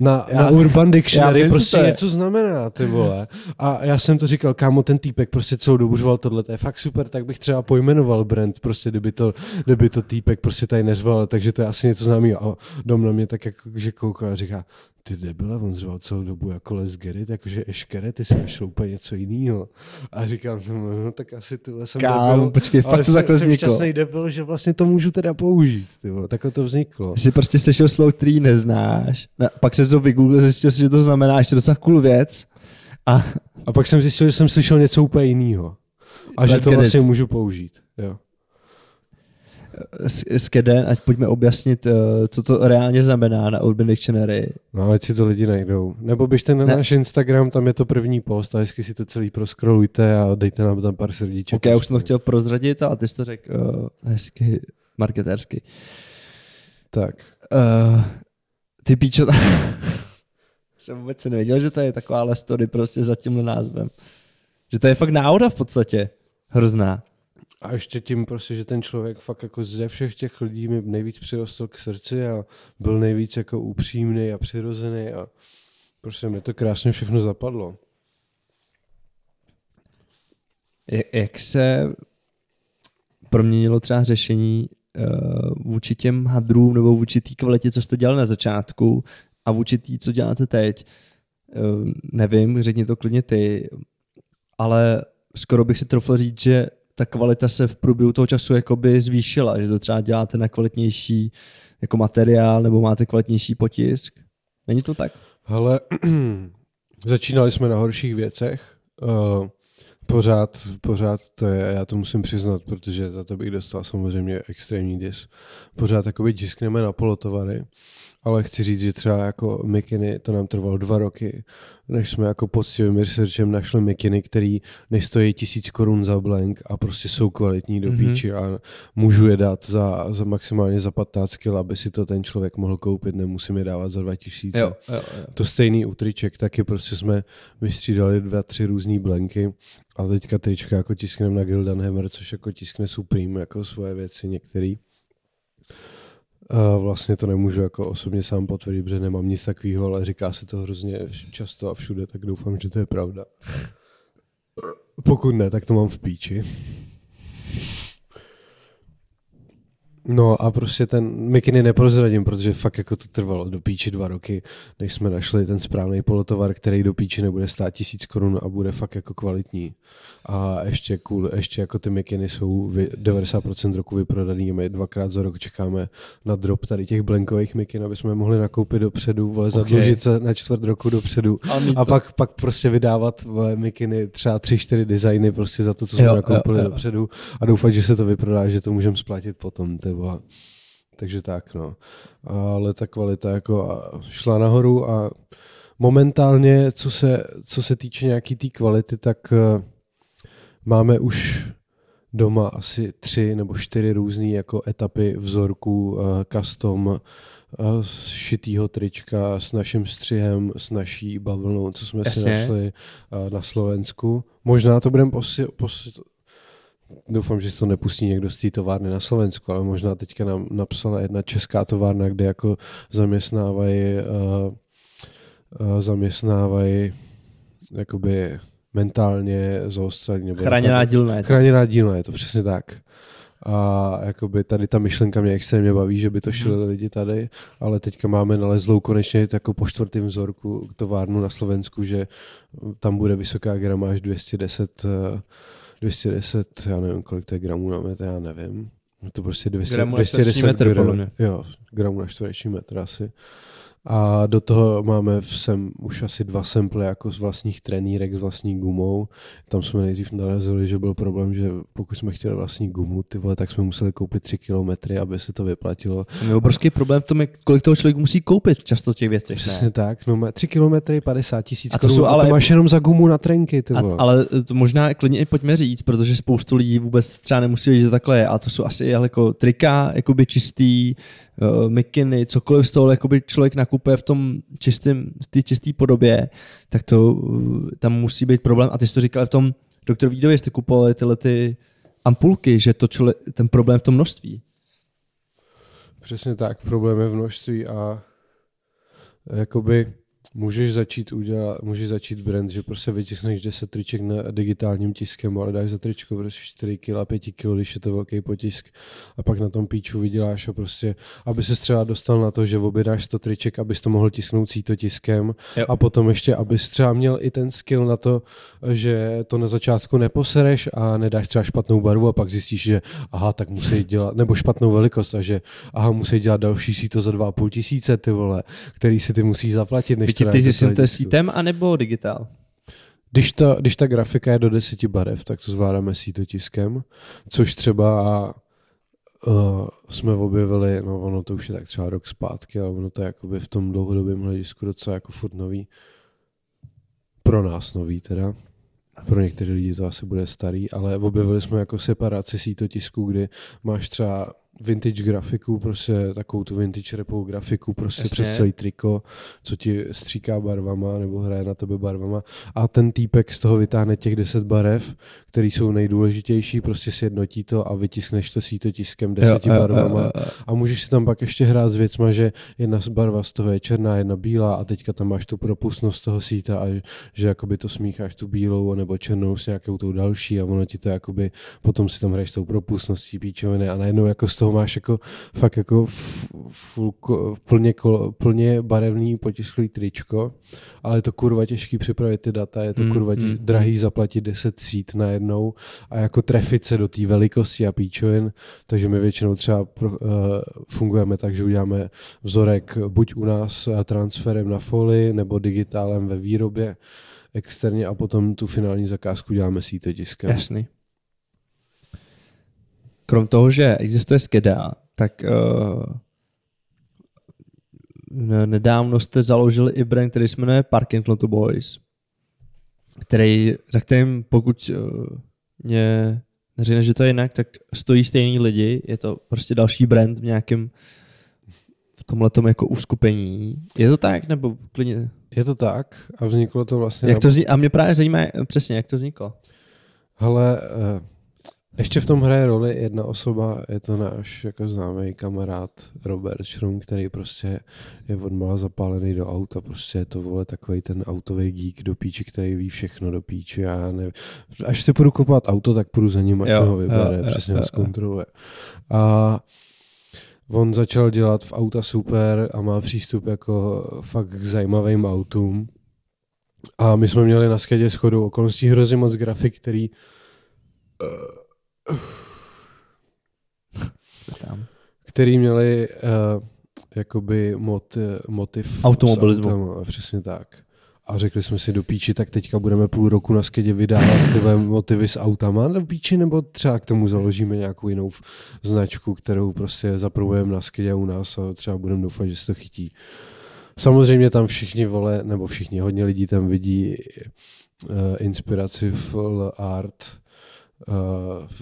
na, já, na Urban Dictionary prostě něco znamená, ty vole. A já jsem to říkal, kámo, ten týpek prostě celou dobu řval tohle, to je fakt super, tak bych třeba pojmenoval brand, prostě kdyby to, kdyby to týpek prostě tady neřval, takže to je asi něco známého. A dom na mě tak jako, že koukal a říká, ty debila, on řval celou dobu jako let's get it, jakože eškere, ty jsi našel úplně něco jiného. A říkám, no, no tak asi tyhle jsem Kámo, debil. Počkej, fakt to takhle vzniklo. Ale jsem šťastný debil, že vlastně to můžu teda použít. Tyvo, takhle to vzniklo. Jsi prostě sešel slovo, který neznáš. No, pak jsem to vygooglil, zjistil si, že to znamená ještě docela cool věc. A... a pak jsem zjistil, že jsem slyšel něco úplně jiného. A let's že to vlastně it. můžu použít. Jo. Skeden, ať pojďme objasnit, co to reálně znamená na Urban Dictionary. No, ať si to lidi najdou. Nebo běžte na ne. náš Instagram, tam je to první post a hezky si to celý proskrolujte a dejte nám tam pár srdíček. Ok, já už jsem to chtěl prozradit, ale ty jsi to řekl uh, hezky marketérsky. Tak. Uh, ty píčo, jsem vůbec nevěděl, že to je takováhle story prostě za tímhle názvem. Že to je fakt náhoda v podstatě. Hrozná. A ještě tím prostě, že ten člověk fakt jako ze všech těch lidí mi nejvíc přirostl k srdci a byl nejvíc jako upřímný a přirozený a prostě mi to krásně všechno zapadlo. Jak se proměnilo třeba řešení vůči těm hadrům nebo vůči té kvalitě, co jste dělali na začátku a vůči té, co děláte teď? Nevím, řekni to klidně ty, ale skoro bych si troufl říct, že ta kvalita se v průběhu toho času jakoby zvýšila, že to třeba děláte na kvalitnější jako materiál nebo máte kvalitnější potisk. Není to tak? Hele, začínali jsme na horších věcech. Uh, pořád, pořád to je, já to musím přiznat, protože za to bych dostal samozřejmě extrémní dis. Pořád jakoby tiskneme na polotovary. Ale chci říct, že třeba jako mikiny, to nám trvalo dva roky, než jsme jako poctivým researchem našli mikiny, který nestojí tisíc korun za blank a prostě jsou kvalitní do píči a můžu je dát za, za maximálně za patnáct kil, aby si to ten člověk mohl koupit, nemusím je dávat za dva tisíce. Jo, jo, jo. To stejný u triček, taky prostě jsme vystřídali dva, tři různý blanky a teďka trička jako tiskneme na Gildanhammer, což jako tiskne Supreme, jako svoje věci některý. Uh, vlastně to nemůžu jako osobně sám potvrdit, protože nemám nic takového, ale říká se to hrozně často a všude, tak doufám, že to je pravda. Pokud ne, tak to mám v píči. No a prostě ten mikiny neprozradím, protože fakt jako to trvalo do píči dva roky, než jsme našli ten správný polotovar, který do píči nebude stát tisíc korun a bude fakt jako kvalitní. A ještě cool, ještě jako ty mikiny jsou devadesát procent roku vyprodaný, my dvakrát za rok čekáme na drop tady těch blankových mikin, aby jsme mohli nakoupit dopředu, vole, zadlužit se na čtvrt roku dopředu a pak, pak prostě vydávat vole, mikiny třeba tři, čtyři designy prostě za to, co jsme jo, nakoupili jo, jo. dopředu a doufat, že se to vyprodá, že to můžeme splatit potom. Boha. Takže tak, no. Ale ta kvalita jako šla nahoru a momentálně, co se, co se týče nějaký té kvality, tak máme už doma asi tři nebo čtyři různý jako etapy vzorků custom šitýho trička s naším střihem, s naší bavlnou, co jsme Jasně. si našli na Slovensku. Možná to budeme posi- pos- Doufám, že se to nepustí někdo z té továrny na Slovensku, ale možná teďka nám napsala jedna česká továrna, kde jako zaměstnávají uh, uh, zaměstnávají jakoby mentálně zaostřený. Chráněná dílna. Chráněná dílna, je to přesně tak. A jakoby tady ta myšlenka mě extrémně baví, že by to šili hmm. lidi tady, ale teďka máme nalezlou konečně jako po čtvrtém vzorku továrnu na Slovensku, že tam bude vysoká gramáž dvě stě deset uh, dvě stě deset, já nevím, kolik to je gramů na metr, já nevím. To prostě dvě stě, dvě stě deset gramů. Jo, gramů na čtvereční metr asi. A do toho máme v sem, už asi dva sample jako z vlastních trenýrek, s vlastní gumou. Tam jsme nejdřív narazili, že byl problém, že pokud jsme chtěli vlastní gumu, ty vole, tak jsme museli koupit tři kilometry, aby se to vyplatilo. No, obrovský problém v tom, kolik toho člověk musí koupit často těch věcí. Přesně tak, no tři kilometry, padesát tisíc korun. A to jsou ale... A to máš jenom za gumu na trenky, ty vole. A, ale to možná klidně i pojďme říct, protože spoustu lidí vůbec třeba nemusí vědět, že takhle je. A to jsou asi jako trika, jakoby čistý, uh, mikiny, cokoliv z toho, jakoby člověk nakoupí v tom čistém, v té čisté podobě, tak to tam musí být problém. A ty jsi to říkal v tom doktor Vídově, jste kupovali tyhle ty ampulky, že to člověk, ten problém v tom množství. Přesně tak, problém je v množství a jakoby můžeš začít udělat, můžeš začít brand, že prostě vytisneš deset triček na digitálním tiskem, ale dáš za tričko prostě čtyři kila, pět kilo, když je to velký potisk a pak na tom píču vyděláš a prostě, aby se třeba dostal na to, že objednáš sto triček, abys to mohl tisknout síto tiskem, jo. A potom ještě, abys třeba měl i ten skill na to, že to na začátku neposereš a nedáš třeba špatnou barvu a pak zjistíš, že aha, tak musí dělat, nebo špatnou velikost a že aha, musí dělat další síto za dva a půl tisíce, ty vole, který si ty musíš zaplatit, než ty jsi to sítem, anebo digitál? Když ta, když ta grafika je do deseti barev, tak to zvládáme sítotiskem, což třeba uh, jsme objevili, no ono to už je tak třeba rok zpátky, ale ono to je jakoby v tom dlouhodobém hledisku docela jako furt nový. Pro nás nový teda. Pro některé lidi to asi bude starý, ale objevili jsme jako separaci sítotisku, kdy máš třeba vintage grafiku, prostě takovou tu vintage rapovou grafiku, prostě Jasně. přes celý triko, co ti stříká barvama nebo hraje na tebe barvama a ten týpek z toho vytáhne těch deset barev, které jsou nejdůležitější, prostě sjednotí to a vytiskneš to síto tiskem deseti jo, barvama a, a, a, a. a můžeš si tam pak ještě hrát s věcma, že jedna barva z toho je černá, jedna bílá a teďka tam máš tu propustnost toho síta a že, že jakoby to smícháš tu bílou nebo černou s nějakou tou další a ono ti to jakoby, potom si tam hraješ s tou propustností píčoviny a najednou jako z toho máš jako fakt jako f, f, plně, kol, plně barevný potisklý tričko, ale je to kurva těžký připravit ty data, je to mm, kurva mm. drahý zaplatit deset sít najednou a jako trefit se do té velikosti a píčovin, takže my většinou třeba pro, uh, fungujeme tak, že uděláme vzorek buď u nás transferem na folii nebo digitálem ve výrobě externě a potom tu finální zakázku děláme sítotiskem. Jasný. Krom toho, že existuje Skeda, tak uh, nedávno jste založili i brand, který se jmenuje Parking Lot Boys, který, za kterým, pokud uh, mě neříkne, že to je jinak, tak stojí stejný lidi, je to prostě další brand v nějakém v tomhletom jako uskupení. Je to tak, nebo klidně? Je to tak a vzniklo to vlastně... Jak to vzniklo? A mě právě zajímá přesně, jak to vzniklo. Hele... Uh... Ještě v tom hraje roli jedna osoba, je to náš jako známý kamarád Robert Schrum, který prostě je odmala zapálený do auta, prostě je to vole takovej ten autový geek do píči, který ví všechno do píči a nevím. Až si půjdu kupovat auto, tak půjdu za ním, ať ho vybere, přesně ho zkontroluje. A on začal dělat v auta super a má přístup jako fakt k zajímavým autům. A my jsme měli na Skedě shodou okolností hrozně moc grafik, který který měli uh, jakoby mot, motiv automobilismu. Přesně tak. A řekli jsme si do píči, tak teďka budeme půl roku na Skedě vydávat tyhle motivy s autama do píči, nebo třeba k tomu založíme nějakou jinou značku, kterou prostě zaprovujeme na Skedě u nás a třeba budeme doufat, že se to chytí. Samozřejmě tam všichni vole, nebo všichni, hodně lidí tam vidí uh, inspiraci full art, Uh, v,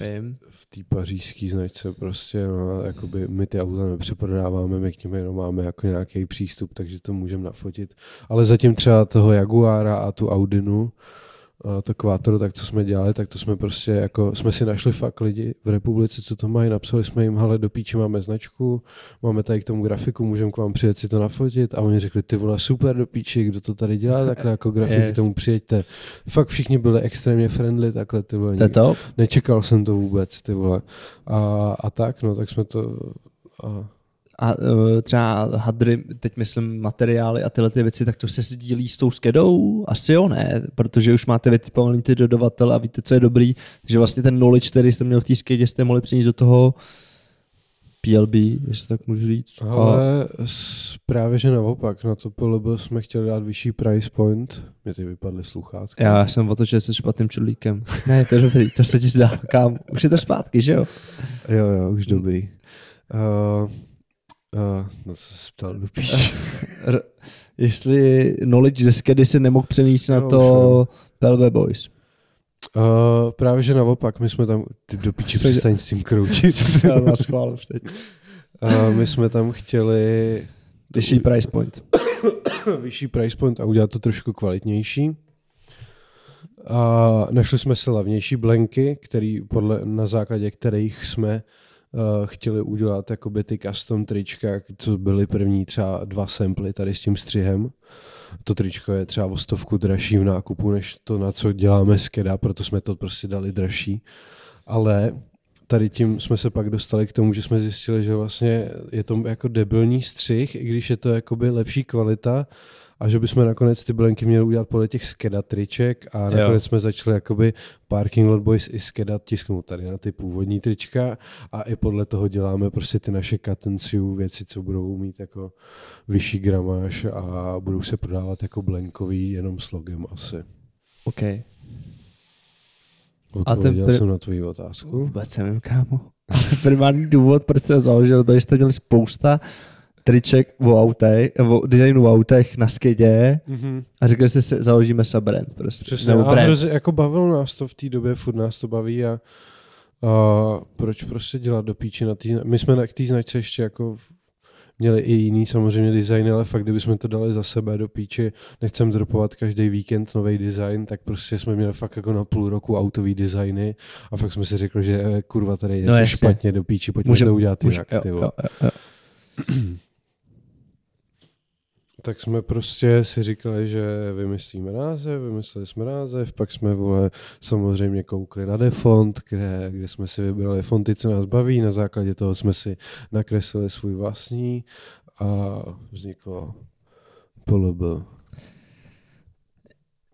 v té pařížské značce prostě, no, jakoby my ty auta nepřeprodáváme, my k nim jenom máme jako nějaký přístup, takže to můžeme nafotit. Ale zatím třeba toho Jaguara a tu Audinu, uh, to Quattro, tak co jsme dělali, tak to jsme prostě jako, jsme si našli fakt lidi v republice, co to mají, napsali jsme jim, hele do píči máme značku, máme tady k tomu grafiku, můžeme k vám přijet si to nafotit a oni řekli, ty vole super do píči, kdo to tady dělá, takhle jako grafiky yes. tomu přijeďte. Fakt všichni byli extrémně friendly, takhle ty vole, to? Nečekal jsem to vůbec, ty vole. A, a tak, no tak jsme to... A, a uh, třeba hadry, teď myslím materiály a tyhle ty věci, tak to se sdílí s tou Skedou? Asi jo, ne, protože už máte vytipovaný ty dodavatele a víte, co je dobrý, takže vlastně ten knowledge, který jste měl v té Skedě, jste mohli přinést do toho P L B, jestli tak můžu říct. Ale a... právě, že naopak, na to P L B jsme chtěli dát vyšší price point, mě teď vypadly sluchátka. Já jsem otočil se špatným čudlíkem. Ne, to je dobrý, to se ti zdá, kam, už je to zpátky, že jo? Jo, jo, už dobrý. Uh... Uh, no co se ptal, R- jestli knowledge ze Skedy se nemohl přenést na no, to P L B Boys. Uh, právě že naopak, my jsme tam, ty do píči přestaň s tím kroučit. uh, my jsme tam chtěli vyšší price point. vyšší price point a udělat to trošku kvalitnější. A našli jsme si levnější blenky, který podle, na základě kterých jsme uh, chtěli udělat jakoby ty custom trička, co byly první třeba dva samply tady s tím střihem. To tričko je třeba o stovku dražší v nákupu, než to, na co děláme skeda, proto jsme to prostě dali dražší. Ale tady tím jsme se pak dostali k tomu, že jsme zjistili, že vlastně je to jako debilní střih, i když je to jakoby lepší kvalita, a že bychom nakonec ty blenky měli udělat podle těch skeda triček a nakonec jo. jsme začali jakoby Parking Lot Boys i skeda tisknout tady na ty původní trička a i podle toho děláme prostě ty naše katenciu věci, co budou mít jako vyšší gramáž a budou se prodávat jako blenkový jenom s logem asi. OK. Odpověděl pr... jsem na tvoji otázku. Vůbec nevím, kámo. Primární důvod, proč jsem založil, protože jste měli spousta triček v autech, v designu v autech na skedě mm-hmm. a řekli jste si, založíme se brand prostě. Přesně, a hrozně jako bavilo nás to v té době, furt nás to baví a, a proč prostě dělat do píči na tý, my jsme na té značce ještě jako měli i jiný samozřejmě design, ale fakt kdybychom to dali za sebe do píči, nechcem dropovat každý víkend nový design, tak prostě jsme měli fakt jako na půl roku autový designy a fakt jsme si řekli, že kurva tady něco no, špatně do píči, pojďme můžem, to udělat jinak. Tak jsme prostě si říkali, že vymyslíme název, vymysleli jsme název, pak jsme vole, samozřejmě koukli na Defont, kde, kde jsme si vybrali fonty, co nás baví, na základě toho jsme si nakreslili svůj vlastní a vzniklo P L B.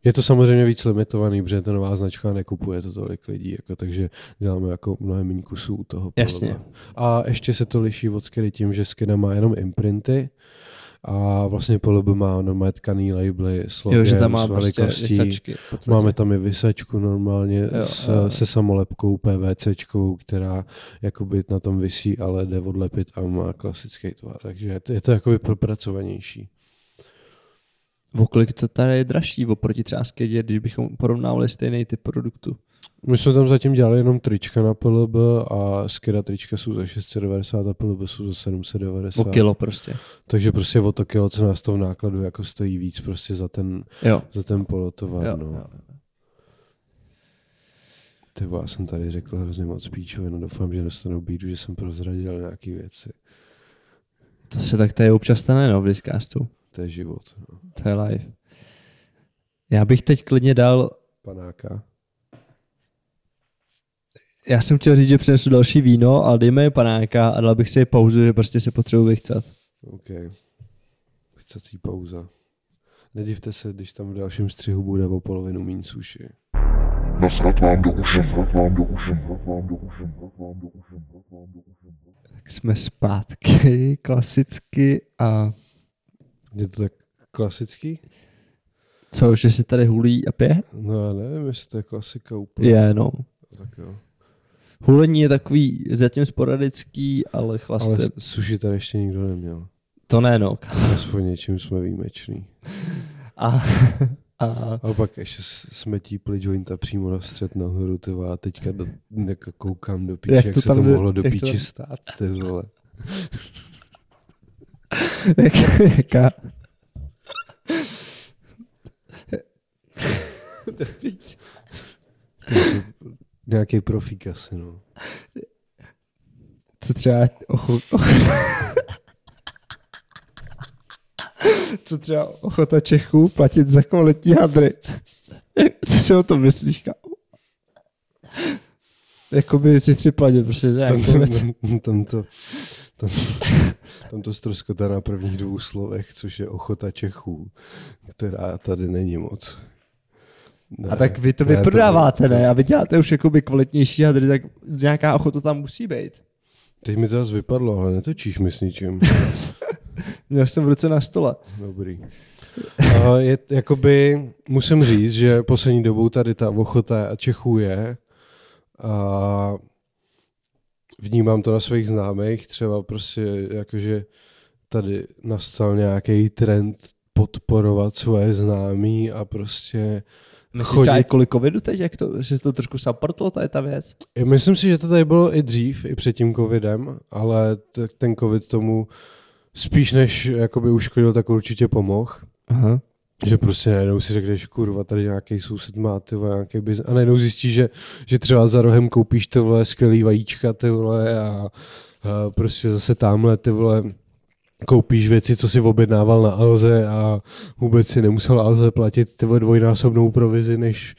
Je to samozřejmě víc limitovaný, protože ta nová značka nekupuje to tolik lidí, jako, takže děláme jako mnohem méně kusů u toho P L B. Jasně. A ještě se to liší od skedy tím, že skeda má jenom imprinty, a vlastně P L B má normálně tkaný labely s logem, jo, má s velikostí, prostě vysačky, máme tam i vysačku normálně jo, s, jo. se samolepkou PVCčkou, která jakoby na tom visí, ale jde odlepit a má klasický tvar, takže je to jakoby propracovanější. Vokolik to tady je dražší oproti třeba skedě, když bychom porovnávali stejný typ produktu? My jsme tam zatím dělali jenom trička na P L B a skeda trička jsou za šest set devadesát a P L B jsou za sedm set devadesát. O kilo prostě. Takže prostě o to kilo, co nás to v nákladu jako stojí víc prostě za ten, za ten polotovar. Jo, no. jo, jo. Tyvo, já jsem tady řekl hrozně moc píčově, no doufám, že dostanou bídu, že jsem prozradil nějaký věci. To se tak tady občas stane, no, v discastu. To je život. No. To je life. Já bych teď klidně dal... Panáka. Já jsem chtěl říct, že přinesu další víno, ale dejme je panáka a dal bych si pauzu, že prostě se potřebuji vychcat. OK. Vychcací pauza. Nedivte se, když tam v dalším střihu bude o polovinu míň suši. Nasrat vám do uši, nasrat vám do uši, nasrat vám do uši, nasrat vám do uši, nasrat vám do uši. Tak jsme zpátky, klasicky a... Je to tak klasický? Co, že si tady hulí a pije? No já nevím, jestli to je klasika úplně. Je, no. Tak jo. Hulení je takový zatím sporadický, ale chlaste. Ale suši tady ještě nikdo neměl. To ne, no. Aspoň něčím jsme výjimeční. A, a... a pak ještě jsme típli jointa přímo na střed nahoru, tyva, a teďka do, koukám do píči, jak, jak to se to mohlo do píči to... stát, ty vole. Jaká? Nějaký profík asi, no. Co třeba ochu... Co třeba ochota Čechů platit za kvalitní hadry? Co si o tom myslíš, kámo? Jakoby si připlatit, prostě nějakou věc. Tam to... Tam, tam to ztroskotá na prvních dvou slovech, což je ochota Čechů, která tady není moc. Ne, a tak vy to vyprodáváte, ne? A vy děláte už jakoby kvalitnější hadry, tak nějaká ochota tam musí být. Teď mi to zase vypadlo, ale netočíš mi s ničím. Měl jsem v ruce na stole. Dobrý. A je, jakoby, musím říct, že poslední dobou tady ta ochota Čechů je a vnímám to na svých známých, třeba prostě jakože tady nastal nějaký trend podporovat svoje známí a prostě Myslíš chodit... třeba i kvůli covidu teď, jak to, že to trošku saportlo, tady ta věc? Myslím si, že to tady bylo i dřív, i před tím covidem, ale t- ten covid tomu spíš než jakoby uškodil, tak určitě pomohl. Aha. Že prostě najednou si řekneš, kurva, tady nějaký soused má, ty vole, nějaký biznes. A najednou zjistíš, že, že třeba za rohem koupíš, ty vole, skvělý vajíčka, ty vole, a, a prostě zase támhle, ty vole, koupíš věci, co si objednával na Alze a vůbec si nemusel Alze platit, ty vole, dvojnásobnou provizi, než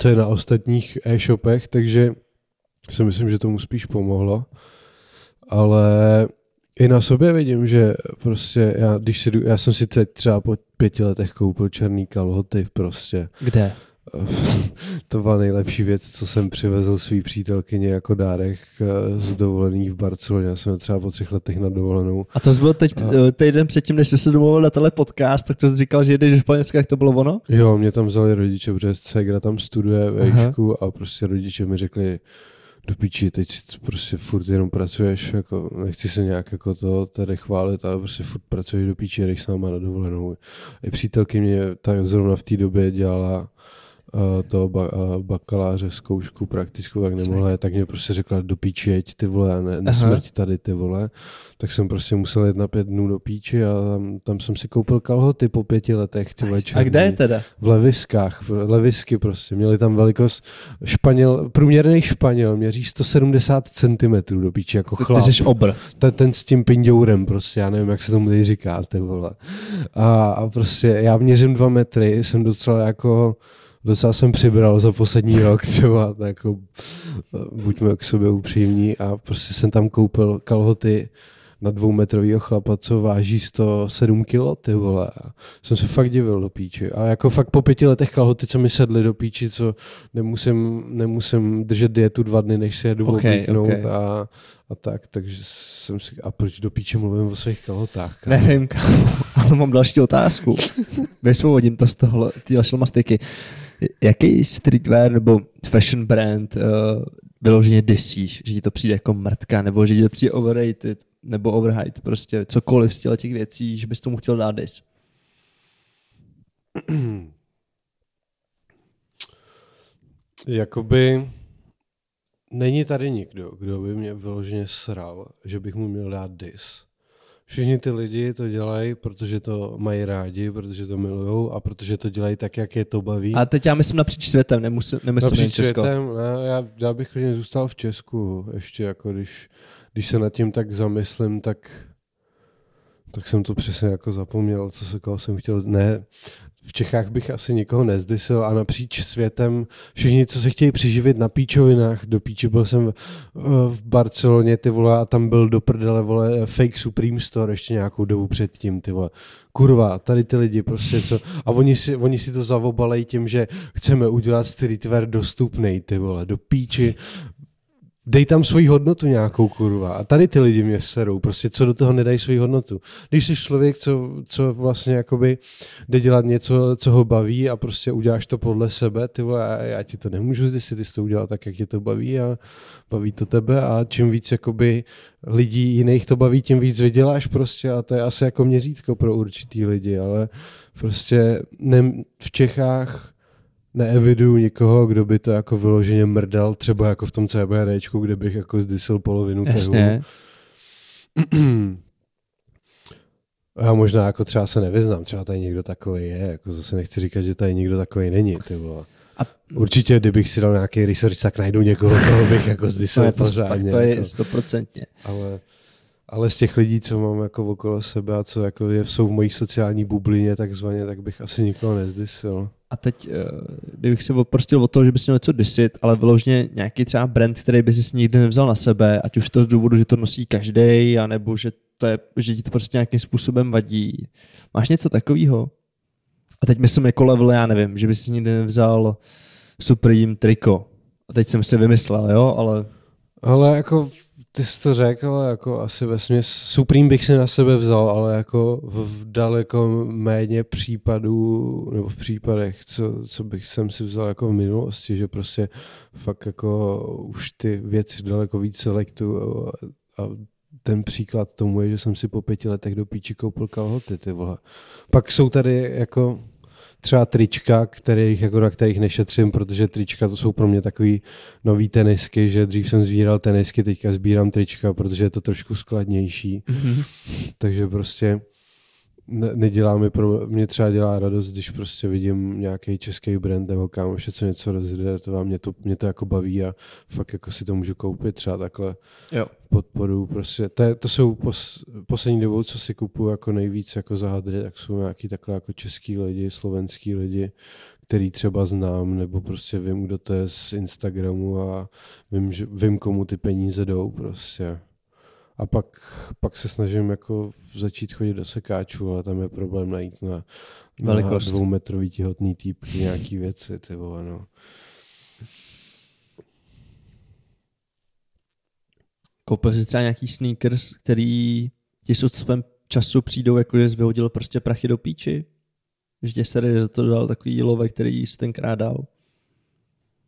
co je na ostatních e-shopech, takže si myslím, že tomu spíš pomohlo. Ale i na sobě vidím, že prostě já, když si, já jsem si teď třeba po pěti letech koupil černý kalhoty prostě. Kde? To byla nejlepší věc, co jsem přivezl svý přítelkyně jako dárek z dovolených v Barceloně. Já jsem třeba po třech letech na dovolenou. A to jsi byl teď a... týden předtím, než jsi se domluvil na tenhle podcast, tak to jsi říkal, že jedeš do Španělska, jak to bylo ono? Jo, mě tam vzali rodiče, protože ségra tam studuje ve výšku a prostě rodiče mi řekli, do piči, teď prostě furt jenom pracuješ, jako nechci se nějak jako to tady chválit, ale prostě furt pracuješ do piči, jdeš s náma na dovolenou. I přítelky mě tak zrovna v té době dělala uh, toho ba- uh, bakaláře zkoušku praktickou, tak nemohla, tak mě prostě řekla do piči jeď, ty vole, ne, nesmrť tady, ty vole. Tak jsem prostě musel jít na pět dnů do píči a tam, tam jsem si koupil kalhoty po pěti letech. Ty večerní. A kde je teda? V Leviskách, Levisky prostě, měli tam velikost, Španěl, průměrný Španěl, měří sto sedmdesát centimetrů do píči, jako chlap. Ty jsi obr. Ta, ten s tím pindourem prostě, já nevím, jak se tomu teď říká, ty vole. A, a prostě já měřím dva metry, jsem docela jako... Docela jsem přibral za poslední rok třeba, jako, buďme k sobě upřímní a prostě jsem tam koupil kalhoty na dvoumetrovýho chlapa, co váží sto sedm kilo, ty vole. Jsem se fakt divil do píči. A jako fakt po pěti letech kalhoty, co mi sedly do píči, co nemusím, nemusím držet dietu dva dny, než si jedu obíknout okay, okay. a, a tak. Takže jsem si, a proč do píči mluvím o svých kalhotách? Kámo? Nevím, kámo, ale mám další otázku. Vysvobodím to z toho, ty šelmastiky. Jaký streetwear nebo fashion brand uh, vyloženě desíš, že ti to přijde jako mrtka, nebo že ti to přijde overrated, nebo overhyped, prostě cokoliv z těch věcí, že bys tomu chtěl dát dis? Jakoby není tady nikdo, kdo by mě vyloženě sral, že bych mu měl dát dis. Všichni ty lidi to dělají, protože to mají rádi, protože to milujou a protože to dělají tak, jak je to baví. A teď já myslím napříč světem, nemyslím na Česko. Napříč světem, ne, já, já bych klidně zůstal v Česku, ještě jako když, když se nad tím tak zamyslím, tak, tak jsem to přesně jako zapomněl, co se koho jsem chtěl, ne, v Čechách bych asi nikoho nezdysil a napříč světem všichni, co se chtějí přiživit na píčovinách, do píči, byl jsem v Barceloně, ty vole, a tam byl do prdele, vole, fake Supreme Store ještě nějakou dobu předtím, ty vole. Kurva, tady ty lidi prostě co, a oni si, oni si to zavobalejí tím, že chceme udělat streetwear dostupnej, ty vole, do píči. Dej tam svoji hodnotu nějakou, kurva. A tady ty lidi mě serou, prostě co do toho nedají svoji hodnotu. Když jsi člověk, co, co vlastně jakoby jde dělat něco, co ho baví a prostě uděláš to podle sebe, ty vole, já ti to nemůžu, ty si ty jsi to udělal tak, jak tě to baví a baví to tebe a čím víc jakoby lidí jiných to baví, tím víc vyděláš prostě a to je asi jako měřítko pro určitý lidi, ale prostě ne, v Čechách neeviduju nikoho, kdo by to jako vyloženě mrdal, třeba jako v tom CBDčku, kde bych jako zdysil polovinu trhu. Já možná jako třeba se nevyznám, třeba tady někdo takovej je, jako zase nechci říkat, že tady někdo takovej není, ty vole. A... Určitě, kdybych si dal nějaký research, tak najdu někoho, koho bych jako zdysil pořádně. To je stoprocentně. Jako. Ale... Ale z těch lidí, co mám jako okolo sebe a co jako je, jsou v mojí sociální bublině takzvaně, tak bych asi nikoho nezdysil. A teď, kdybych se odprostil od toho, že bys měl něco disit, ale vyloženě nějaký třeba brand, který bys si nikdy nevzal na sebe, ať už to z důvodu, že to nosí každej, anebo že, to je, že ti to prostě nějakým způsobem vadí. Máš něco takového? A teď myslím jako level, já nevím, že bys si nikdy nevzal Supreme triko. A teď jsem si vymyslel, jo, ale... Ale jako... Ty jsi to řekl, ale jako asi vesměs Supreme bych si na sebe vzal, ale jako v daleko méně případů, nebo v případech, co, co bych jsem si vzal jako v minulosti, že prostě fakt jako už ty věci daleko víc selektu a ten příklad tomu je, že jsem si po pěti letech do píči koupil kalhoty, ty vole. Pak jsou tady jako... třeba trička, kterých, jako na kterých nešetřím, protože trička to jsou pro mě takový nový tenisky, že dřív jsem sbíral tenisky, teďka sbírám trička, protože je to trošku skladnější. Mm-hmm. Takže prostě Ne, nedělá mi pro... Mě třeba dělá radost, když prostě vidím nějaký český brand nebo kámoše, co něco rozjede, to mě to, mě to jako baví a fakt jako si to můžu koupit třeba takhle. Jo. Podporu prostě. To, to jsou pos, poslední dobou, co si kupuju jako nejvíc jako za hadry, tak jsou nějaký takhle jako český lidi, slovenský lidi, který třeba znám, nebo prostě vím, kdo to je z Instagramu a vím, že, vím komu ty peníze jdou prostě. A pak, pak se snažím jako začít chodit do sekáčů, ale tam je problém najít na, na dvoumetrový těhotný týpky nějaký věci, ty vole, no. Koupil jsi třeba nějaký sneakers, který ti s odstupem času přijdou, jakože jsi vyhodil prostě prachy do píči? Že tě sere, že to dal takový love, který jsi tenkrát dal?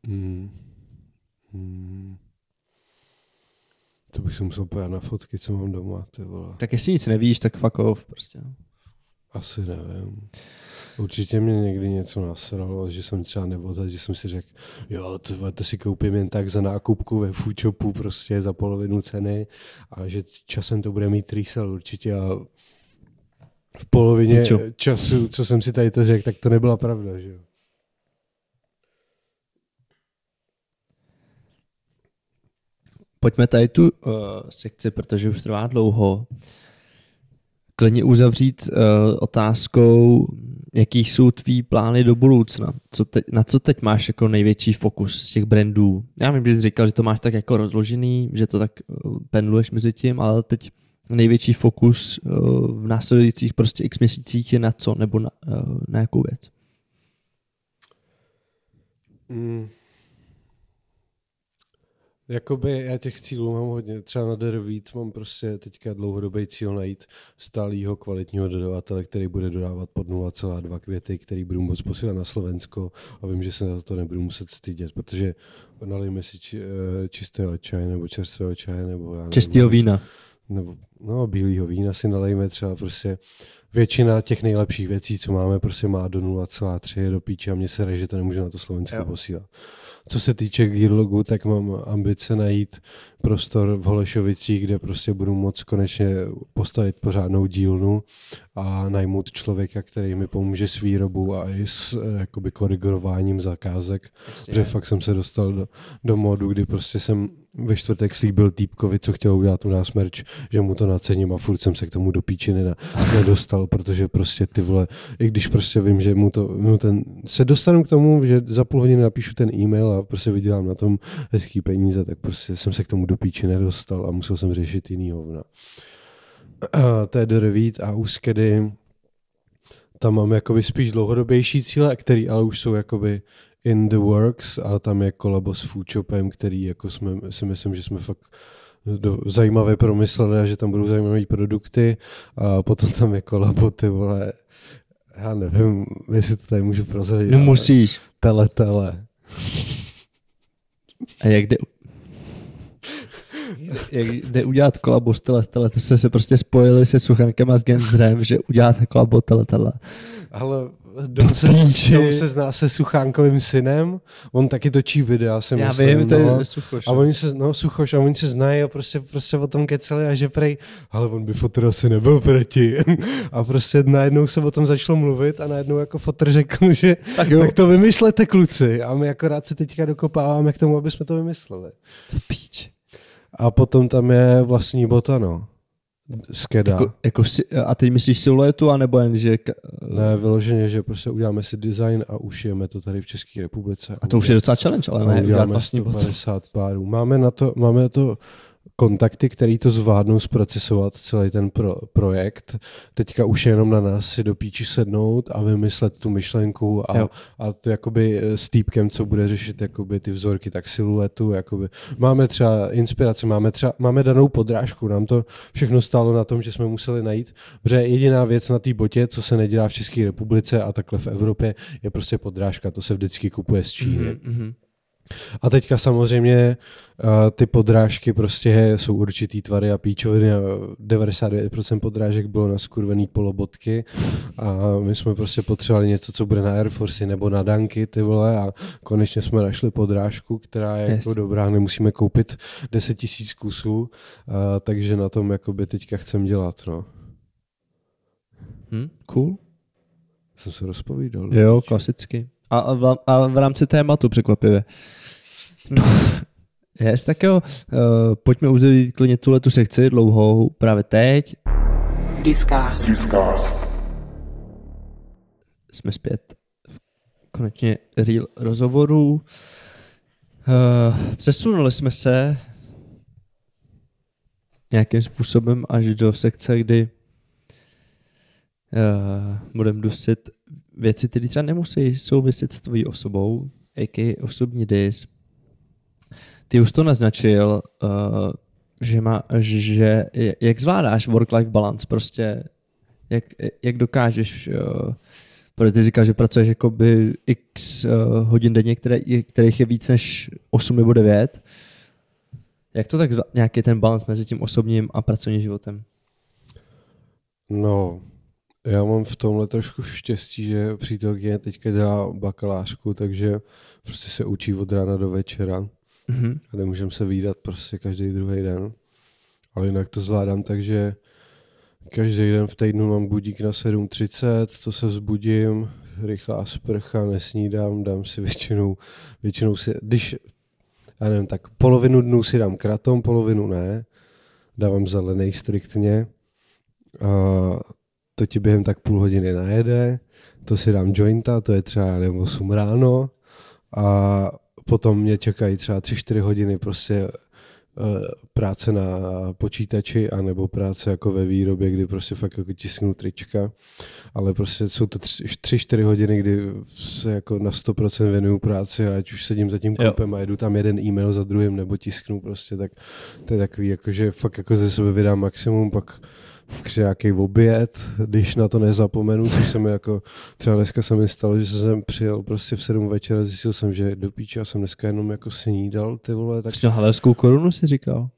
Hmm. Hmm. To bych se musel pojít na fotky, co mám doma, ty vole. Tak jestli nic nevíš, tak fuck off prostě. Asi nevím. Určitě mě někdy něco nasralo, že jsem třeba nevodil, že jsem si řekl, jo, to, to si koupím jen tak za nákupku ve foodshopu prostě za polovinu ceny a že časem to bude mít resell určitě a v polovině Čo? času, co jsem si tady to řekl, tak to nebyla pravda, že jo. Pojďme tady tu uh, sekci, protože už trvá dlouho, klidně uzavřít uh, otázkou, jaký jsou tvý plány do budoucna. Co te, na co teď máš jako největší fokus z těch brandů? Já mi bych říkal, že to máš tak jako rozložený, že to tak uh, pendluješ mezi tím, ale teď největší fokus uh, v následujících prostě x měsících je na co nebo na, uh, na jakou věc? Mm. Jakoby já těch cílů mám hodně, třeba na Dervít mám prostě teďka dlouhodobý cíl najít stálýho kvalitního dodavatele, který bude dodávat pod nula celá dva květy, který budu moct posílat na Slovensko a vím, že se na to nebudu muset stydět, protože nalijme si či, čistého čaje nebo čerstvého čaje nebo já nevím, čistého vína. Nebo, no, bílýho vína si nalejme třeba prostě. Většina těch nejlepších věcí, co máme, prostě má do nula celá tři do píče a mě se reže, že to nemůže na to Slovensko posílat. Co se týče Gearlogu, tak mám ambice najít prostor v Holešovicích, kde prostě budu moct konečně postavit pořádnou dílnu a najmout člověka, který mi pomůže s výrobou a i s jakoby korigorováním zakázek. Jasně. Protože fakt jsem se dostal do, do modu, kdy prostě jsem ve čtvrtek slíbil týpkovi, co chtěl udělat u nás merch, že mu to nacením a furt jsem se k tomu do píči nedostal, protože prostě ty vole, i když prostě vím, že mu to, mu ten, se dostanu k tomu, že za půl hodiny napíšu ten e-mail a prostě vydělám na tom hezký peníze, tak prostě jsem se k tomu do píči nedostal a musel jsem řešit jiný hovna. A to je Dervít a Úskedy, tam mám jakoby spíš dlouhodobější cíle, které ale už jsou jakoby in the works, ale tam je kolabo s Foodshopem, který jako jsme, si myslím, že jsme fakt do, zajímavé promysleli a že tam budou zajímavé produkty a potom tam je kolabo, ty vole, já nevím, jestli to tady můžu prozradit. No musíš. Tele, tele. A jak jde, jak jde udělat kolabo s tele, tele, to jste se prostě spojili se Suchankem a s Genzrem, že uděláte kolabo tele, tele. Ale Dom se, Dom se zná se Suchánkovým synem, on taky točí videa, jsem Já myslím, vím, to no, je Suchoš. A oni se, no Suchoš, a oni se znají a prostě, prostě o tom keceli a že prej, ale on by fotr asi nebyl proti. A prostě najednou se o tom začalo mluvit a najednou jako fotr řekl, že tak, tak to vymyslete kluci a my akorát se teďka dokopáváme k tomu, aby jsme to vymysleli. To píč. A potom tam je vlastní botano. Skeda. Jako, jako si, a teď myslíš siluetu, anebo jen, že... Ne, vyloženě, že prostě uděláme si design a ušijeme to tady v České republice. A to už je docela challenge, ale ne, uděláme vlastně sto padesát párů. Máme na to, máme na to kontakty, který to zvládnou zprocesovat celý ten pro, projekt. Teďka už je jenom na nás si do píči sednout a vymyslet tu myšlenku a, a to jakoby s týpkem, co bude řešit jakoby ty vzorky, tak siluetu. Jakoby. Máme třeba inspiraci, máme, třeba, máme danou podrážku, nám to všechno stálo na tom, že jsme museli najít, protože jediná věc na té botě, co se nedělá v České republice a takhle v Evropě, je prostě podrážka, to se vždycky kupuje z Číny. Mm-hmm. A teďka samozřejmě uh, ty podrážky prostě jsou určitý tvary a píčoviny a devadesát devět procent podrážek bylo na skurvený polobotky a my jsme prostě potřebovali něco, co bude na Air Force nebo na Dunky, ty vole, a konečně jsme našli podrážku, která je yes. jako dobrá, nemusíme koupit deset tisíc kusů, uh, takže na tom jakoby teďka chcem dělat, no. Hm? Cool. Jsem se rozpovídal. Jo, klasicky. A, a, v, a v rámci tématu překvapivě. No, jest, tak jo. Uh, pojďme uzavřít klidně tuhle tu sekci dlouhou právě teď. Discuss. Jsme zpět v konečně real rozhovoru. Uh, přesunuli jsme se nějakým způsobem až do sekce, kdy uh, budeme dusit věci, které třeba nemusí souviset s tvojí osobou, a k a osobní dis. Ty už to naznačil, uh, že, má, že jak zvládáš work-life balance, prostě jak, jak dokážeš, uh, protože ty říkáš, že pracuješ jakoby x uh, hodin denně, které, kterých je víc než osm nebo devět. Jak to tak nějaký ten balance mezi tím osobním a pracovním životem? No, já mám v tomhle trošku štěstí, že přítelkyně teďka dělá bakalářku, takže prostě se učí od rána do večera. Mm-hmm. A nemůžeme se vídat prostě každý druhý den. Ale jinak to zvládám tak, že každý den v týdnu mám budík na sedm třicet, to se vzbudím, rychlá sprcha, nesnídám, dám si většinou, většinou si, když, já nevím, tak polovinu dnů si dám kratom, polovinu ne, dávám zelený striktně, a to ti během tak půl hodiny najede, to si dám jointa, to je třeba, já nevím, osm ráno a potom mě čekají třeba tři čtyři hodiny prostě práce na počítači anebo práce jako ve výrobě, kdy prostě fakt jako tisknu trička, ale prostě jsou to tři čtyři hodiny, kdy se jako na sto procent věnuju práci a ať už sedím za tím kompem a jedu tam jeden e-mail za druhým nebo tisknu prostě, tak to je takový jako, že fakt jako ze sebe vydám maximum, pak nějaký oběd, když na to nezapomenu, což se mi jako, třeba dneska se mi stalo, že jsem přijel prostě v sedm večera, zjistil jsem, že do píče, já jsem dneska jenom jako snídal, ty vole. Tak... Přesně havelskou korunu si říkal?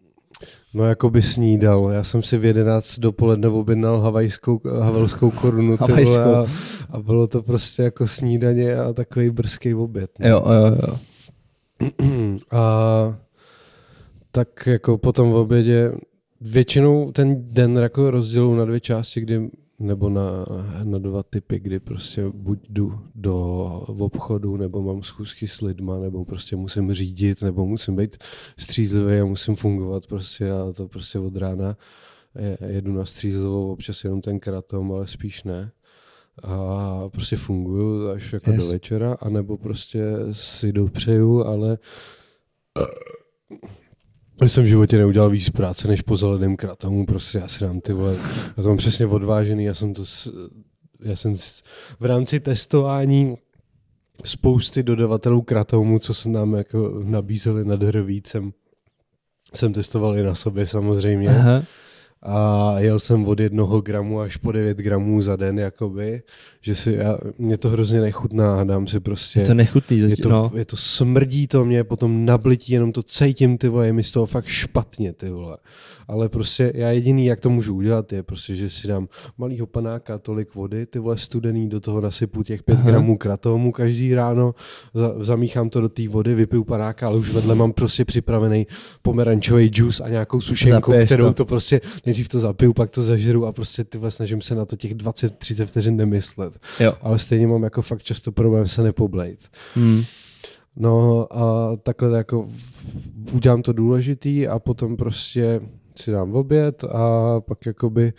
No jako by snídal, já jsem si v jedenáct dopoledne objednal havajskou, havelskou korunu, ty vole, a, a bylo to prostě jako snídaně a takový brzký oběd. Ne? Jo, jo, jo. A tak jako potom v obědě většinou ten den jako rozděluji na dvě části, kdy, nebo na, na dva typy, kdy prostě buď jdu do obchodu, nebo mám schůzky s lidma, nebo prostě musím řídit, nebo musím být střízlivý a musím fungovat prostě a to prostě od rána jedu na střízlivou, občas jenom ten kratom, ale spíš ne. A prostě funguju až jako yes. do večera, anebo prostě si dopřeju, ale... Já jsem v životě neudělal víc práce, než po zeleném kratomu, prostě já si dám ty vole, já to mám přesně odvážený, já jsem to, já jsem v rámci testování spousty dodavatelů kratomu, co se nám jako nabízeli nad hrvícem, jsem testoval i na sobě samozřejmě. Aha. A jel jsem od jednoho gramu až po devět gramů za den, jakoby, že si, já, mě to hrozně nechutná, dám si prostě, je to nechutný, je to, no. je to smrdí to mě, potom nablití, jenom to cítím, ty vole, je mi z toho fakt špatně, ty vole, ale prostě já jediný, jak to můžu udělat, je prostě, že si dám malýho panáka, tolik vody, ty vole, studený, do toho nasypu těch pět Aha. gramů kratomu každý ráno, za, zamíchám to do té vody, vypiju panáka, ale už vedle mám prostě připravený pomerančový džus a nějakou sušenku, Zapěš kterou to, to prostě nejdřív to zapiju, pak to zažeru a prostě tyhle snažím se na to těch dvacet třicet vteřin nemyslet. Jo. Ale stejně mám jako fakt často problém se nepoblejt. Hmm. No a takhle jako udělám to důležitý a potom prostě si dám oběd a pak jakoby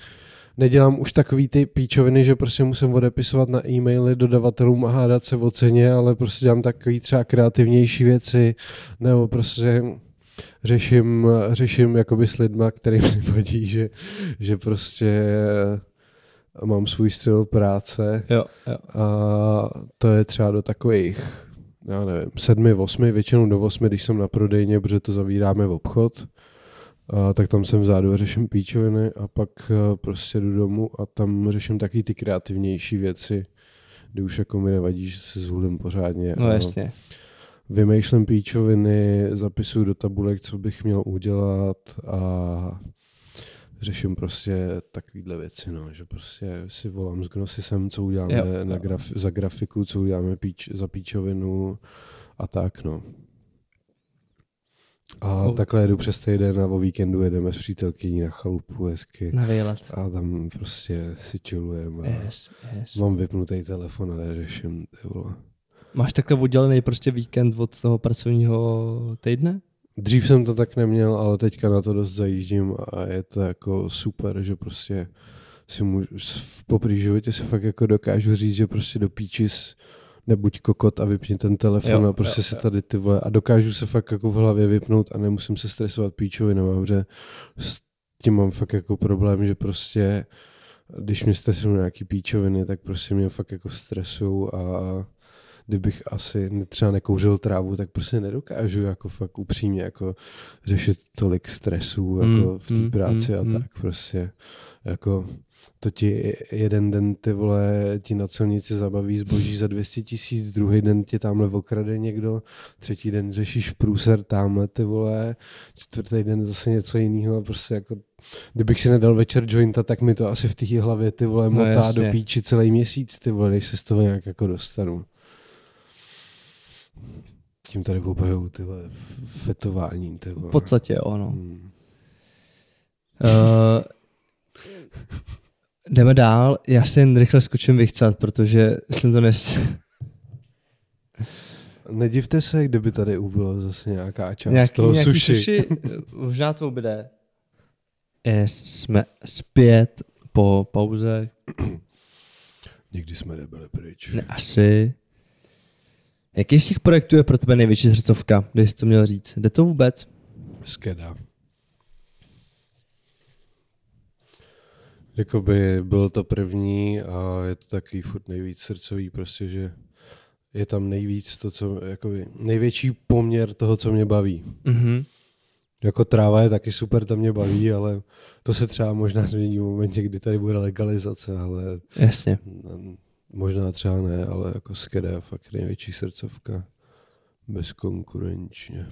nedělám už takový ty píčoviny, že prostě musím odepisovat na e-maily dodavatelům a hádat se o ceně, ale prostě dělám takový třeba kreativnější věci nebo prostě Řeším, řeším jakoby s lidma, kterým nevadí, že, že prostě mám svůj styl práce. Jo, jo. A to je třeba do takových, já nevím, sedmi, osmi, většinou do osmi, když jsem na prodejně, protože to zavíráme v obchod, a tak tam jsem vzadu a řeším píčoviny a pak prostě jdu domů a tam řeším taky ty kreativnější věci, kdy už jako mi nevadí, že se zhulím pořádně. No jasně. Vymýšlím píčoviny, zapisuju do tabulek, co bych měl udělat a řeším prostě takovýhle věci, no, že prostě si volám s Gnosisem, co uděláme jo, na jo. Graf- za grafiku, co uděláme píč- za píčovinu a tak, no. A oh. takhle jedu přes týden a o víkendu jedeme s přítelkyní na chalupu hezky. Na výlet. A tam prostě si chillujeme. Yes, yes. Mám vypnutý telefon a neřeším. Máš takhle oddělený prostě víkend od toho pracovního týdne? Dřív jsem to tak neměl, ale teďka na to dost zajíždím a je to jako super, že prostě si můžu, v poprý životě si fakt jako dokážu říct, že prostě do píčis nebuď kokot a vypni ten telefon jo, a prostě jo, se tady ty vole a dokážu se fakt jako v hlavě vypnout a nemusím se stresovat píčovinama, že s tím mám fakt jako problém, že prostě když mě stresují nějaký píčoviny, tak prostě mě fakt jako stresují a kdybych asi třeba nekouřil trávu, tak prostě nedokážu jako fakt upřímně jako řešit tolik stresů jako mm, v té mm, práci mm, a mm. tak prostě jako to ti jeden den ty vole ti na celnici zabaví zboží za dvě stě tisíc, druhý den tě tamhle okrade někdo, třetí den řešíš průser tamhle ty vole, čtvrtý den zase něco jiného a prostě jako kdybych si nedal večer jointa, tak mi to asi v té hlavě ty vole motá no, do píči celý měsíc ty vole, než se z toho nějak jako dostanu. Tím tady obhajují tyhle fetování. Tyhle. V podstatě ono. Hmm. Uh, jdeme dál. Já si jen rychle skočím vychcat, protože jsem to nest... Nedivte se, kdyby tady ubyla zase nějaká část nějaký, toho nějaký sushi. sushi. Možná to bude. Jsme zpět po pauze. Nikdy jsme nebyli pryč. Ne, asi... Jaký z těch projektů je pro tebe největší srdcovka, když jsi to měl říct? Jde to vůbec? Skeda. Jakoby bylo to první a je to takový furt nejvíc srdcový, prostě, že je tam nejvíc to, co, jakoby, největší poměr toho, co mě baví. Mm-hmm. Jako tráva je taky super, ta mě baví, ale to se třeba možná změní v momentě, kdy tady bude legalizace, ale... Jasně. Možná třeba ne, ale jako Skeda je fakt největší srdcovka. Bezkonkurenčně.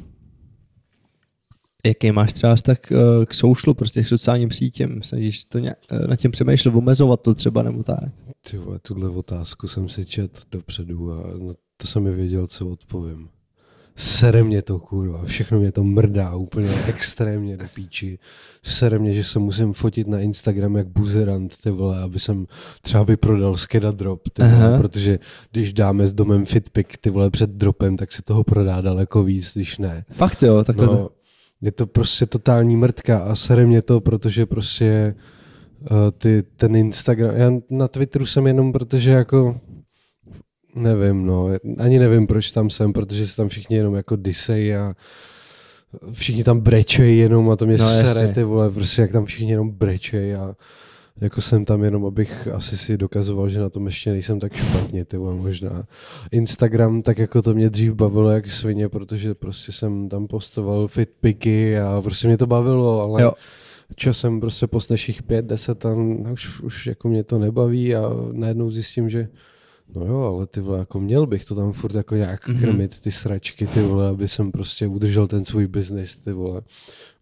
Jaký máš třeba tak k soušlu, prostě k sociálním sítěm? Když jsi to nějak, na tím přemýšlel, omezovat to třeba nebo tak? Ty vole, tuhle otázku jsem si čet dopředu a no, to jsem mi věděl, co odpovím. Sere mě to, kurva, všechno mě to mrdá úplně extrémně do píči. Sere mě, že se musím fotit na Instagram jak buzerant, ty vole, aby jsem třeba vyprodal Skeda drop, ty vole, protože když dáme s domem Fitpic, ty vole, před dropem, tak se toho prodá daleko víc, když ne. Fakt jo, tak no, to... Je to prostě totální mrdka a sere mě to, protože prostě uh, ty, ten Instagram, já na Twitteru jsem jenom, protože jako... Nevím, no. Ani nevím, proč tam jsem, protože se tam všichni jenom jako disej a všichni tam brečejí jenom a to mě no, sere, ty vole, prostě jak tam všichni jenom brečejí a jako jsem tam jenom, abych asi si dokazoval, že na tom ještě nejsem tak špatně, ty vole, možná. Instagram, tak jako to mě dřív bavilo jak svině, protože prostě jsem tam postoval fitpiky a prostě mě to bavilo, ale... Jo. Časem prostě po našich pět, deset a už, už jako mě to nebaví a najednou zjistím, že no jo, ale ty vole, jako měl bych to tam furt jako nějak mm-hmm. krmit, ty sračky, ty vole, aby jsem prostě udržel ten svůj biznis, ty vole.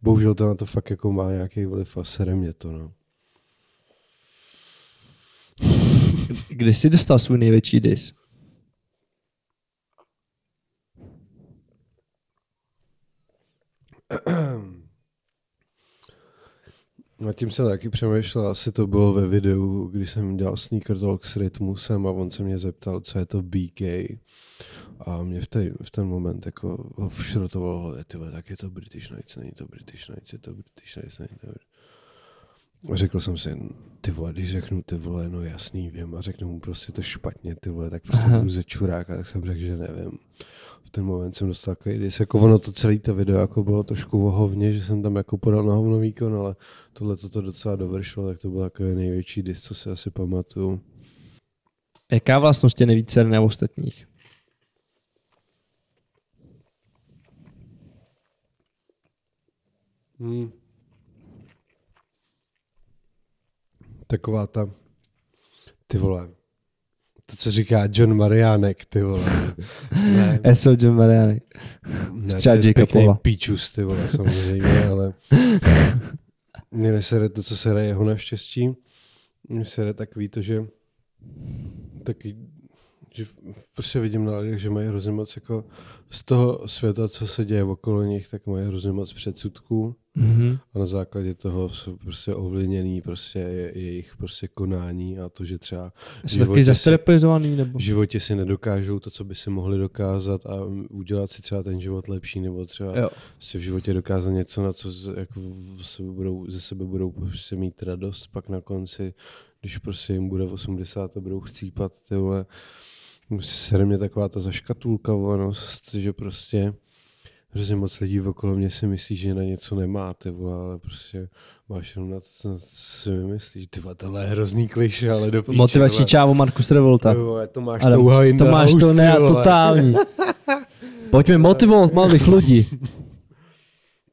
Bohužel to na to fakt jako má nějaký vliv a sere mě to, no. Kdy jsi dostal svůj největší dis? A tím jsem taky přemýšlel, asi to bylo ve videu, kdy jsem dělal Sneaker Talk s Rytmusem a on se mě zeptal, co je to bé ká. A mě v, tej, v ten moment jako ho všrotovalo, tak je to British Nights, není to British Nights, je to British Nights, není to British. A řekl jsem si, ty vole, když řeknu ty vole, no jasný, vím, a řeknu mu prostě to špatně, ty vole, tak prostě budu ze čuráka, tak jsem řekl, že nevím. V ten moment jsem dostal takový dis, jako ono to celé to video jako bylo trošku ohovně, že jsem tam jako podal na hovno výkon, ale tohle to docela dovršilo, tak to byl takový největší dis, co si asi pamatuju. Jaká vlastnost je nejvíc cená u ostatních? Hmm. Taková ta, ty vole, to, co říká John Mariánek, ty vole. Ne, S O John Mariánek. Ne, to je pěkný píčus, ty vole, samozřejmě, ale mě nesere to, co sere jeho naštěstí. Mě sere takový to, že taky že prostě vidím na lidech, že mají hrozně moc jako z toho světa, co se děje okolo nich, tak mají hrozně moc předsudků. Mm-hmm. A na základě toho jsou prostě ovlivněný prostě jejich prostě konání a to, že třeba v životě si nedokážou to, co by si mohli dokázat a udělat si třeba ten život lepší, nebo třeba jo. si v životě dokázat něco, na co jako sebe budou, ze sebe budou prostě mít radost pak na konci, když prostě jim bude osmdesát a budou chcípat, tyhle. Sere mě taková ta zaškatulkavonost, že prostě hrozně moc lidí okolo mě si myslí, že na něco nemáte, ale prostě máš jenom na to, co si vymyslíš. Ty vole, tohle je hrozný kliše, ale do píče. Motivační čávo Markus Revolta. Vole, to máš ale touha jinde. To máš to ne a totální. Pojďme motivovat malých lidí.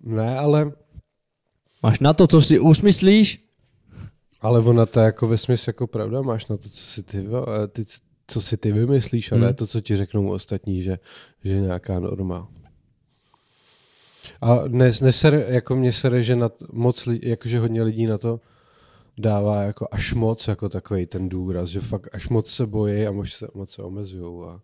Ne, ale... Máš na to, co si usmyslíš? Ale ona to jako ve smyslu jako pravda, máš na to, co si ty... ty co si ty vymyslíš, a ne to, co ti řeknou ostatní, že je nějaká norma. A ne, ne ser, jako mě sere, že nad, moc, jakože hodně lidí na to dává jako až moc jako takový ten důraz, že fakt až moc se bojí a moc se, moc se omezujou. A,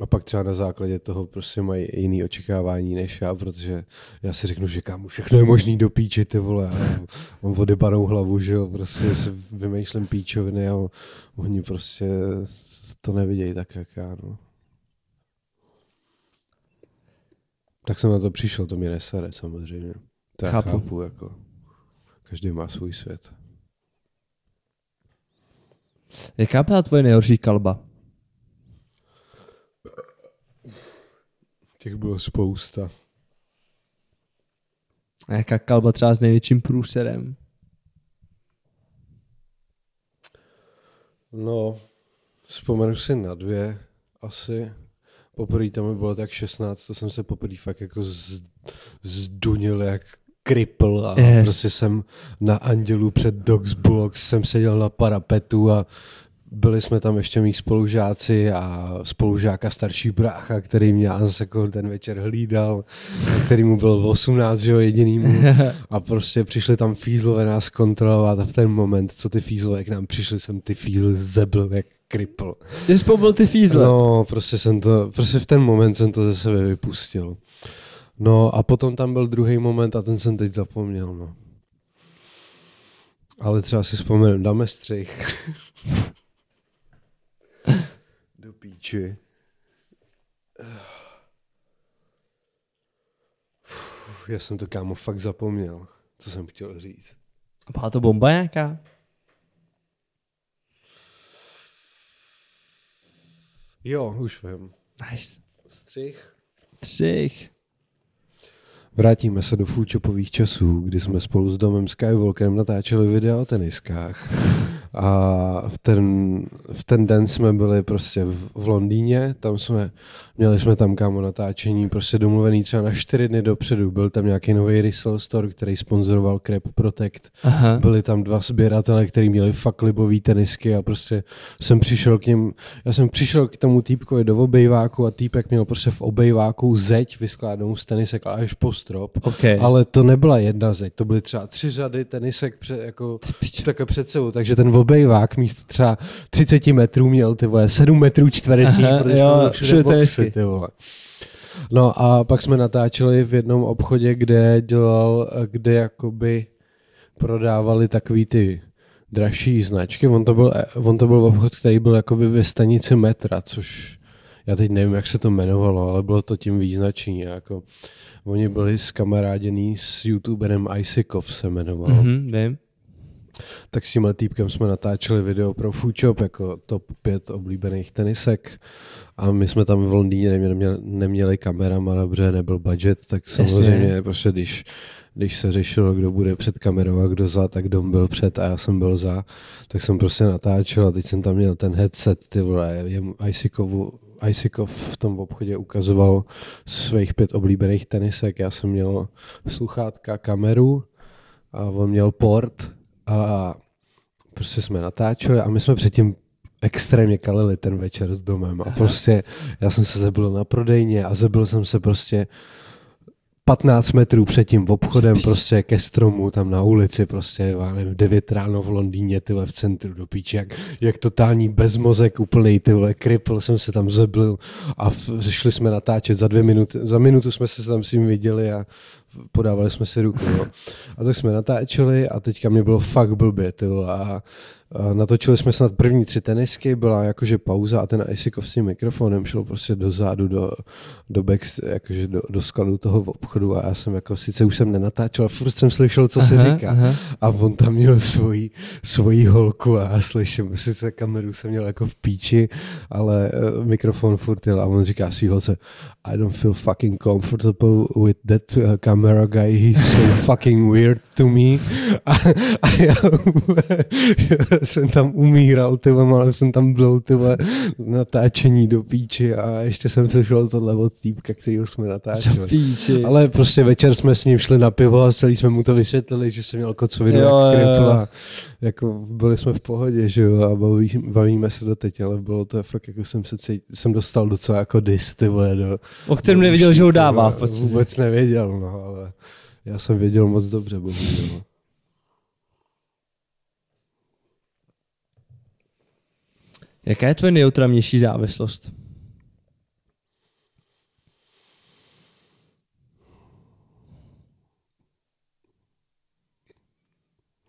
a pak třeba na základě toho prostě mají jiný očekávání než já, protože já si řeknu, že kámo, všechno je možný do píči, ty vole. Mám vodebanou hlavu, že jo, prostě si vymýšlím píčoviny a oni prostě to nevidějí tak, jak já, no. Tak jsem na to přišel, to mě nesere samozřejmě. To já chápu. chápu jako. Každý má svůj svět. Jaká byla tvoje nejhorší kalba? Těch bylo spousta. A jaká kalba třeba s největším průserem? No, vzpomenu si na dvě asi. Poprvé tam bylo tak šestnáct, to jsem se poprvé fakt jako z, zdunil jak kripl a yes. prostě jsem na Andělu před Dogs Bullocks, jsem seděl na parapetu a byli jsme tam ještě mý spolužáci a spolužáka starší brácha, který mě zase jako ten večer hlídal, který mu byl osmnáct, že jo, jedinýmu. A prostě přišli tam fízlové nás kontrolovat a v ten moment, co ty fízlové k nám přišli, jsem ty fízly zebl jak kripl. Ty jsi pobyl ty fízle? No, prostě jsem to, prostě v ten moment jsem to ze sebe vypustil. No a potom tam byl druhý moment a ten jsem teď zapomněl, no. Ale třeba si vzpomenu, dáme střih. Do píči. Já jsem to, kámo, fakt zapomněl, co jsem chtěl říct. A byla to bomba nějaká? Jo, už vím. Nice. Střih. Střih. Vrátíme se do fullchopových časů, kdy jsme spolu s Domem Skywalkerem natáčeli videa o teniskách. A v ten, v ten den jsme byli prostě v, v Londýně, tam jsme, měli jsme tam, kámo, natáčení prostě domluvený třeba na čtyři dny dopředu, byl tam nějaký nový resell store, který sponzoroval Crep Protect. Aha. Byli tam dva sběratele, kteří měli fakt libový tenisky a prostě jsem přišel k ním, já jsem přišel k tomu týpkovi do obejváku a týpek měl prostě v obejváku zeď vyskládanou z tenisek a až po strop, okay. Ale to nebyla jedna zeď, to byly třeba tři řady tenisek před, jako, takhle před sebou, takže ten obejvák místo třeba třicet metrů měl, ty vole, sedm metrů čtvereční, protože jo, tam všude boxy, ty vole. No a pak jsme natáčeli v jednom obchodě, kde dělal, kde jakoby prodávali takový ty dražší značky. On to byl, on to byl obchod, který byl jakoby ve stanici metra, což já teď nevím, jak se to jmenovalo, ale bylo to tím význačný. Jako, oni byli skamaráděný s youtuberem Icykov se jmenovalo. Mm-hmm, vím. Tak s tímhle týpkem jsme natáčeli video pro Foodshop jako top pět oblíbených tenisek a my jsme tam v Londýně neměli, neměli kamerama, dobře, nebyl budget, tak samozřejmě, yes, prostě když, když se řešilo, kdo bude před kamerou a kdo za, tak Dom byl před a já jsem byl za, tak jsem prostě natáčel a teď jsem tam měl ten headset, ty vole, Icykovu, Icykov v tom obchodě ukazoval svých pět oblíbených tenisek, já jsem měl sluchátka, kameru a on měl port. A prostě jsme natáčeli a my jsme předtím extrémně kalili ten večer s Domem a prostě já jsem se zebil na prodejně a zebil jsem se prostě patnáct metrů před tím obchodem prostě ke stromu, tam na ulici prostě, nevím, devět ráno v Londýně, tyhle v centru, do píči, jak, jak totální bezmozek, úplnej tyhle kripl, jsem se tam zeblil a šli jsme natáčet za dvě minuty, za minutu jsme se tam s ním viděli a podávali jsme si ruku, no. A tak jsme natáčeli a teďka mě bylo fakt blbě, tyhle, a natočili jsme snad první tři tenisky, byla jakože pauza a ten Isakov s tím mikrofonem šel prostě dozadu do, do, back, jakože do, do skladu toho obchodu a já jsem jako, sice už jsem nenatáčel, ale furt jsem slyšel, co aha, se říká. Aha. A on tam měl svoji, svoji holku a já slyším, sice kameru jsem měl jako v píči, ale uh, mikrofon furt jel a on říká svý holce, I don't feel fucking comfortable with that uh, camera guy, he's so fucking weird to me. A, a já jsem tam umíral, tyhle, ale jsem tam byl, tyhle, natáčení do píči a ještě jsem slyšel tohle od týpka, kterýho jsme natáčeli. Ale prostě večer jsme s ním šli na pivo a celý jsme mu to vysvětlili, že jsem měl kocovinu jak kripla. Jako byli jsme v pohodě, že jo, a baví, bavíme se doteď, ale bylo to fakt, jako jsem se cít, jsem dostal docela jako dis, tyhle, do... O kterém nevěděl, do, že ho dává v podstatě. Vůbec nevěděl, no, ale já jsem věděl moc dobře, bohužel. Jaká je tvoje nejotravnější závislost?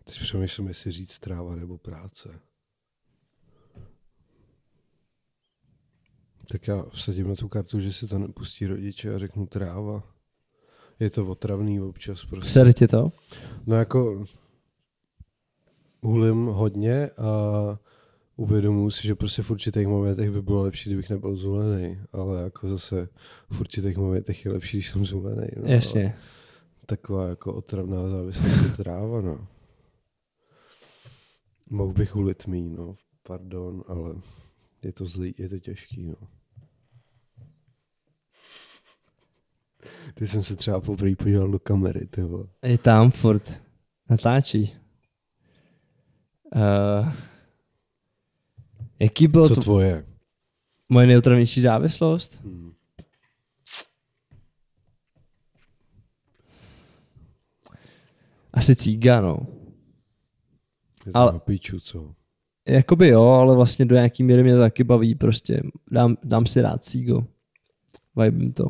Teď přemýšlím, jestli říct tráva nebo práce. Tak já vsadím na tu kartu, že si to nepustí rodiče a řeknu tráva. Je to otravný občas. Prostě. Sere tě to? No jako hulím hodně a uvědomuji si, že prostě v určitých momentech by bylo lepší, kdybych nebyl zvolený, ale jako zase v určitých momentech je lepší, když jsem zvolený. No. Jasně. Taková jako otravná závislost je tráva, no. Mohl bych hulit míň, no, pardon, ale je to zlý, je to těžký, no. Ty jsem se třeba poprvé podíval do kamery, tyho. Je tam furt, natáčí. Uh... Jaký bylo co to tvoje? Moje nejotravnější závislost? Hmm. Asi cíganou. Je to ale... na píču, co? Jakoby jo, ale vlastně do nějaký míry mě to taky baví. Prostě dám, dám si rád cígo. Vibím to.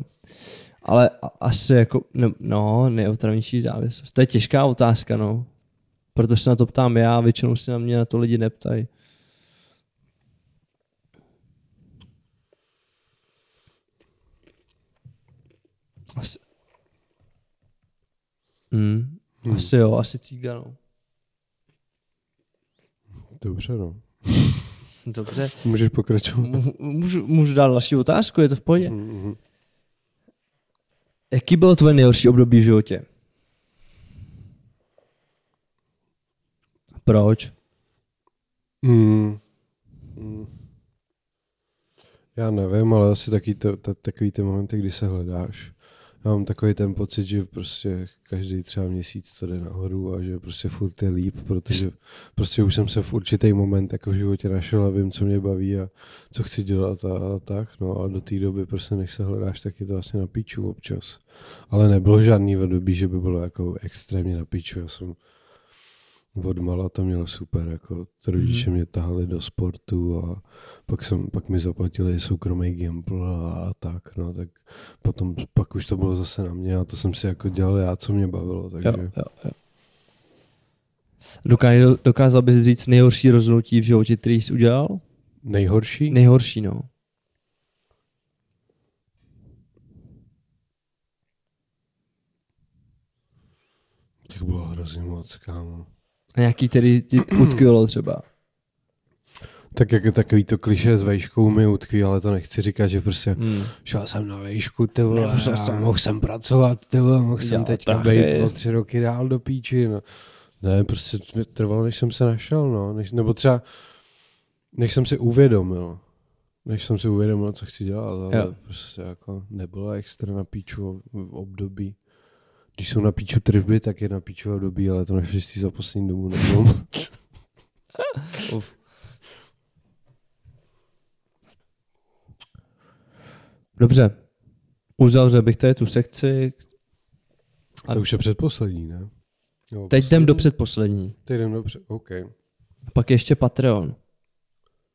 Ale asi jako, no, nejotravnější závislost. To je těžká otázka, no. Proto se na to ptám já, většinou se na mě na to lidi neptají. Asi, hmm. asi jo, asi cíganou. Dobře, no. Dobře. Můžeš pokračovat. M- můžu, můžu dát další otázku, je to v pohodě. Mm-hmm. Jaký bylo tvoje nejhorší období v životě? Proč? Mm. Mm. Já nevím, ale asi taky to, ta, takový ty momenty, kdy se hledáš. Já mám takový ten pocit, že prostě každý třeba měsíc to jde nahoru a že prostě furt je líp, protože prostě už jsem se v určitý moment jako v životě našel a vím, co mě baví a co chci dělat a, a tak. No a do té doby prostě než se hledáš, tak je to asi na piču občas. Ale nebylo žádný období, že by bylo jako extrémně na piču. Já jsem odmala to mělo super, jako rodiče mě tahali do sportu a pak, jsem, pak mi zaplatili soukromý gimpl a, a tak, no tak potom pak už to bylo zase na mě a to jsem si jako dělal já, co mě bavilo, takže. Jo, jo, jo. Dokázal, dokázal bys říct nejhorší rozhodnutí v životě, který jsi udělal? Nejhorší? Nejhorší, no. Těch bylo hrozně moc, kámo. A nějaký tedy ti utkvělo třeba? Tak jako takový to klišé s vejškou mi utkví, ale to nechci říkat, že prostě hmm. šel jsem na vejšku, ty vole, a jsem, mohl jsem pracovat, ty vole, mohl jsem teďka bejt o tři roky dál do píči, no. Ne, prostě trvalo, než jsem se našel, no, než, nebo třeba, než jsem si uvědomil, než jsem si uvědomil, co chci dělat, ale jo. Prostě jako nebylo extra na píču v období. Když jsou na píču trivby, tak je na píču období, ale to naštěstí za poslední dobu nebylo moc. Dobře, uzavřel bych tady tu sekci, A to už je předposlední, ne? No, teď jdem do předposlední. Teď jdem do před... OK. A pak ještě Patreon.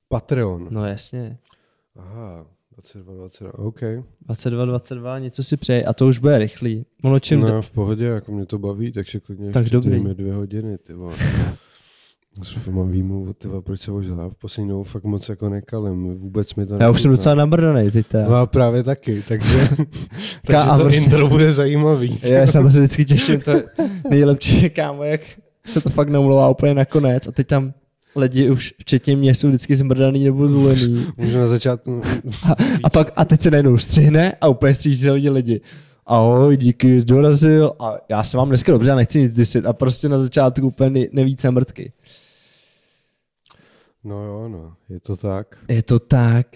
Patreon? No jasně. Aha, dvacet dva dvacet dva, OK. dvacet dva dvacet dva, něco si přeji a to už bude rychlý. Ono čím... No, v pohodě, jako mě to baví, takže klidně tak ještě dvě hodiny, ty vole. To mám výmluvu, tyva, proč se možná v poslední dobou fakt moc jako nekalím, vůbec mi to já nevím. Už jsem docela namrdanej, ty teda. No a právě taky, takže, takže to prostě... intro bude zajímavý. Já jsem se vždycky těším, to nejlepší je, kámo, jak se to fakt neumlouvá úplně nakonec a teď tam lidi už včetně mě jsou vždycky zmrdaný nebo zvolený. Můžu na začátku. a, a, pak, a teď se najednou střihne a úplně střízí lidi. Ahoj, díky, dorazil a já se mám dneska dobře, já nechci nic disit a prostě na začátku úplně nevíc mrtky. No jo, no, je to tak. Je to tak.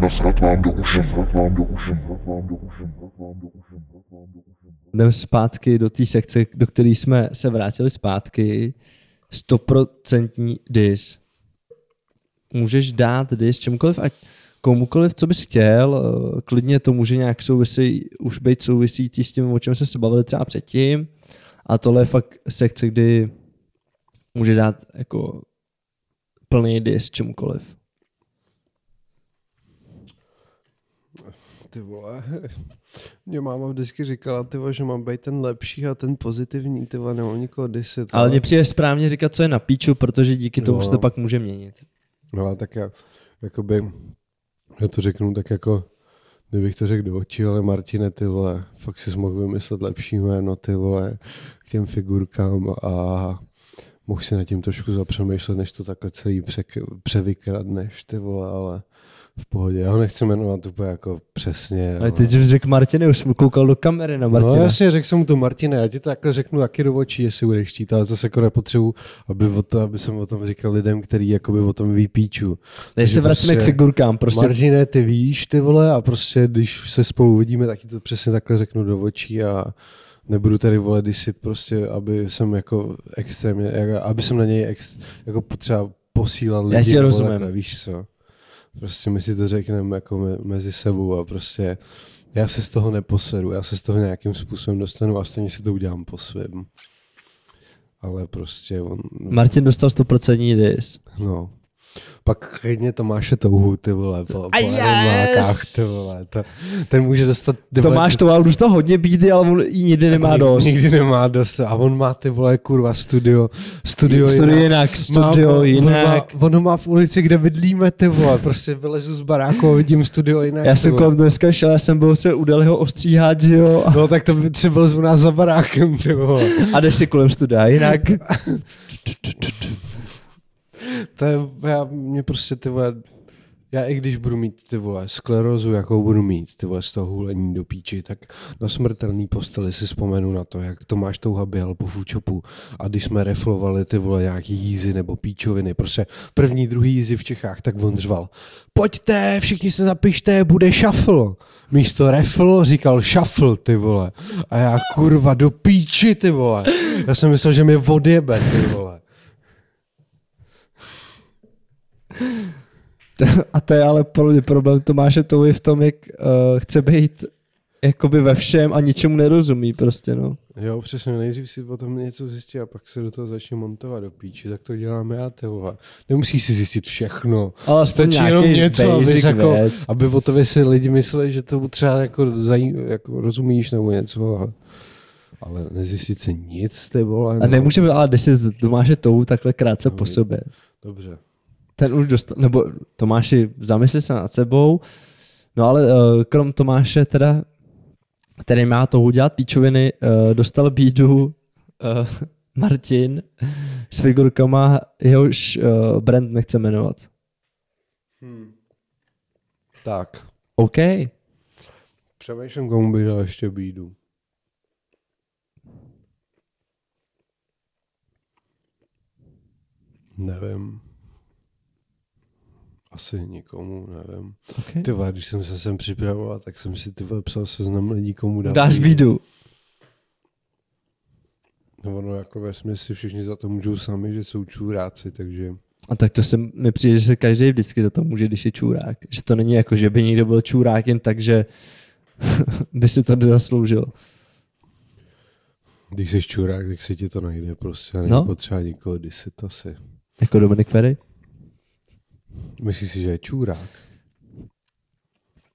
Nasrat vám do uši, nasrat vám do uši, nasrat vám do uši, nasrat vám do uši, nasrat vám do uši. Jdeme zpátky do té sekce, do které jsme se vrátili zpátky. Stoprocentní dis. Můžeš dát dis čemukoliv a komukoliv, co bys chtěl. Klidně to může nějak souvisí, už být souvisící s tím, o čem jsme se bavili třeba předtím. A tohle je fakt sekce, kdy může dát jako plný dis čemukoliv. Ty vole, mě máma vždycky říkala, ty vole, že mám být ten lepší a ten pozitivní, ty vole, nemám nikoho disit. Ale mě přijde správně říkat, co je na píču, protože díky tomu no. se to pak může měnit. No tak já, jakoby, já to řeknu tak jako, kdybych to řekl do očí, ale Martine, ty vole, fakt si mohl vymyslet lepší jméno, ty vole, k těm figurkám a... Mohl si nad tím trošku zapřemýšlet, než to takhle celý přek- převykradneš, ty vole, ale v pohodě. Já ho nechci jmenovat úplně jako přesně. Ale teď jsem řekl Martine, už jsem koukal do kamery na Martina. No jasně, řekl jsem mu to Martine, já ti to takhle řeknu taky do očí, jestli budeš chtít, ale zase jako nepotřebuji, aby, o to, aby jsem o tom říkal lidem, který jakoby o tom vypíču. Než se vracíme prostě k figurkám. Prostě... Martine, ty víš, ty vole, a prostě když se spolu uvidíme, tak ti to přesně takhle řeknu do očí a... Nebudu tady vole disit prostě, aby jsem jako extrémně, aby jsem na něj ex, jako potřeba posílal lidi. Já tě rozumím. Vole, víš co? Prostě my si to řekneme jako me, mezi sebou a prostě já se z toho neposedu, já se z toho nějakým způsobem dostanu a stejně si to udělám po svém. Ale prostě on... Martin dostal sto procent dis. No. Pak klidně Tomáše Touhu, ty vole, po remákách, yes! Ty vole, to, ten může dostat... Ty vole, Tomáš Touha už to hodně bídy, ale on ji nikdy nemá dost. Nikdy nemá dost a on má, ty vole, kurva, studio, studio, studio jinak, jinak, studio má, jinak. On, má, on má v ulici, kde bydlíme, ty vole, prostě vylezu z baráku a vidím studio jinak. Já jsem kolem dneska šel, já jsem byl se u Daliho ostříhat, že jo. No tak to by třeba byl u nás za barákem, ty vole. A jde si kolem studia jinak. To je, já mě prostě, ty vole, já i když budu mít, ty vole, sklerózu, jakou budu mít, ty vole, z toho hulení do píči, tak na smrtelný posteli si vzpomenu na to, jak Tomáš Touha běhal po fučopu a když jsme reflovali, ty vole, nějaký jízy nebo píčoviny, prostě první, druhý jízy v Čechách, tak on řval, pojďte, všichni se zapište, bude šafl. Místo refl říkal šafl, ty vole. A já, kurva, do píči, ty vole. Já jsem myslel, že mě odjebe, ty vole. A to je ale problém Tomáše Touhy v tom, jak uh, chce být jakoby ve všem a ničemu nerozumí prostě, no. Jo, přesně, nejdřív si potom něco zjistí a pak se do toho začne montovat do píči, tak to děláme já, tyhle. Nemusíš si zjistit všechno. Ale stačí jenom něco, aby, jako, aby o tobě si lidi mysleli, že to třeba jako, zajím, jako rozumíš nebo něco, ale... Ale nezjistit se nic, ty vole. No. A nemůžeme ale desit Tomáše Touhu takhle krátce no, po sobě. Dobře. Ten už dostal, nebo Tomáši, zamysli se nad sebou, no ale uh, krom Tomáše teda, který má touhu dělat píčoviny, uh, dostal bídu uh, Martin s figurkama, jehož uh, brand nechce jmenovat. Hmm. Tak. OK. Přemýšlím, komu bych dal ještě bídu. Nevím. Asi nikomu, nevím. Okay. Ty vole, když jsem se sem připravoval, tak jsem si ty vole psal seznam lidí, komu dám. Dáš bídu. No, no jako ve smyslu všichni za to můžou sami, že jsou čůráci, takže... A tak to se mi přijde, že se každý vždycky za to může, když je čůrák. Že to není jako, že by někdo byl čůrák jen tak, že by si to zasloužil. Když jsi čurák, tak si ti to najde prostě a nepotřeba no? nikoho disit asi. Jako Dominik Ferry? Myslíš si, že je čurák?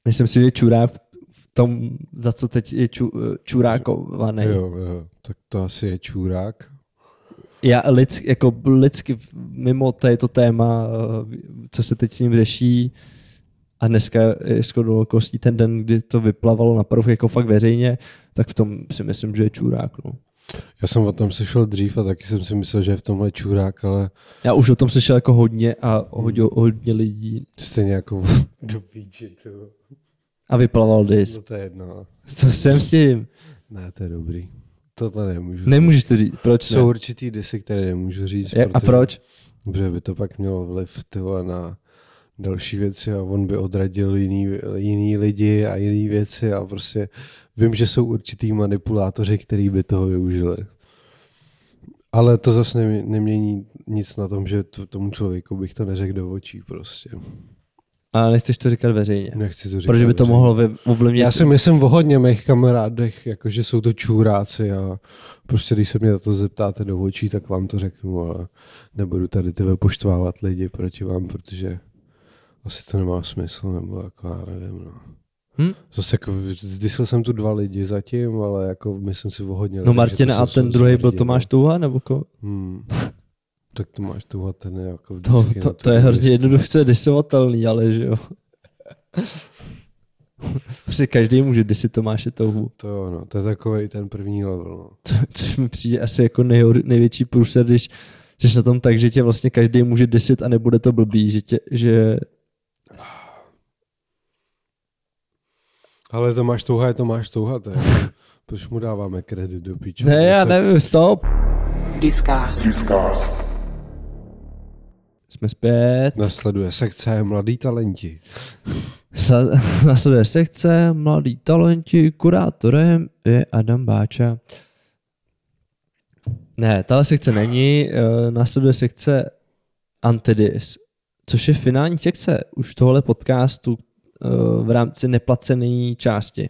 Myslím si, že je čurák v tom, za co teď je ču, čurákovaný. Jo, jo, tak to asi je čurák. Já lidsk, jako lidsky mimo této téma, co se teď s ním řeší, a dneska je skoro okolností ten den, kdy to vyplavalo na prvek jako fakt veřejně, tak v tom si myslím, že je čurák. No. Já jsem o tom slyšel dřív a taky jsem si myslel, že je v tomhle čurák, ale... Já už o tom slyšel jako hodně a hodně, hmm. hodně lidí. Stejně jako do píči. A vyplaval dis. No to je jedno. Co jsem s tím? Ne, to je dobrý. Tohle nemůžu. Nemůžeš to říct, proč ne? Jsou určitý disy, které nemůžu říct. Je, a proč? Protože by to pak mělo vliv tyhle na... další věci a on by odradil jiný, jiný lidi a jiný věci a prostě vím, že jsou určitý manipulátoři, který by toho využili. Ale to zase nemění nic na tom, že tomu člověku bych to neřekl do očí prostě. Ale nechceš to říkat veřejně? Nechci to říkat Proč by to veřejně. Mohlo ovlivnit? Já si myslím o hodně mých kamarádech, jakože jsou to čůráci a prostě když se mě na to zeptáte do očí, tak vám to řeknu, ale nebudu tady tebe poštvávat lidi proti vám, protože asi to nemá smysl, nebo jako já nevím, no. Hm? Zase jako, zdysl jsem tu dva lidi zatím, ale jako myslím si o hodně lidí. No Martina a ten druhý byl Tomáš Touha, nebo ko? Hmm. Tak Tomáš Touha, ten je jako vždycky. To, to, to je hrozně jednoduše disovatelný, ale že jo. Protože každý může disit Tomáše Touhu. To jo, no, to je takovej ten první level, no. To, což mi přijde asi jako nejhor, největší průser, když jsi na tom tak, že tě vlastně každý může disit a nebude to blbý, že tě, že ale Tomáš Touha je Tomáš Touha, to je. Proč mu dáváme kredit do píče? Ne, já nevím, stop. Discuss. Jsme zpět. Nasleduje sekce Mladí talenti. Sa- nasleduje sekce Mladí talenti, kurátorem je Adam Báča. Ne, tahle sekce není, nasleduje sekce Antidis, což je finální sekce už tohle podcastu, v rámci neplacené části.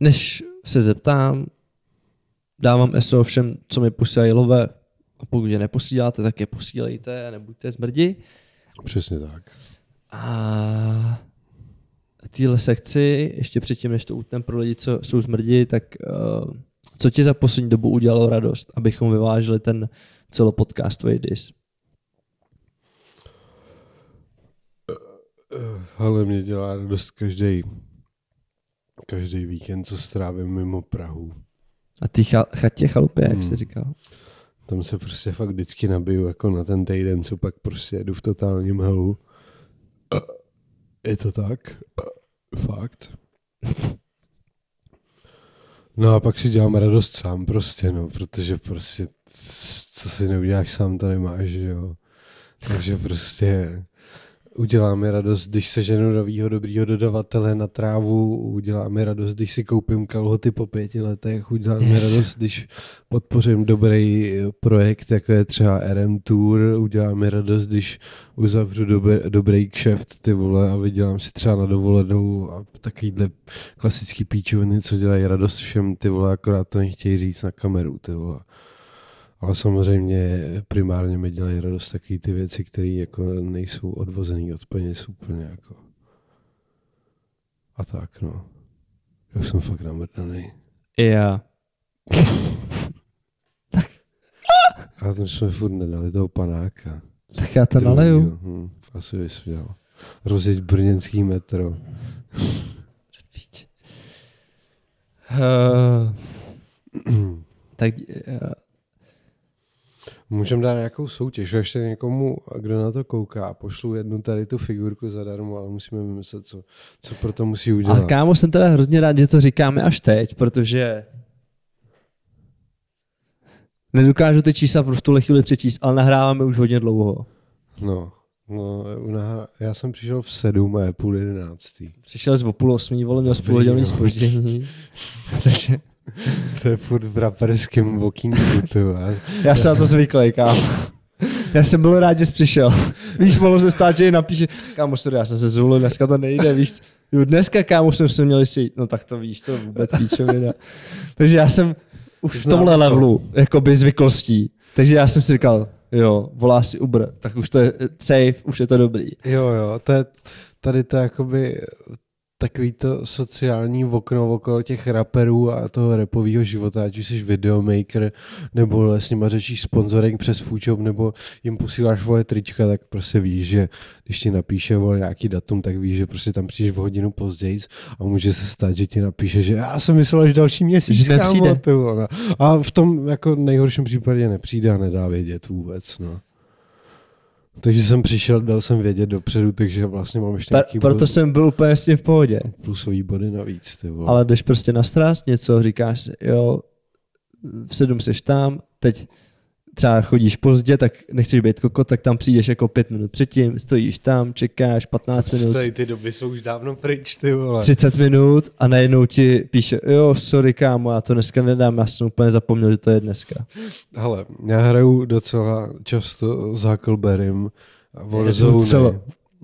Než se zeptám, dávám eso všem, co mi posílají love, a pokud je neposíláte, tak je posílejte a nebuďte zmrdi. Přesně tak. A téhle sekci, ještě předtím, než to utnem pro lidi, co jsou zmrdi, tak co ti za poslední dobu udělalo radost, abychom vyvážili ten celopodcastový dis? Ale mě dělá radost každý, každý víkend, co strávím mimo Prahu. A ty chal, chatě chalupě, jak hmm. jsi říkal? Tam se prostě fakt vždycky nabiju jako na ten týden, co pak prostě jedu v totálním helu. Je to tak? Fakt. No a pak si dělám radost sám prostě, no, protože prostě co si neuděláš sám, to nemáš, jo. Takže prostě... Udělá mi radost, když seženu novýho dobrýho dodavatele na trávu, udělá mi radost, když si koupím kalhoty po pěti letech, udělá mi yes. radost, když podpořím dobrý projekt, jako je třeba R M Tour, udělá mi radost, když uzavřu dobr, dobrý kšeft, ty vole, a vydělám si třeba na dovolenou a takovýhle klasický píčoviny, co dělají radost všem, ty vole, akorát to nechtějí říct na kameru, ty vole. Ale samozřejmě primárně mi dělají radost takové ty věci, které jako nejsou odvozené od peněz úplně jako. A tak no. Já jsem fakt namrdaný. Já. Tak. Ale tam jsme furt nedali toho panáka. Tak já to naleju. Hm, asi bys udělal. Rozjeď brněnský metro. uh, tak... Uh, Můžeme dát nějakou soutěž, ještě někomu, kdo na to kouká, pošlu jednu tady tu figurku zadarmo, ale musíme vymyslet, co, co pro to musí udělat. Ale kámo, jsem teda hrozně rád, že to říkáme až teď, protože nedokážu ty čísla v tuhle chvíli přečíst, ale nahráváme už hodně dlouho. No, no já jsem přišel v sedm a je půl jedenáctý. Přišel z o půl osmí, vole, měl spoludělný zpoždění, takže... To je furt v raperském walkingu, ty vás. Já jsem na to zvyklý, kámo. Já jsem byl rád, že jsi přišel. Víš, mohlo se stát, že napíše, kámo, sorry, já jsem se zvolil, dneska to nejde, víš. Jo, dneska, kámo, jsem se měl sejít. No tak to víš, co vůbec píčovina. Takže já jsem už v tomhle levelu, jakoby zvyklostí. Takže já jsem si říkal, jo, voláš si Uber, tak už to je safe, už je to dobrý. Jo, jo, to je tady to jakoby takový to sociální okno okolo těch raperů a toho rapového života, ať už jsi videomaker, nebo s nima řečíš sponsoring přes Foodshop, nebo jim posíláš vole trička, tak prostě víš, že když ti napíše vole nějaký datum, tak víš, že prostě tam přijdeš v hodinu později a může se stát, že ti napíše, že já jsem myslel až další měsíc, kámo, to, a v tom jako nejhorším případě nepřijde a nedá vědět vůbec, no. Takže jsem přišel, dal jsem vědět dopředu, takže vlastně mám ještě nějaký... Proto bod... jsem byl úplně jasně v pohodě. Plusový body navíc, ty vole. Ale jdeš prostě na strast, něco říkáš, jo, v sedm seš tam, teď třeba chodíš pozdě, tak nechceš být kokot, tak tam přijdeš jako pět minut předtím, stojíš tam, čekáš patnáct minut. Tady ty doby jsou už dávno pryč, ty vole. třicet minut a najednou ti píše, jo, sorry kámo, já to dneska nedám, já jsem úplně zapomněl, že to je dneska. Hele, já hraju docela často s Huckleberrym a Warzone.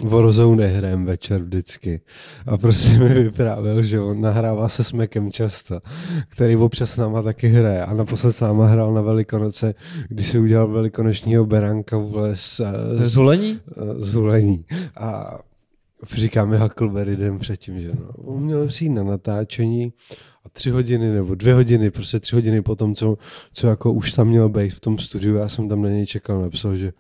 Warzone nehrajem večer vždycky. A prostě mi vyprávěl, že on nahrává se s Mekem často, který občas s náma taky hraje. A naposled s náma hrál na Velikonoce, když si udělal velikonočního beránka z, z, hulení? z hulení. A říkáme Huckleberry den předtím, že no. On měl přijít na natáčení a tři hodiny nebo dvě hodiny, prostě tři hodiny potom, co, co jako už tam měl být v tom studiu, já jsem tam na něj čekal, napsal, že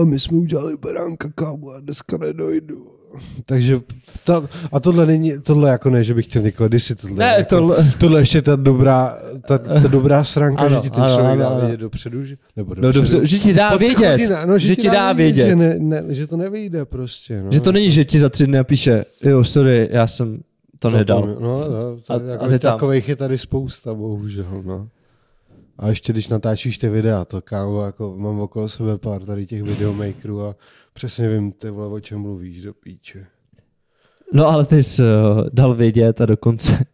a my jsme udělali beránka, kámo, a dneska nedojdu. Takže ta, a tohle není, tohle jako ne, že bych chtěl někoho disit, tohle, ne, jako, tohle, tohle ještě ta dobrá, ta, ta dobrá sranka, ano, že ti ten ano, člověk ano, dá vědět dopředu, že, nebo dopředu, no, dopředu, že ti dá vědět, hodina, no, že, že ti dá, dá vědět, vědět. Ne, ne, že to nevyjde prostě. No. Že to není, že ti za tři dny napíše, jo, sorry, já jsem to nedal. No, no, to, a, jako, a takových je tady spousta, bohužel, no. A ještě když natáčíš ty videa, to kámo, jako mám okolo sebe pár tady těch videomakerů a přesně vím, ty vole, o čem mluvíš, do píče. No ale ty jsi uh, dal vědět a dokonce.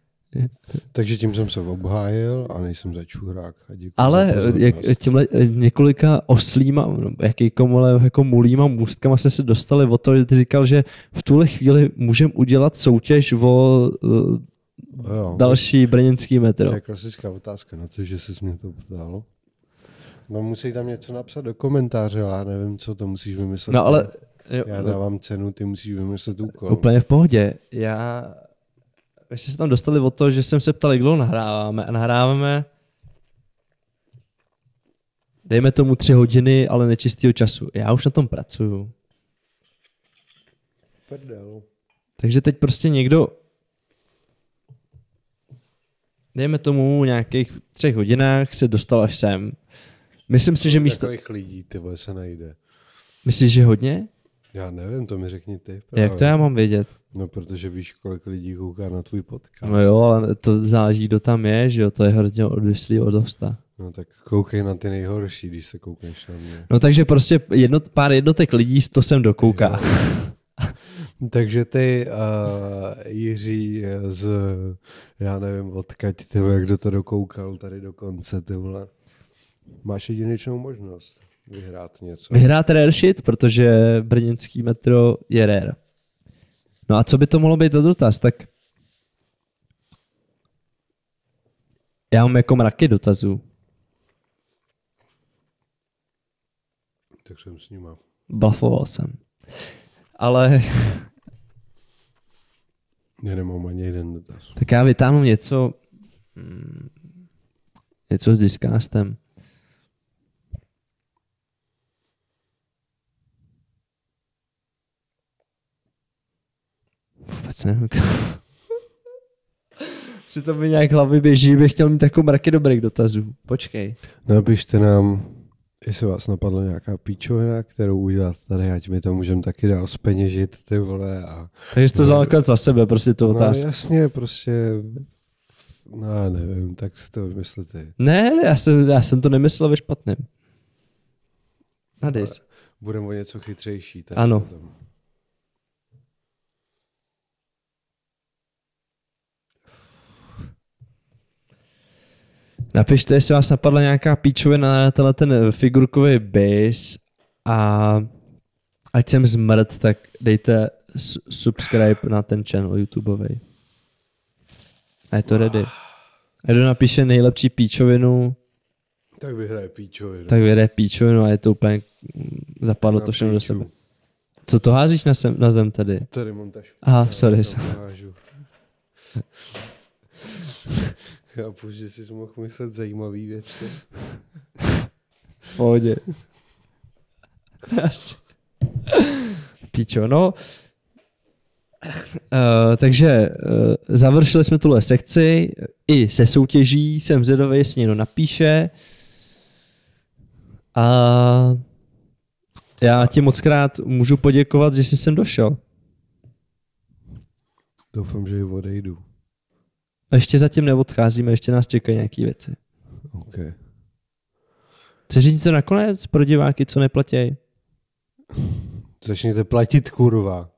Takže tím jsem se obhájil a nejsem začůrák. Ale jak, tímhle několika oslýma, jakýkoliv jako mulýma můstkama jsme se dostali o to, že ty říkal, že v tuhle chvíli můžeme udělat soutěž o... Uh, Jo, další brněnský metro. To je klasická otázka, na to, že se mě to ptalo. No musí tam něco napsat do komentáře, já nevím, co to musíš vymyslet. No ale... Jo, já dávám cenu, ty musíš vymyslet úkol. Úplně v pohodě. Já... My jsme se tam dostali o to, že jsem se ptal, kdo nahráváme. A nahráváme... Dejme tomu tři hodiny, ale nečistýho času. Já už na tom pracuju. Prdel. Takže teď prostě někdo... Dejme tomu nějakých třech hodinách se dostal až sem. Myslím si, že místo... Takových lidí, ty vole, se najde. Myslíš, že hodně? Já nevím, to mi řekni ty. Právě. Jak to já mám vědět? No, protože víš, kolik lidí kouká na tvůj podcast. No jo, ale to záleží, kdo tam je, že jo, to je hrozně odvislý od hosta. No tak koukej na ty nejhorší, když se koukneš na mě. No takže prostě jednot, pár jednotek lidí to sem dokouká. Takže ty, uh, Jiří, z, já nevím odkaď, ty vole, kdo to dokoukal tady do konce, ty vole, máš jedinečnou možnost vyhrát něco. Vyhrát rare shit, protože brněnský metro je rare. No a co by to mohlo být za dotaz, tak já mám jako mraky dotazů. Tak jsem s nima. Blafoval jsem. Ale... Já nemám ani jeden dotaz. Tak já vytáhnu něco... Něco s discastem. Vůbec nevím. Přitom mi nějak hlavy běží, bych chtěl mít takovou mraky dobrých dotazů. Počkej. Napište nám... Jestli vás napadla nějaká píčovina, kterou udělat tady, ať my to můžeme taky dál zpeněžit, ty vole. A... Takže to no, základ za sebe, prostě tu otázku. No jasně, prostě, no nevím, tak si to vymyslete. Ne, já jsem, já jsem to nemyslel ve špatném. Nadejs. Budeme o něco chytřejší. Tak ano. Potom. Napište, jestli vás napadla nějaká píčovina na tenhle ten figurkový base a ať jsem zmrt, tak dejte subscribe na ten channel YouTubeovej. A je to ready. A kdo napíše nejlepší píčovinu, tak vyhraje píčovinu. Tak vyhraje píčovinu a je to úplně, zapadlo na to všechno do sebe. Co to házíš na, sem, na zem tady? Tady mám ta špíča. Aha, sorry. Já půjde, si mohl myslet zajímavý věci. V pohodě. Píčo, no. Uh, takže uh, završili jsme tuhle sekci i se soutěží, jsem zvědavý, jestli někdo napíše. A já ti moc krát můžu poděkovat, že jsi sem došel. Doufám, že odejdu. Ještě zatím neodcházíme, ještě nás čekají nějaké věci. OK. Chceš říct to nakonec pro diváky, co neplatí? Začněte platit, kurva.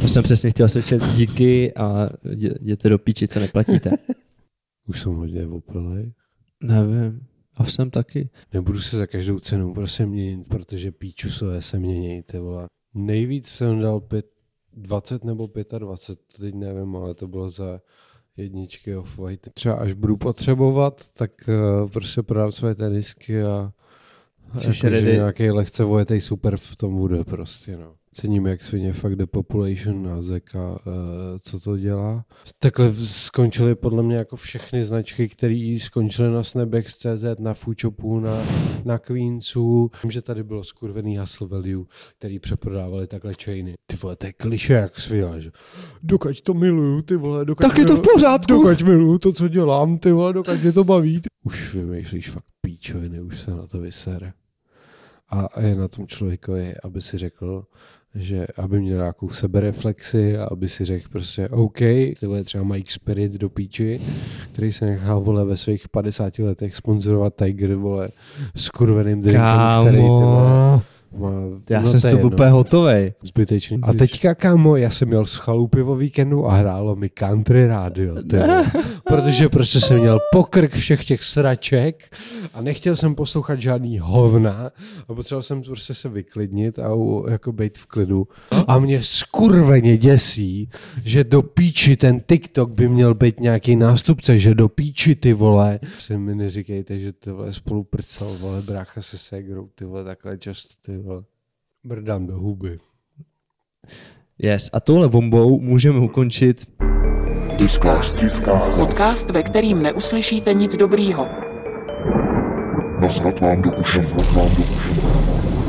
To jsem přesně chtěl slyšet, díky a jděte do píči, co neplatíte. Už jsem hodně opilej. Nevím, a jsem taky. Nebudu se za každou cenu prostě měnit, protože píču sové se měnějte, vole. Nejvíc jsem dal pět, dvacet nebo dvacet pět, teď nevím, ale to bylo za jedničky Off-White. Třeba až budu potřebovat, tak uh, prostě prodám své tenisky a jako, nějaký lehce vojetej super v tom bude prostě, no. Cením, jak svině fakt Depopulation a Zeka, uh, co to dělá. Takhle skončily podle mě jako všechny značky, které skončily na Snapbacks tečka cé zet, na Foodshopu, na, na Queensu. Vím, že tady bylo skurvený Hustle Value, který přeprodávali takhle chainy. Ty vole, to je kliše, jak svíla, že dokud to miluju, ty vole, dokud tak je to v pořádku. Dokud miluju to, co dělám, ty vole, dokud mě to baví. Ty... Už vymýšlíš fakt píčoviny, už se na to vysere. A je na tom člověkovi, aby si řekl, že aby měl nějakou sebereflexi a aby si řekl prostě OK, to je třeba Mike Spirit do píči, který se nechá, vole, ve svých padesáti letech sponzorovat Tiger, vole, s kurveným drinkem, který, vole, má, já no jsem s tobou úplně hotovej. Zbytečný. A teďka, kámo, já jsem měl schalupy o víkendu a hrálo mi country rádio. Protože prostě jsem měl pokrk všech těch sraček a nechtěl jsem poslouchat žádný hovna a potřeboval jsem prostě se vyklidnit a jako být v klidu. A mě skurveně děsí, že do píči ten TikTok by měl být nějaký nástupce, že do píči, ty vole. Si mi neříkejte, že ty vole spolu prcal, vole, brácha se ségrou, ty vole, takhle často, ty vole. Brdám do huby. Yes, a touhle bombou můžeme ukončit Discast. Podcast, ve kterým neuslyšíte nic dobrýho. Nasrat vám do uši, nasrat vám do uši.